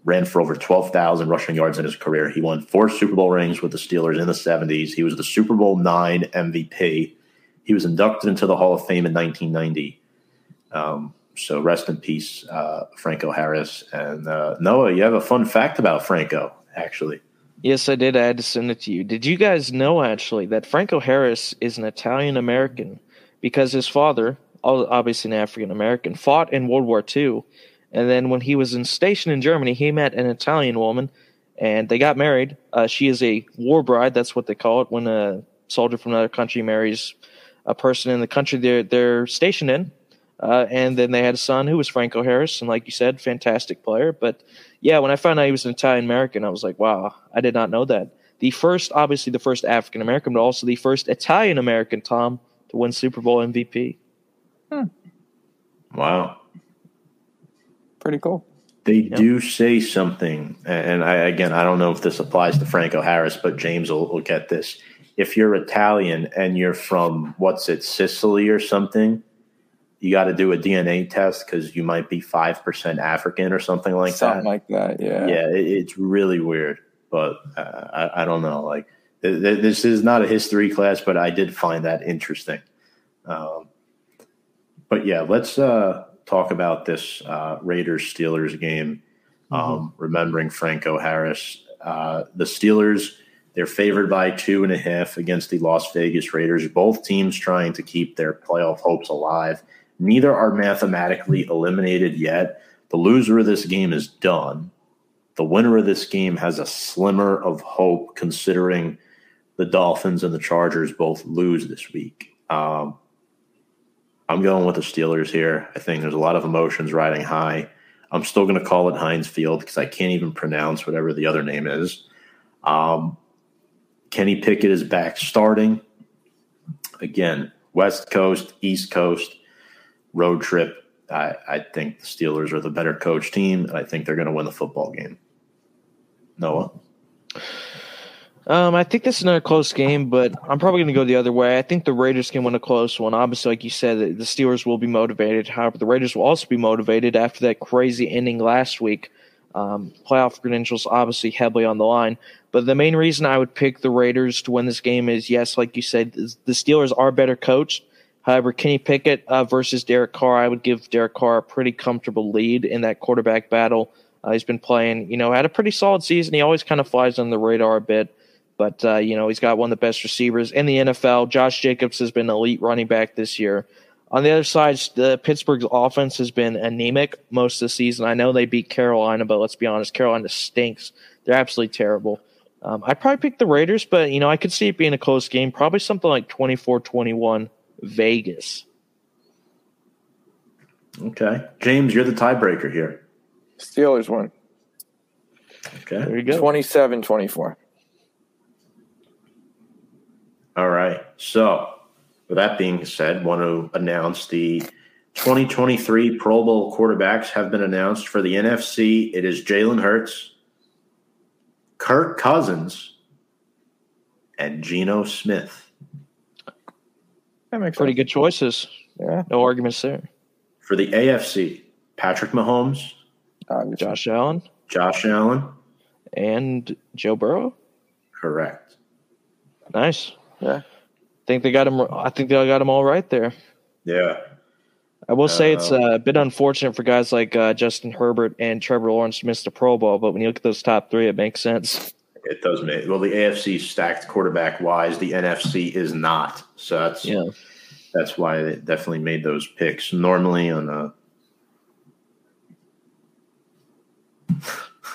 ran for over twelve thousand rushing yards in his career. He won four Super Bowl rings with the Steelers in the seventies. He was the Super Bowl nine M V P. He was inducted into the Hall of Fame in nineteen ninety. Um, so rest in peace, uh, Franco Harris. And uh, Noah, you have a fun fact about Franco, actually. Yes, I did. I had to send it to you. Did you guys know, actually, that Franco Harris is an Italian-American because his father – obviously an African-American, fought in World War Two. And then when he was in stationed in Germany, he met an Italian woman, and they got married. Uh, she is a war bride. That's what they call it when a soldier from another country marries a person in the country they're, they're stationed in. Uh, and then they had a son who was Franco Harris, and like you said, fantastic player. But, yeah, when I found out he was an Italian-American, I was like, wow, I did not know that. The first, obviously the first African-American, but also the first Italian-American, Tom, to win Super Bowl M V P. Hmm. Wow. Pretty cool. They yeah. do say something, and I again, I don't know if this applies to Franco Harris, but James will, will get this. If you're Italian and you're from, what's it, Sicily or something, you got to do a D N A test because you might be five percent African or something like something that. Something like that, yeah. Yeah, it, it's really weird, but uh, I, I don't know. Like th- th- This is not a history class, but I did find that interesting. Um But, yeah, let's uh, talk about this uh, Raiders-Steelers game, um, mm-hmm. remembering Franco Harris. Uh, the Steelers, they're favored by two and a half against the Las Vegas Raiders, both teams trying to keep their playoff hopes alive. Neither are mathematically eliminated yet. The loser of this game is done. The winner of this game has a slimmer of hope considering the Dolphins and the Chargers both lose this week. Um, I'm going with the Steelers here. I think there's a lot of emotions riding high. I'm still going to call it Heinz Field because I can't even pronounce whatever the other name is. Um, Kenny Pickett is back starting. Again, West Coast, East Coast, road trip. I, I think the Steelers are the better coach team, and I think they're going to win the football game. Noah? Um, I think this is another close game, but I'm probably going to go the other way. I think the Raiders can win a close one. Obviously, like you said, the Steelers will be motivated. However, the Raiders will also be motivated after that crazy ending last week. Um, playoff credentials obviously heavily on the line. But the main reason I would pick the Raiders to win this game is, yes, like you said, the Steelers are better coached. However, Kenny Pickett uh, versus Derek Carr, I would give Derek Carr a pretty comfortable lead in that quarterback battle. Uh, he's been playing, you know, had a pretty solid season. He always kind of flies under the radar a bit. But, uh, you know, he's got one of the best receivers in the N F L. Josh Jacobs has been elite running back this year. On the other side, the Pittsburgh's offense has been anemic most of the season. I know they beat Carolina, but let's be honest, Carolina stinks. They're absolutely terrible. Um, I'd probably pick the Raiders, but, you know, I could see it being a close game, probably something like twenty-four twenty-one. Vegas. Okay. James, you're the tiebreaker here. Steelers won. Okay. There you go. twenty-seven twenty-four. All right. So, with that being said, want to announce the twenty twenty-three Pro Bowl quarterbacks have been announced for the N F C. It is Jalen Hurts, Kirk Cousins, and Geno Smith. That makes pretty sense. Good choices. Yeah. No arguments there. For the A F C, Patrick Mahomes, uh, Josh Allen, Josh Allen, and Joe Burrow. Correct. Nice. Yeah. I think they got them. I think they got them all right there. Yeah. I will say uh, it's a bit unfortunate for guys like uh, Justin Herbert and Trevor Lawrence to miss the Pro Bowl, but when you look at those top three, it makes sense. It does make well. The A F C is stacked quarterback-wise. The N F C is not, so that's yeah. that's why they definitely made those picks. Normally, on a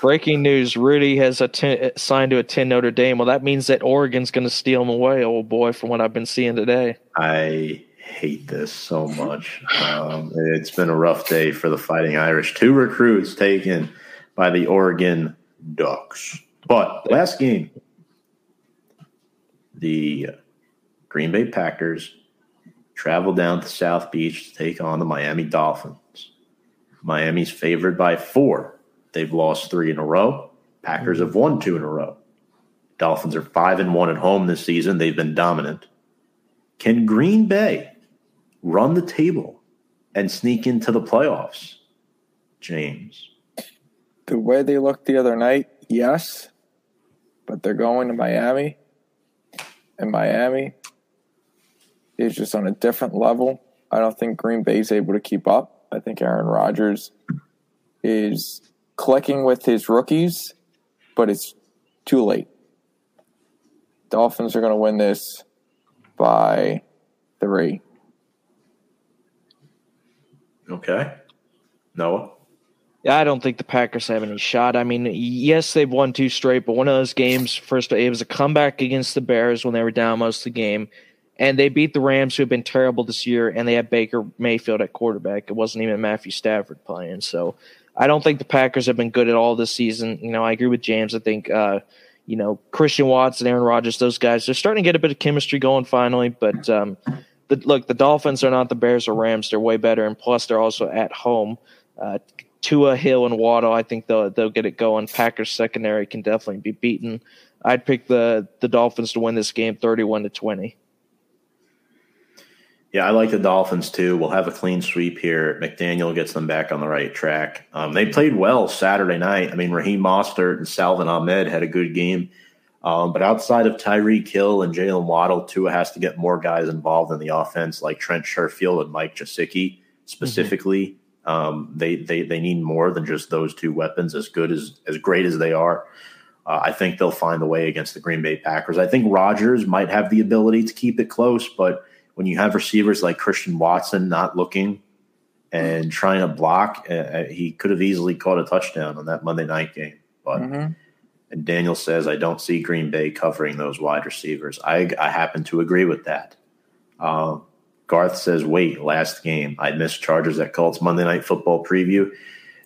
breaking news, Rudy has a ten, signed to attend Notre Dame. Well, that means that Oregon's going to steal him away, old boy. From what I've been seeing today, I hate this so much. um, it's been a rough day for the Fighting Irish. Two recruits taken by the Oregon Ducks. But last game, the Green Bay Packers traveled down to South Beach to take on the Miami Dolphins. Miami's favored by four. They've lost three in a row. Packers have won two in a row. Dolphins are five and one at home this season. They've been dominant. Can Green Bay run the table and sneak into the playoffs? James. The way they looked the other night, yes. But they're going to Miami, and Miami is just on a different level. I don't think Green Bay is able to keep up. I think Aaron Rodgers is clicking with his rookies, but it's too late. Dolphins are going to win this by three. Okay. Noah? I don't think the Packers have any shot. I mean, yes, they've won two straight, but one of those games, first, it was a comeback against the Bears when they were down most of the game, and they beat the Rams, who have been terrible this year, and they had Baker Mayfield at quarterback. It wasn't even Matthew Stafford playing, so I don't think the Packers have been good at all this season. You know, I agree with James. I think, uh, you know, Christian Watts and Aaron Rodgers, those guys, they're starting to get a bit of chemistry going finally, but um, the, look, the Dolphins are not the Bears or Rams. They're way better, and plus they're also at home. Uh, Tua, Hill, and Waddle, I think they'll they'll get it going. Packers secondary can definitely be beaten. I'd pick the the Dolphins to win this game, thirty-one to twenty. Yeah, I like the Dolphins too. We'll have a clean sweep here. McDaniel gets them back on the right track. Um, they played well Saturday night. I mean, Raheem Mostert and Salvin Ahmed had a good game. Um, but outside of Tyreek Hill and Jalen Waddle, Tua has to get more guys involved in the offense, like Trent Sherfield and Mike Gesicki specifically. Mm-hmm. Um, they they they need more than just those two weapons, as good as as great as they are. Uh, I think they'll find a way against the Green Bay Packers. I think Rodgers might have the ability to keep it close, but when you have receivers like Christian Watson not looking and trying to block, uh, he could have easily caught a touchdown on that Monday night game. But mm-hmm. and Daniel says, I don't see Green Bay covering those wide receivers. I, I happen to agree with that. Uh, Garth says, wait, last game. I missed Chargers at Colts Monday Night Football preview.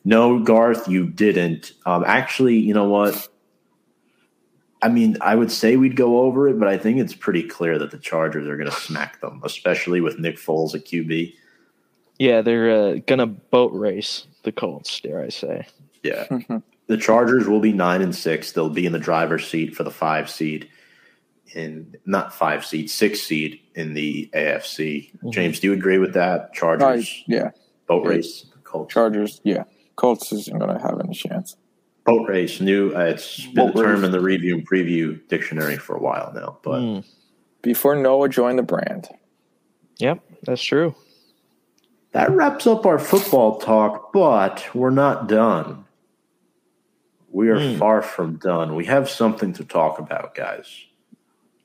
No, Garth, you didn't. Um, actually, you know what? I mean, I would say we'd go over it, but I think it's pretty clear that the Chargers are going to smack them, especially with Nick Foles at Q B. Yeah, they're uh, going to boat race the Colts, dare I say. Yeah. The Chargers will be nine and six. They'll be in the driver's seat for the five seed in not five seed, six seed in the A F C. Mm-hmm. James, do you agree with that? Chargers. I, yeah. Boat yeah. race. Colts. Chargers. Yeah. Colts isn't going to have any chance. Boat race. New. Uh, it's been boat a term race. In the review and preview dictionary for a while now, but mm. before Noah joined the brand. Yep. That's true. That wraps up our football talk, but we're not done. We are mm. far from done. We have something to talk about, guys.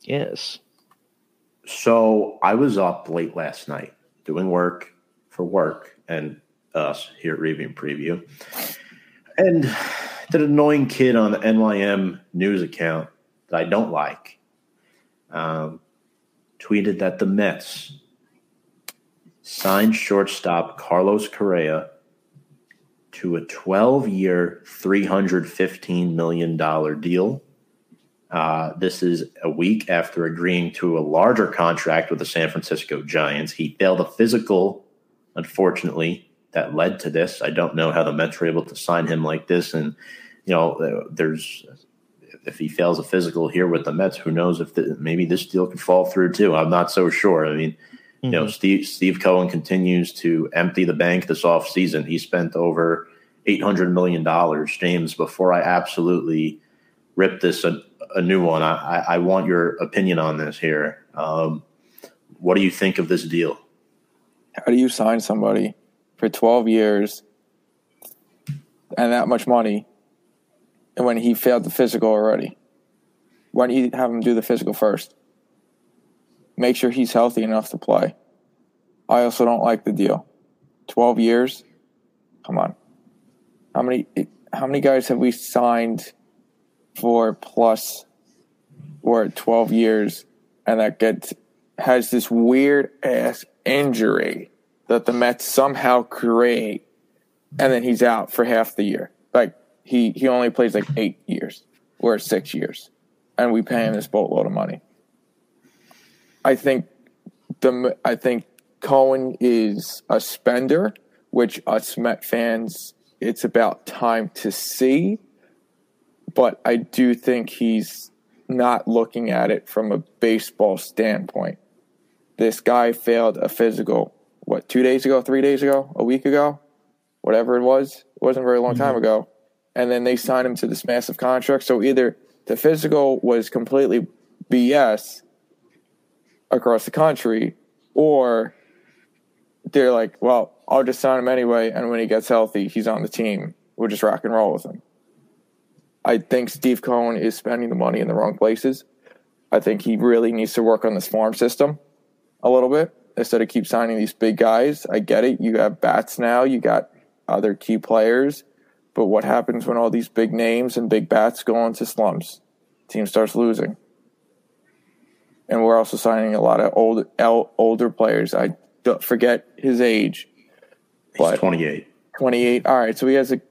Yes. So I was up late last night doing work for work and us here at Review and Preview. And did an annoying kid on the N Y M news account that I don't like um, tweeted that the Mets signed shortstop Carlos Correa to a twelve-year, three hundred fifteen million dollars deal. Uh, this is a week after agreeing to a larger contract with the San Francisco Giants. He failed a physical, unfortunately, that led to this. I don't know how the Mets were able to sign him like this. And, you know, there's if he fails a physical here with the Mets, who knows if the, maybe this deal could fall through too. I'm not so sure. I mean, you know, Steve Steve Cohen continues to empty the bank this offseason. He spent over eight hundred million dollars. James, before I absolutely rip this a, a new one, I, I want your opinion on this here. Um, what do you think of this deal? How do you sign somebody for twelve years and that much money and when he failed the physical already? Why don't you have him do the physical first? Make sure he's healthy enough to play. I also don't like the deal. Twelve years? Come on. How many how many guys have we signed for plus or twelve years and that gets has this weird ass injury that the Mets somehow create and then he's out for half the year? Like he, he only plays like eight years or six years. And we pay him this boatload of money. I think the I think Cohen is a spender, which us Met fans, it's about time to see. But I do think he's not looking at it from a baseball standpoint. This guy failed a physical, what, two days ago, three days ago, a week ago, whatever it was. It wasn't a very long mm-hmm. time ago. And then they signed him to this massive contract. So either the physical was completely B S across the country, or they're like, well, I'll just sign him anyway, and when he gets healthy, he's on the team. We'll just rock and roll with him. I think Steve Cohen is spending the money in the wrong places. I think he really needs to work on this farm system a little bit instead of keep signing these big guys. I get it. You have bats now. You got other key players. But what happens when all these big names and big bats go into slumps? Team starts losing. And we're also signing a lot of old, older players. I don't forget his age. He's twenty-eight. twenty-eight. All right, so he has a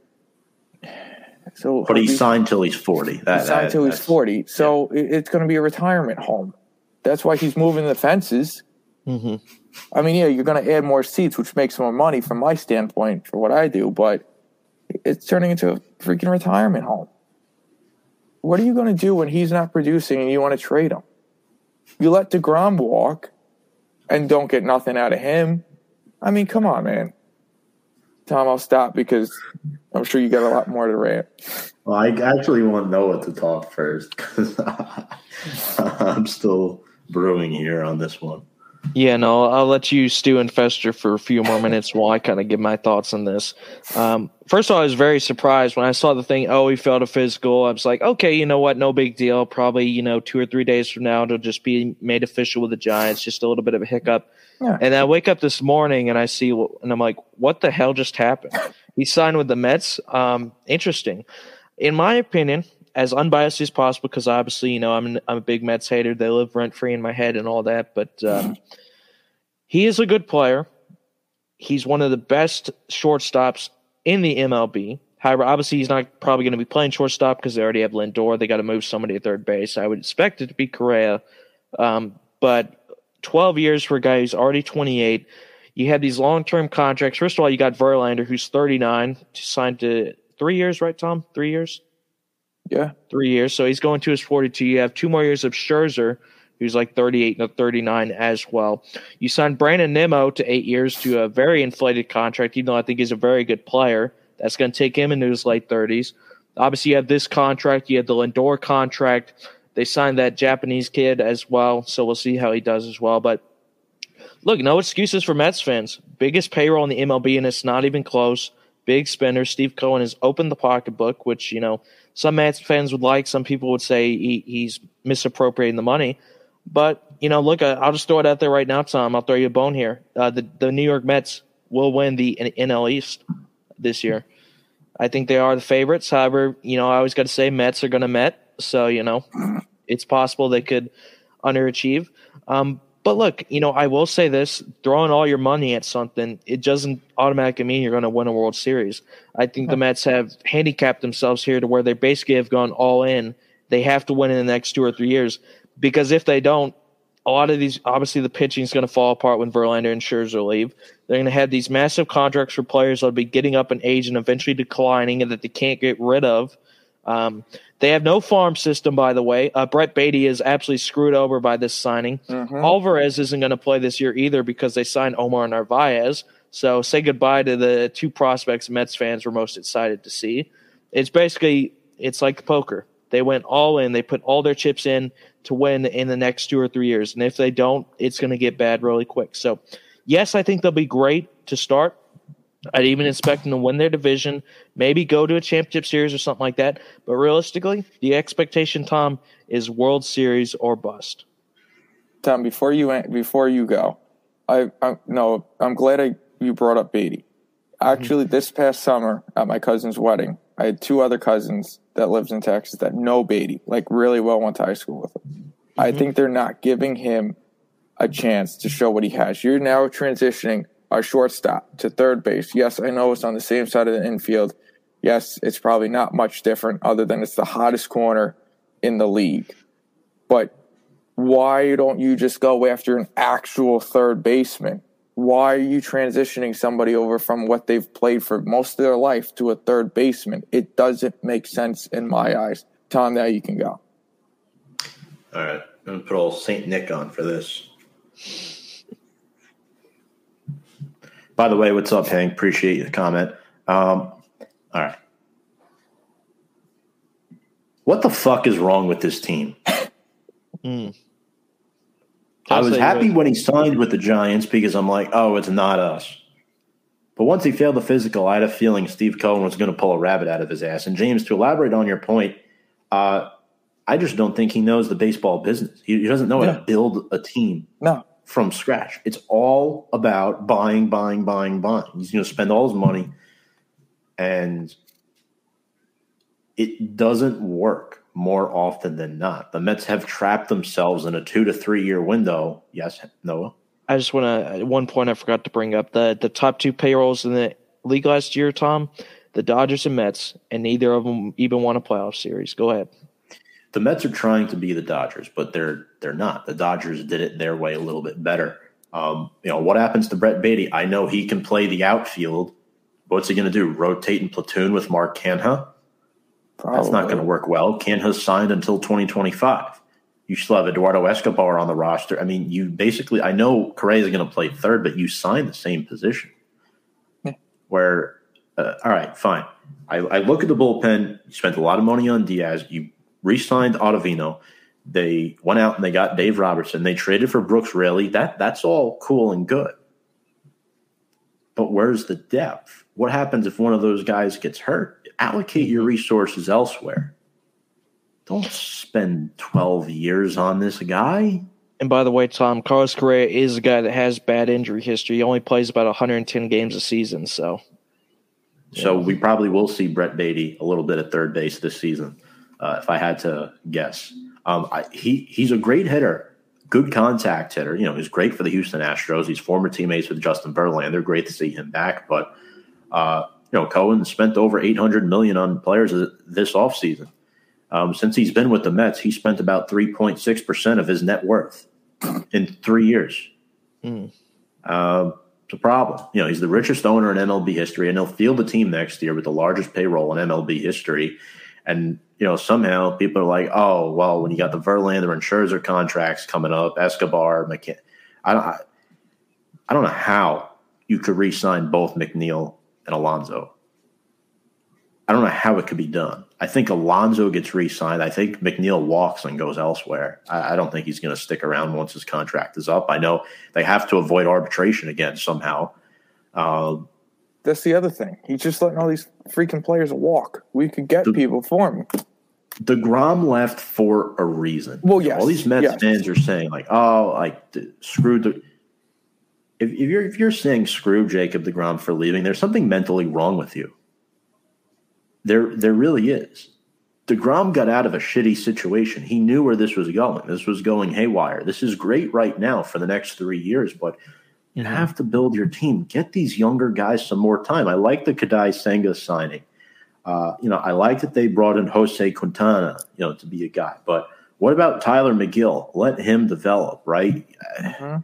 so – But he's signed till he's forty. That, he's signed till he's forty. So yeah. It's going to be a retirement home. That's why he's moving the fences. Mm-hmm. I mean, yeah, you're going to add more seats, which makes more money from my standpoint for what I do, but it's turning into a freaking retirement home. What are you going to do when he's not producing and you want to trade him? You let DeGrom walk and don't get nothing out of him. I mean, come on, man. Tom, I'll stop because I'm sure you got a lot more to rant. Well, I actually want Noah to talk first because I'm still brewing here on this one. Yeah, no, I'll let you stew and fester for a few more minutes while I kind of give my thoughts on this. Um, first of all, I was very surprised when I saw the thing, oh, he failed a physical. I was like, okay, you know what, no big deal. Probably, you know, two or three days from now, it'll just be made official with the Giants, just a little bit of a hiccup. Yeah. And I wake up this morning and I see, and I'm like, what the hell just happened? He signed with the Mets. Um, interesting. In my opinion, as unbiased as possible, because obviously, you know, I'm an, I'm a big Mets hater. They live rent-free in my head and all that. But um, he is a good player. He's one of the best shortstops in the M L B. However, obviously, he's not probably going to be playing shortstop because they already have Lindor. They got to move somebody to third base. I would expect it to be Correa. Um, but twelve years for a guy who's already twenty-eight. You have these long-term contracts. First of all, you got Verlander, who's thirty-nine, signed to three years, right, Tom? Three years? Yeah. Three years. So he's going to his forty-two. You have two more years of Scherzer, who's like thirty-eight and thirty-nine as well. You signed Brandon Nimmo to eight years to a very inflated contract, even though I think he's a very good player. That's going to take him into his late thirties. Obviously, you have this contract. You have the Lindor contract. They signed that Japanese kid as well, so we'll see how he does as well. But look, no excuses for Mets fans. Biggest payroll in the M L B, and it's not even close. Big spender. Steve Cohen has opened the pocketbook, which, you know, some Mets fans would like. Some people would say he, he's misappropriating the money. But, you know, look, I, I'll just throw it out there right now, Tom. I'll throw you a bone here. Uh, the, the New York Mets will win the N L East this year. I think they are the favorites. However, you know, I always got to say Mets are going to Met. So, you know, it's possible they could underachieve. Um, but, look, you know, I will say this. Throwing all your money at something, it doesn't automatically mean you're going to win a World Series. I think the Mets have handicapped themselves here to where they basically have gone all in. They have to win in the next two or three years because if they don't, a lot of these – obviously the pitching is going to fall apart when Verlander and Scherzer leave. They're going to have these massive contracts for players that will be getting up in age and eventually declining and that they can't get rid of. Um, they have no farm system, by the way. Uh, Brett Beatty is absolutely screwed over by this signing. Mm-hmm. Alvarez isn't going to play this year either because they signed Omar Narvaez. So say goodbye to the two prospects Mets fans were most excited to see. It's basically it's like poker. They went all in. They put all their chips in to win in the next two or three years. And if they don't, it's going to get bad really quick. So, yes, I think they'll be great to start. I'd even expect them to win their division, maybe go to a championship series or something like that. But realistically, the expectation, Tom, is World Series or bust. Tom, before you before you go, I, I no, I'm glad I, you brought up Beatty. Actually, mm-hmm. This past summer at my cousin's wedding, I had two other cousins that lives in Texas that know Beatty, like really well, went to high school with him. Mm-hmm. I think they're not giving him a chance to show what he has. You're now transitioning a shortstop to third base. Yes, I know it's on the same side of the infield. Yes, it's probably not much different other than it's the hottest corner in the league. But why don't you just go after an actual third baseman? Why are you transitioning somebody over from what they've played for most of their life to a third baseman? It doesn't make sense in my eyes. Tom, now you can go. All right. I'm going to put old Saint Nick on for this. By the way, what's up, Hank? Appreciate the comment. Um, all right. What the fuck is wrong with this team? mm. I was happy when he signed with the Giants because I'm like, oh, it's not us. But once he failed the physical, I had a feeling Steve Cohen was going to pull a rabbit out of his ass. And, James, to elaborate on your point, uh, I just don't think he knows the baseball business. He, he doesn't know no. how to build a team no. from scratch. It's all about buying, buying, buying, buying. He's going to spend all his money, and it doesn't work more often than not. The Mets have trapped themselves in a two- to three-year window. Yes, Noah? I just want to – one point I forgot to bring up. The, the top two payrolls in the league last year, Tom, the Dodgers and Mets, and neither of them even won a playoff series. Go ahead. The Mets are trying to be the Dodgers, but they're they're not. The Dodgers did it their way a little bit better. Um, you know, what happens to Brett Beatty? I know he can play the outfield. What's he going to do, rotate and platoon with Mark Canha? Probably. That's not going to work well. Canha's signed until twenty twenty-five. You still have Eduardo Escobar on the roster. I mean, you basically – I know Correa is going to play third, but you signed the same position. Yeah. Where uh, – all right, fine. I, I look at the bullpen. You spent a lot of money on Diaz. You re-signed Ottavino. They went out and they got Dave Robertson. They traded for Brooks Reilly. That that's all cool and good. But where's the depth? What happens if one of those guys gets hurt? Allocate your resources elsewhere. Don't spend twelve years on this guy. And by the way, Tom, Carlos Correa is a guy that has bad injury history. He only plays about one hundred ten games a season. So, so yeah. We probably will see Brett Beatty a little bit at third base this season, uh, if I had to guess. Um, I, he he's a great hitter, good contact hitter. You know, he's great for the Houston Astros. He's former teammates with Justin Verlander. Great to see him back. But uh, you know, Cohen spent over eight hundred million dollars on players this offseason. Um, since he's been with the Mets, he spent about three point six percent of his net worth in three years. Mm. Uh, it's a problem. You know, he's the richest owner in M L B history, and he'll field the team next year with the largest payroll in M L B history. And, you know, somehow people are like, oh, well, when you got the Verlander and Scherzer contracts coming up, Escobar, McCann, I don't, I, I don't know how you could re-sign both McNeil and Alonso. I don't know how it could be done. I think Alonso gets re-signed. I think McNeil walks and goes elsewhere. I, I don't think he's going to stick around once his contract is up. I know they have to avoid arbitration again somehow. Uh, That's the other thing. He's just letting all these freaking players walk. We could get the, people for him. DeGrom left for a reason. Well, yes. All these Mets yes. fans are saying, like, oh, like, screw the if, – if you're, if you're saying screw Jacob DeGrom for leaving, there's something mentally wrong with you. There there really is. DeGrom got out of a shitty situation. He knew where this was going. This was going haywire. This is great right now for the next three years, but you mm-hmm. have to build your team. Get these younger guys some more time. I like the Kodai Senga signing. Uh, you know, I like that they brought in Jose Quintana, you know, to be a guy. But what about Tyler McGill? Let him develop, right? Mm-hmm.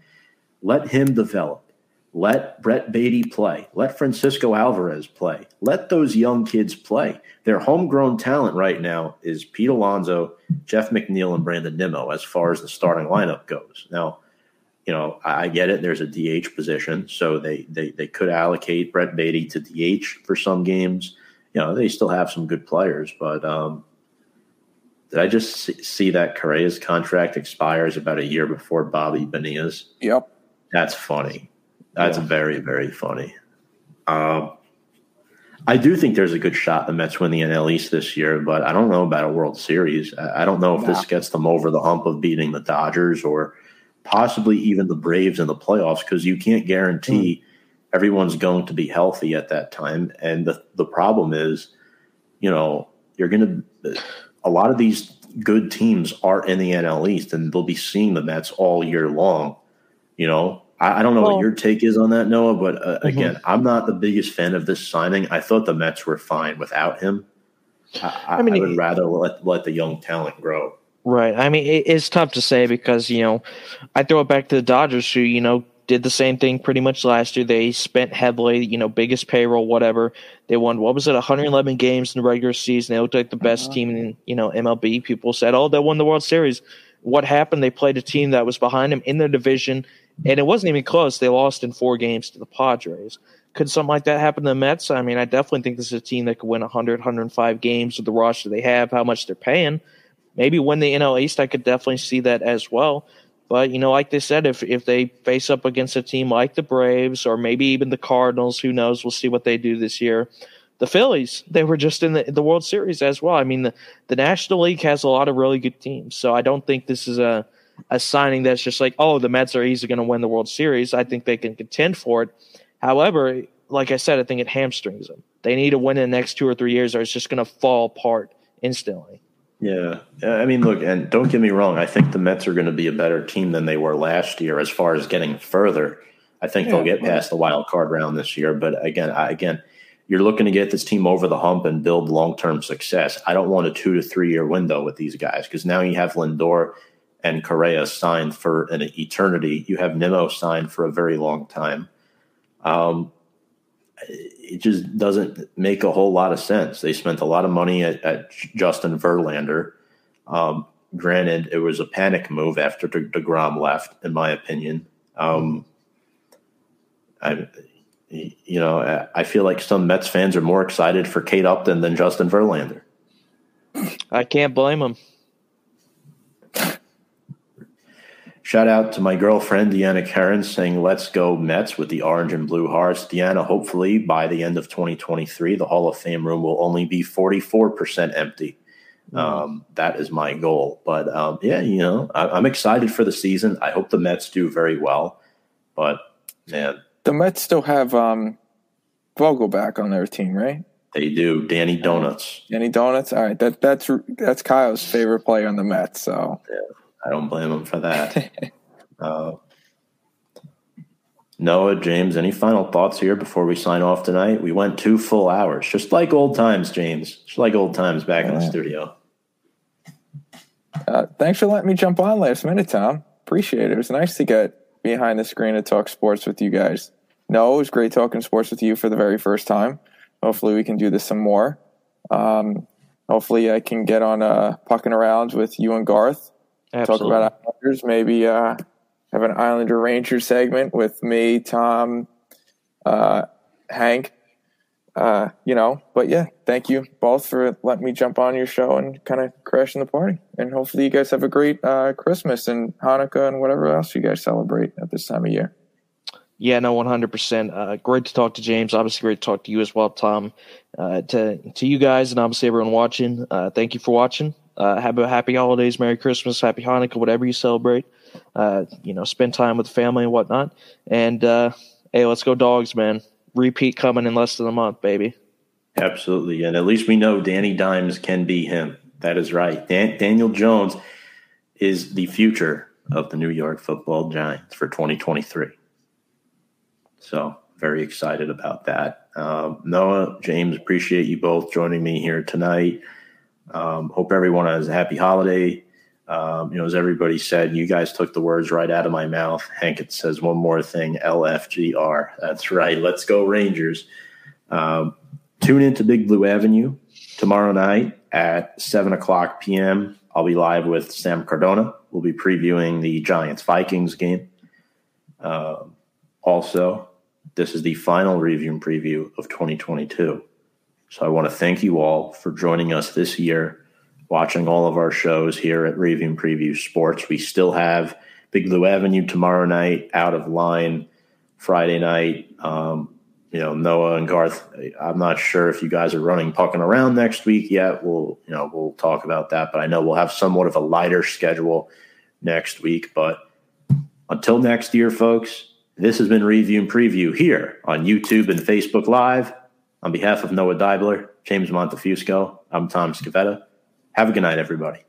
Let him develop. Let Brett Beatty play. Let Francisco Alvarez play. Let those young kids play. Their homegrown talent right now is Pete Alonso, Jeff McNeil, and Brandon Nimmo as far as the starting lineup goes. Now, you know, I get it. There's a D H position, so they they they could allocate Brett Beatty to D H for some games. You know, they still have some good players, but um, did I just see that Correa's contract expires about a year before Bobby Bonilla? Yep. That's funny. That's yeah. very, very funny. Um, I do think there's a good shot the Mets win the N L East this year, but I don't know about a World Series. I, I don't know if yeah. this gets them over the hump of beating the Dodgers or possibly even the Braves in the playoffs, because you can't guarantee mm. everyone's going to be healthy at that time. And the, the problem is, you know, you're going to – a lot of these good teams are in the N L East, and they'll be seeing the Mets all year long, you know. I don't know well, what your take is on that, Noah, but uh, again, mm-hmm. I'm not the biggest fan of this signing. I thought the Mets were fine without him. I, I, I mean, I would rather let, let the young talent grow. Right. I mean, it, it's tough to say because, you know, I throw it back to the Dodgers who, you know, did the same thing pretty much last year. They spent heavily, you know, biggest payroll, whatever. They won, what was it, one hundred eleven games in the regular season. They looked like the best uh-huh. team in, you know, M L B. People said, oh, they won the World Series. What happened? They played a team that was behind them in their division, and it wasn't even close. They lost in four games to the Padres. Could something like that happen to the Mets? I mean, I definitely think this is a team that could win one hundred, one hundred five games with the roster they have, how much they're paying. Maybe win the N L East, I could definitely see that as well. But, you know, like they said, if, if they face up against a team like the Braves or maybe even the Cardinals, who knows, we'll see what they do this year. The Phillies, they were just in the, the World Series as well. I mean, the, the National League has a lot of really good teams, so I don't think this is a – a signing that's just like, oh, the Mets are easily going to win the World Series. I think they can contend for it. However, like I said, I think it hamstrings them. They need to win in the next two or three years or it's just going to fall apart instantly. Yeah. I mean, look, and don't get me wrong. I think the Mets are going to be a better team than they were last year as far as getting further. I think yeah, they'll get yeah. past the wild card round this year. But again, I, again, you're looking to get this team over the hump and build long-term success. I don't want a two to three year window with these guys because now you have Lindor and Correa signed for an eternity. You have Nimmo signed for a very long time. Um, it just doesn't make a whole lot of sense. They spent a lot of money at, at Justin Verlander. Um, granted, it was a panic move after De- DeGrom left, in my opinion. Um, I, you know, I feel like some Mets fans are more excited for Kate Upton than Justin Verlander. I can't blame them. Shout out to my girlfriend, Deanna Karen, saying, let's go Mets with the orange and blue hearts. Deanna, hopefully by the end of twenty twenty-three, the Hall of Fame room will only be forty-four percent empty. Mm-hmm. Um, that is my goal. But, um, yeah, you know, I, I'm excited for the season. I hope the Mets do very well. But, man. The Mets still have um, Vogelback on their team, right? They do. Danny Donuts. Danny Donuts? All right. That, that's, that's Kyle's favorite player on the Mets. So, yeah. I don't blame him for that. uh, Noah, James, any final thoughts here before we sign off tonight? We went two full hours, just like old times, James. Just like old times back uh, in the studio. Uh, thanks for letting me jump on last minute, Tom. Appreciate it. It was nice to get behind the screen and talk sports with you guys. No, it was great talking sports with you for the very first time. Hopefully we can do this some more. Um, hopefully I can get on uh, Pucking Around with you and Garth. Absolutely. Talk about Islanders, maybe uh, have an Islander Ranger segment with me, Tom, uh, Hank, uh, you know. But, yeah, thank you both for letting me jump on your show and kind of crash in the party. And hopefully you guys have a great uh, Christmas and Hanukkah and whatever else you guys celebrate at this time of year. Yeah, no, one hundred percent. Uh, great to talk to James. Obviously great to talk to you as well, Tom. Uh, to, to you guys and obviously everyone watching, uh, thank you for watching. Uh, have a happy holidays, Merry Christmas, Happy Hanukkah, whatever you celebrate. Uh, you know, spend time with the family and whatnot. And, uh, hey, let's go Dogs, man. Repeat coming in less than a month, baby. Absolutely. And at least we know Danny Dimes can be him. That is right. Dan- Daniel Jones is the future of the New York Football Giants for twenty twenty-three. So very excited about that. Um, Noah, James, appreciate you both joining me here tonight. Um, hope everyone has a happy holiday. Um, you know, as everybody said, you guys took the words right out of my mouth. Hank, it says one more thing, L F G R. That's right. Let's go Rangers. Um, tune in to Big Blue Avenue tomorrow night at seven o'clock p.m. I'll be live with Sam Cardona. We'll be previewing the Giants-Vikings game. Uh, also, this is the final review and preview of twenty twenty-two. So I want to thank you all for joining us this year, watching all of our shows here at Review and Preview Sports. We still have Big Blue Avenue tomorrow night, Out of Line Friday night. Um, you know, Noah and Garth, I'm not sure if you guys are running Pucking Around next week yet. We'll, you know, we'll talk about that, but I know we'll have somewhat of a lighter schedule next week. But until next year, folks, this has been Review and Preview here on YouTube and Facebook Live. On behalf of Noah Deibler, James Montefusco, I'm Tom Scavetta. Have a good night, everybody.